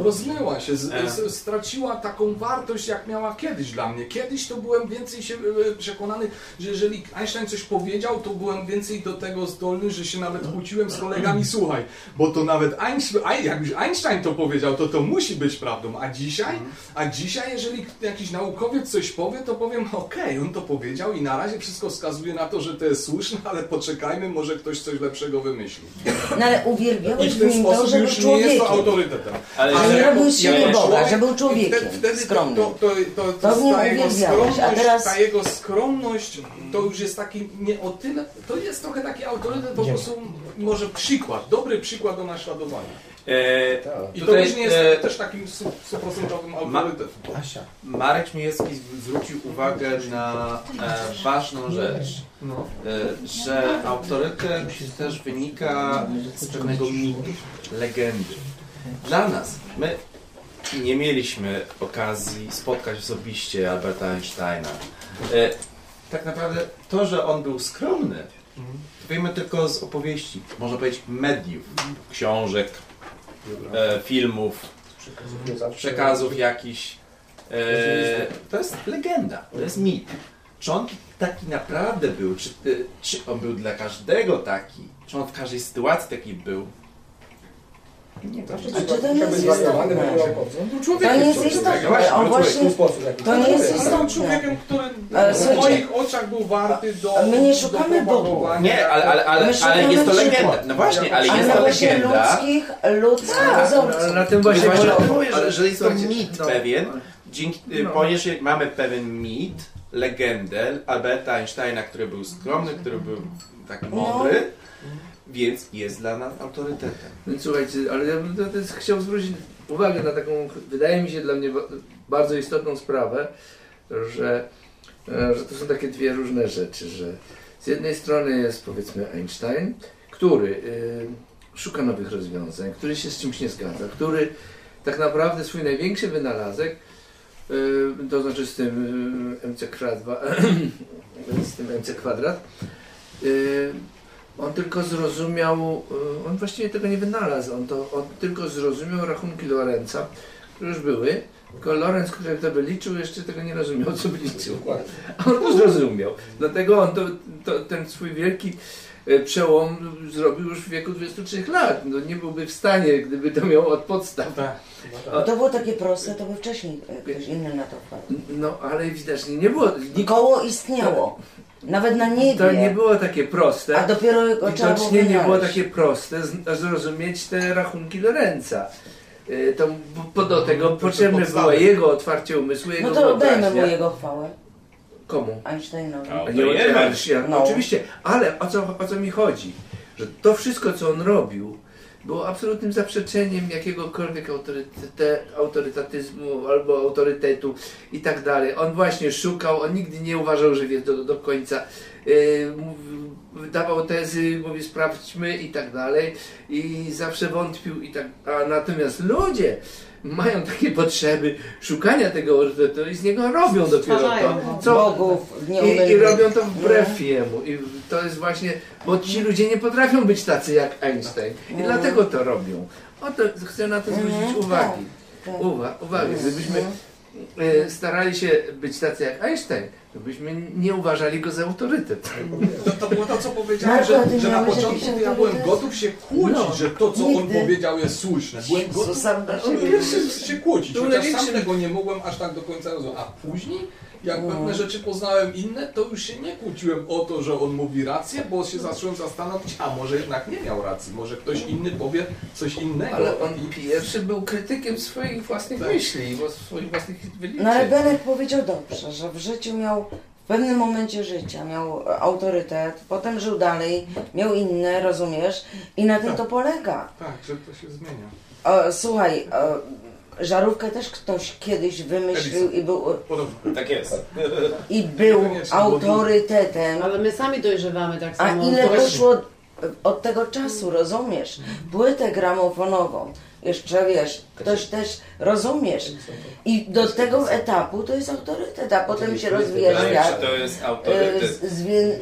rozmyła się, z, z, straciła taką wartość, jak miała kiedyś dla mnie. Kiedyś to byłem więcej się przekonany, że jeżeli Einstein coś powiedział, to byłem więcej do tego zdolny, że się nawet kłóciłem z kolegami, słuchaj, bo to nawet Einstein, jak już Einstein to powiedział, to to musi być prawdą, a dzisiaj, a dzisiaj jeżeli jakiś naukowiec coś powie, to powiem, okej, on to powiedział i na razie wszystko wskazuje na to, że to jest słuszne, ale poczekajmy, może ktoś coś lepszego wymyśli. No ale uwielbiałeś mnie to, że już nie jest to autorytetem. Ale, ale nie robił siły Boga, że był człowiekiem wtedy, wtedy skromny. To, to, to, to, to ta, jego skromność, a teraz... ta jego skromność to już jest taki nie o tyle, to jest trochę taki autorytet, po prostu może przykład, dobry przykład do naśladowania. Eee, I to już nie jest eee, też takim stuprocentowym autorytetem. Ma, Marek Żmijewski zwrócił uwagę na e, ważną rzecz. No. Że autorytet też wynika z pewnego mitu, legendy. Dla nas, my nie mieliśmy okazji spotkać osobiście Alberta Einsteina. Tak naprawdę to, że on był skromny, to wiemy tylko z opowieści, można powiedzieć mediów, książek, filmów, przekazów jakichś. To jest legenda, to jest mit. Czy on taki naprawdę był, czy, czy on był dla każdego taki, czy on w każdej sytuacji taki był? Nie, to jest istotne. To nie jest istotne. On właśnie, to nie jest istotne. Człowiekiem, który w moich oczach był warty do... My nie szukamy Boga. Nie, ale, ale, ale, ale jest to legenda. No właśnie, ale jest to legenda. Ludzkich, ludzkich, na tym właśnie mówię, że jest to mit pewien, ponieważ mamy pewien mit, legendę Alberta Einsteina, który był skromny, który był taki mądry, więc jest dla nas autorytetem. No i słuchajcie, ale ja bym też chciał zwrócić uwagę na taką, wydaje mi się dla mnie bardzo istotną sprawę, że, że to są takie dwie różne rzeczy, że z jednej strony jest powiedzmy Einstein, który yy, szuka nowych rozwiązań, który się z czymś nie zgadza, który tak naprawdę swój największy wynalazek, yy, to znaczy z tym yy, mc kwadrat, z tym mc kwadrat yy, on tylko zrozumiał, on właściwie tego nie wynalazł, on, to, on tylko zrozumiał rachunki Lorenza, które już były, tylko Lorenz, który to by liczył, jeszcze tego nie rozumiał, co by liczył. A on to zrozumiał. Dlatego on to, to, ten swój wielki przełom zrobił już w wieku dwudziestu trzech lat. No, nie byłby w stanie, gdyby to miał od podstaw. Tak, no to było takie proste, to by wcześniej ktoś inny na to wpadł. No ale widocznie nie było. Koło istniało. Nawet na niebie. To nie było takie proste. A dopiero widocznie nie było takie proste zrozumieć te rachunki Lorenza. to po, do tego no, potrzebne było jego otwarcie umysłu, jego no to dajmy mu jego chwałę. Komu? Einsteinowi. A nie, Einstein. No. Oczywiście, ale o co, o co mi chodzi? Że to wszystko, co on robił, było absolutnym zaprzeczeniem jakiegokolwiek autorytety, autorytatyzmu albo autorytetu i tak dalej. On właśnie szukał, on nigdy nie uważał, że wie do, do końca. Yy, dawał tezy, mówi sprawdźmy i tak dalej. I zawsze wątpił i tak. A natomiast ludzie mają takie potrzeby szukania tego autorytetu i z niego robią dopiero to, co bogów, i, i robią to wbrew nie. jemu. I to jest właśnie, bo ci ludzie nie potrafią być tacy jak Einstein i mm. dlatego to robią. O to, chcę na to zwrócić mm. uwagi. Uwa, uwagi. Gdybyśmy y, starali się być tacy jak Einstein, to byśmy nie uważali go za autorytet. To, to było to, co powiedziałem, no, że, że na początku ja byłem gotów się kłócić, no, że to, co nigdy. on powiedział, jest słuszne. Byłem gotów pierwszy się kłócić, chociaż sam tego nie mogłem aż tak do końca rozumieć. A później, jak no. pewne rzeczy poznałem inne, to już się nie kłóciłem o to, że on mówi rację, bo się zacząłem zastanowić, a może jednak nie miał racji, może ktoś inny powie coś innego. Ale on pierwszy był krytykiem swoich własnych tak. myśli, swoich własnych wyliczeń. No ale Benek powiedział dobrze, że w życiu miał w pewnym momencie życia miał autorytet, potem żył dalej, miał inne, rozumiesz? I na tym tak. to polega. Tak, że to się zmienia. O, słuchaj, o, żarówkę też ktoś kiedyś wymyślił Elisa. i był... Podobno. Tak jest. I był autorytetem. Ale my sami dojrzewamy tak samo. A ile poszło od, od tego czasu, rozumiesz? Płytę gramofonową. Jeszcze wiesz, ktoś też rozumiesz. I do tego etapu to jest autorytet, a potem się rozwija świat.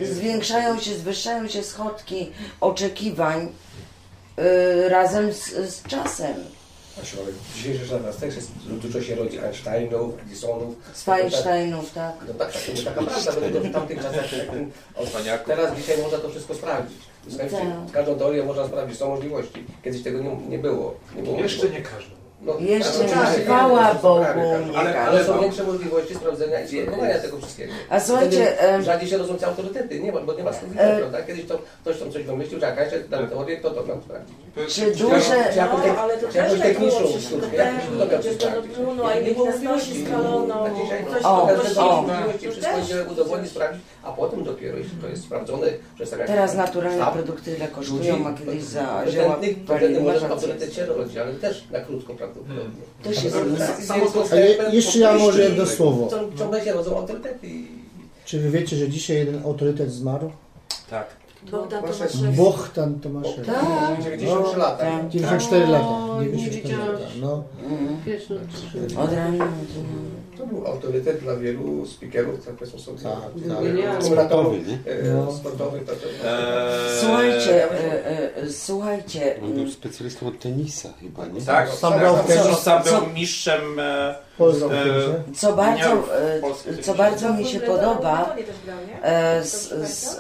Zwiększają się, zwyższają się schodki oczekiwań y, razem z, z czasem. Asiu, ale w dzisiejszych czasach też jest dużo się rodzi Einsteinów, Edisonów. Einsteinów, tak. No tak, tak, taka prawda, bo w tamtych czasach ten, teraz dzisiaj można to wszystko sprawdzić. Z każdą teorię można sprawdzić, są możliwości. Kiedyś tego nie, nie było. Nie było Jeszcze nie każdą. No, Jeszcze nie, chwała Bogu. Ale, ale są większe możliwości sprawdzenia i sprawdzenia tego wszystkiego. A słuchajcie... Rzadziej się rozumieć autorytety, nie, bo nie ma skuteczności, prawda? Kiedyś to, ktoś tam coś wymyślił, że jakaś tam teorię, kto to tam sprawdził. Czy duże... Ale to też tak było, przecież to było, no a i własności skalono. O, o. Wszystko się udowodni, sprawdzić, a potem dopiero, jeśli to jest sprawdzone... Teraz naturalne produkty ile kosztują, a kiedyś za zioła... Wtedy może autorytet się rodzi, ale też na krótko, prawda? To się ale jeszcze ja może jedno słowo. Ciągle się rodzą autorytety. Czy wy wiecie, że dzisiaj jeden autorytet zmarł? Tak. Bohdan Tomaszewski. Tak. dziewięćdziesiąt trzy lata. dziewięćdziesiąt cztery lata. Nie widziałem. No. To był autorytet dla wielu speakerów, tak powiedzmy sobie. Sportowy, nie? Sportowy. Słuchajcie, słuchajcie. On był specjalistą od tenisa chyba, nie? Tak, sam był mistrzem polskim. Co bardzo mi się podoba z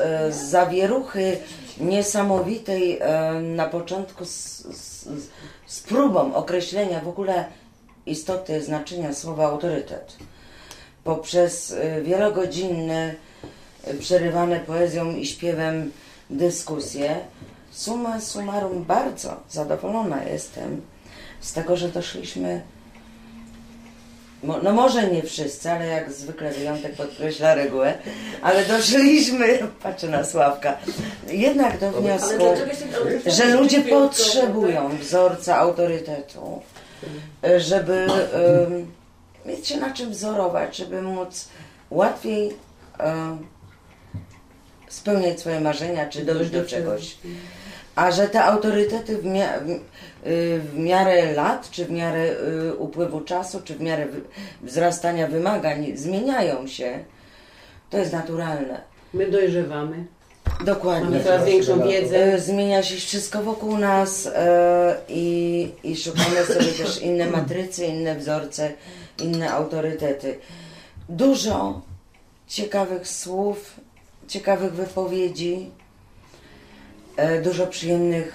zawieruchy niesamowitej na początku z próbą określenia w ogóle istoty znaczenia słowa autorytet poprzez wielogodzinne, przerywane poezją i śpiewem dyskusje. Summa summarum bardzo zadowolona jestem z tego, że doszliśmy, no może nie wszyscy, ale jak zwykle wyjątek podkreśla regułę, ale doszliśmy, patrzę na Sławka, jednak do wniosku, że ludzie potrzebują wzorca autorytetu, żeby um, mieć się na czym wzorować, żeby móc łatwiej um, spełniać swoje marzenia, czy dojść do czegoś. A że te autorytety w, mia w miarę lat, czy w miarę y, upływu czasu, czy w miarę wzrastania wymagań zmieniają się, to jest naturalne. My dojrzewamy. Dokładnie. Mamy coraz większą wiedzę. Zmienia się wszystko wokół nas i, i szukamy sobie też inne matrycy, inne wzorce, inne autorytety. Dużo ciekawych słów, ciekawych wypowiedzi, dużo przyjemnych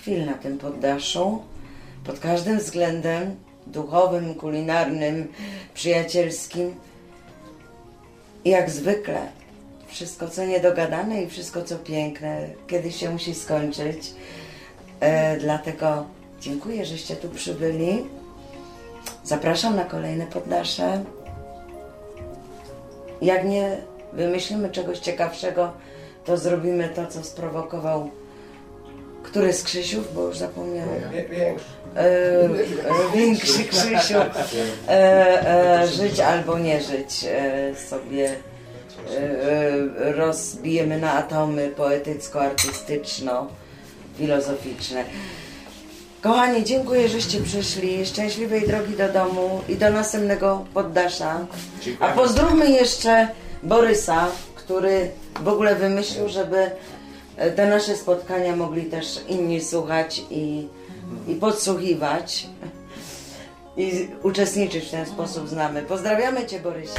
chwil na tym poddaszu, pod każdym względem duchowym, kulinarnym, przyjacielskim. I jak zwykle wszystko, co niedogadane i wszystko, co piękne, kiedyś się musi skończyć. E, dlatego Dziękuję, żeście tu przybyli. Zapraszam na kolejne poddasze. Jak nie wymyślimy czegoś ciekawszego, to zrobimy to, co sprowokował który z Krzysiów, bo już zapomniałem. Większy. E, większy Krzysiu. E, e, żyć albo nie żyć e, sobie. E, rozbijemy na atomy poetycko-artystyczno-filozoficzne. Kochani, dziękuję, żeście przyszli. Szczęśliwej drogi do domu i do następnego poddasza. A pozdrówmy jeszcze Borysa, który w ogóle wymyślił, żeby te nasze spotkania mogli też inni słuchać i, i podsłuchiwać i uczestniczyć w ten sposób z nami. Pozdrawiamy Cię, Borysie.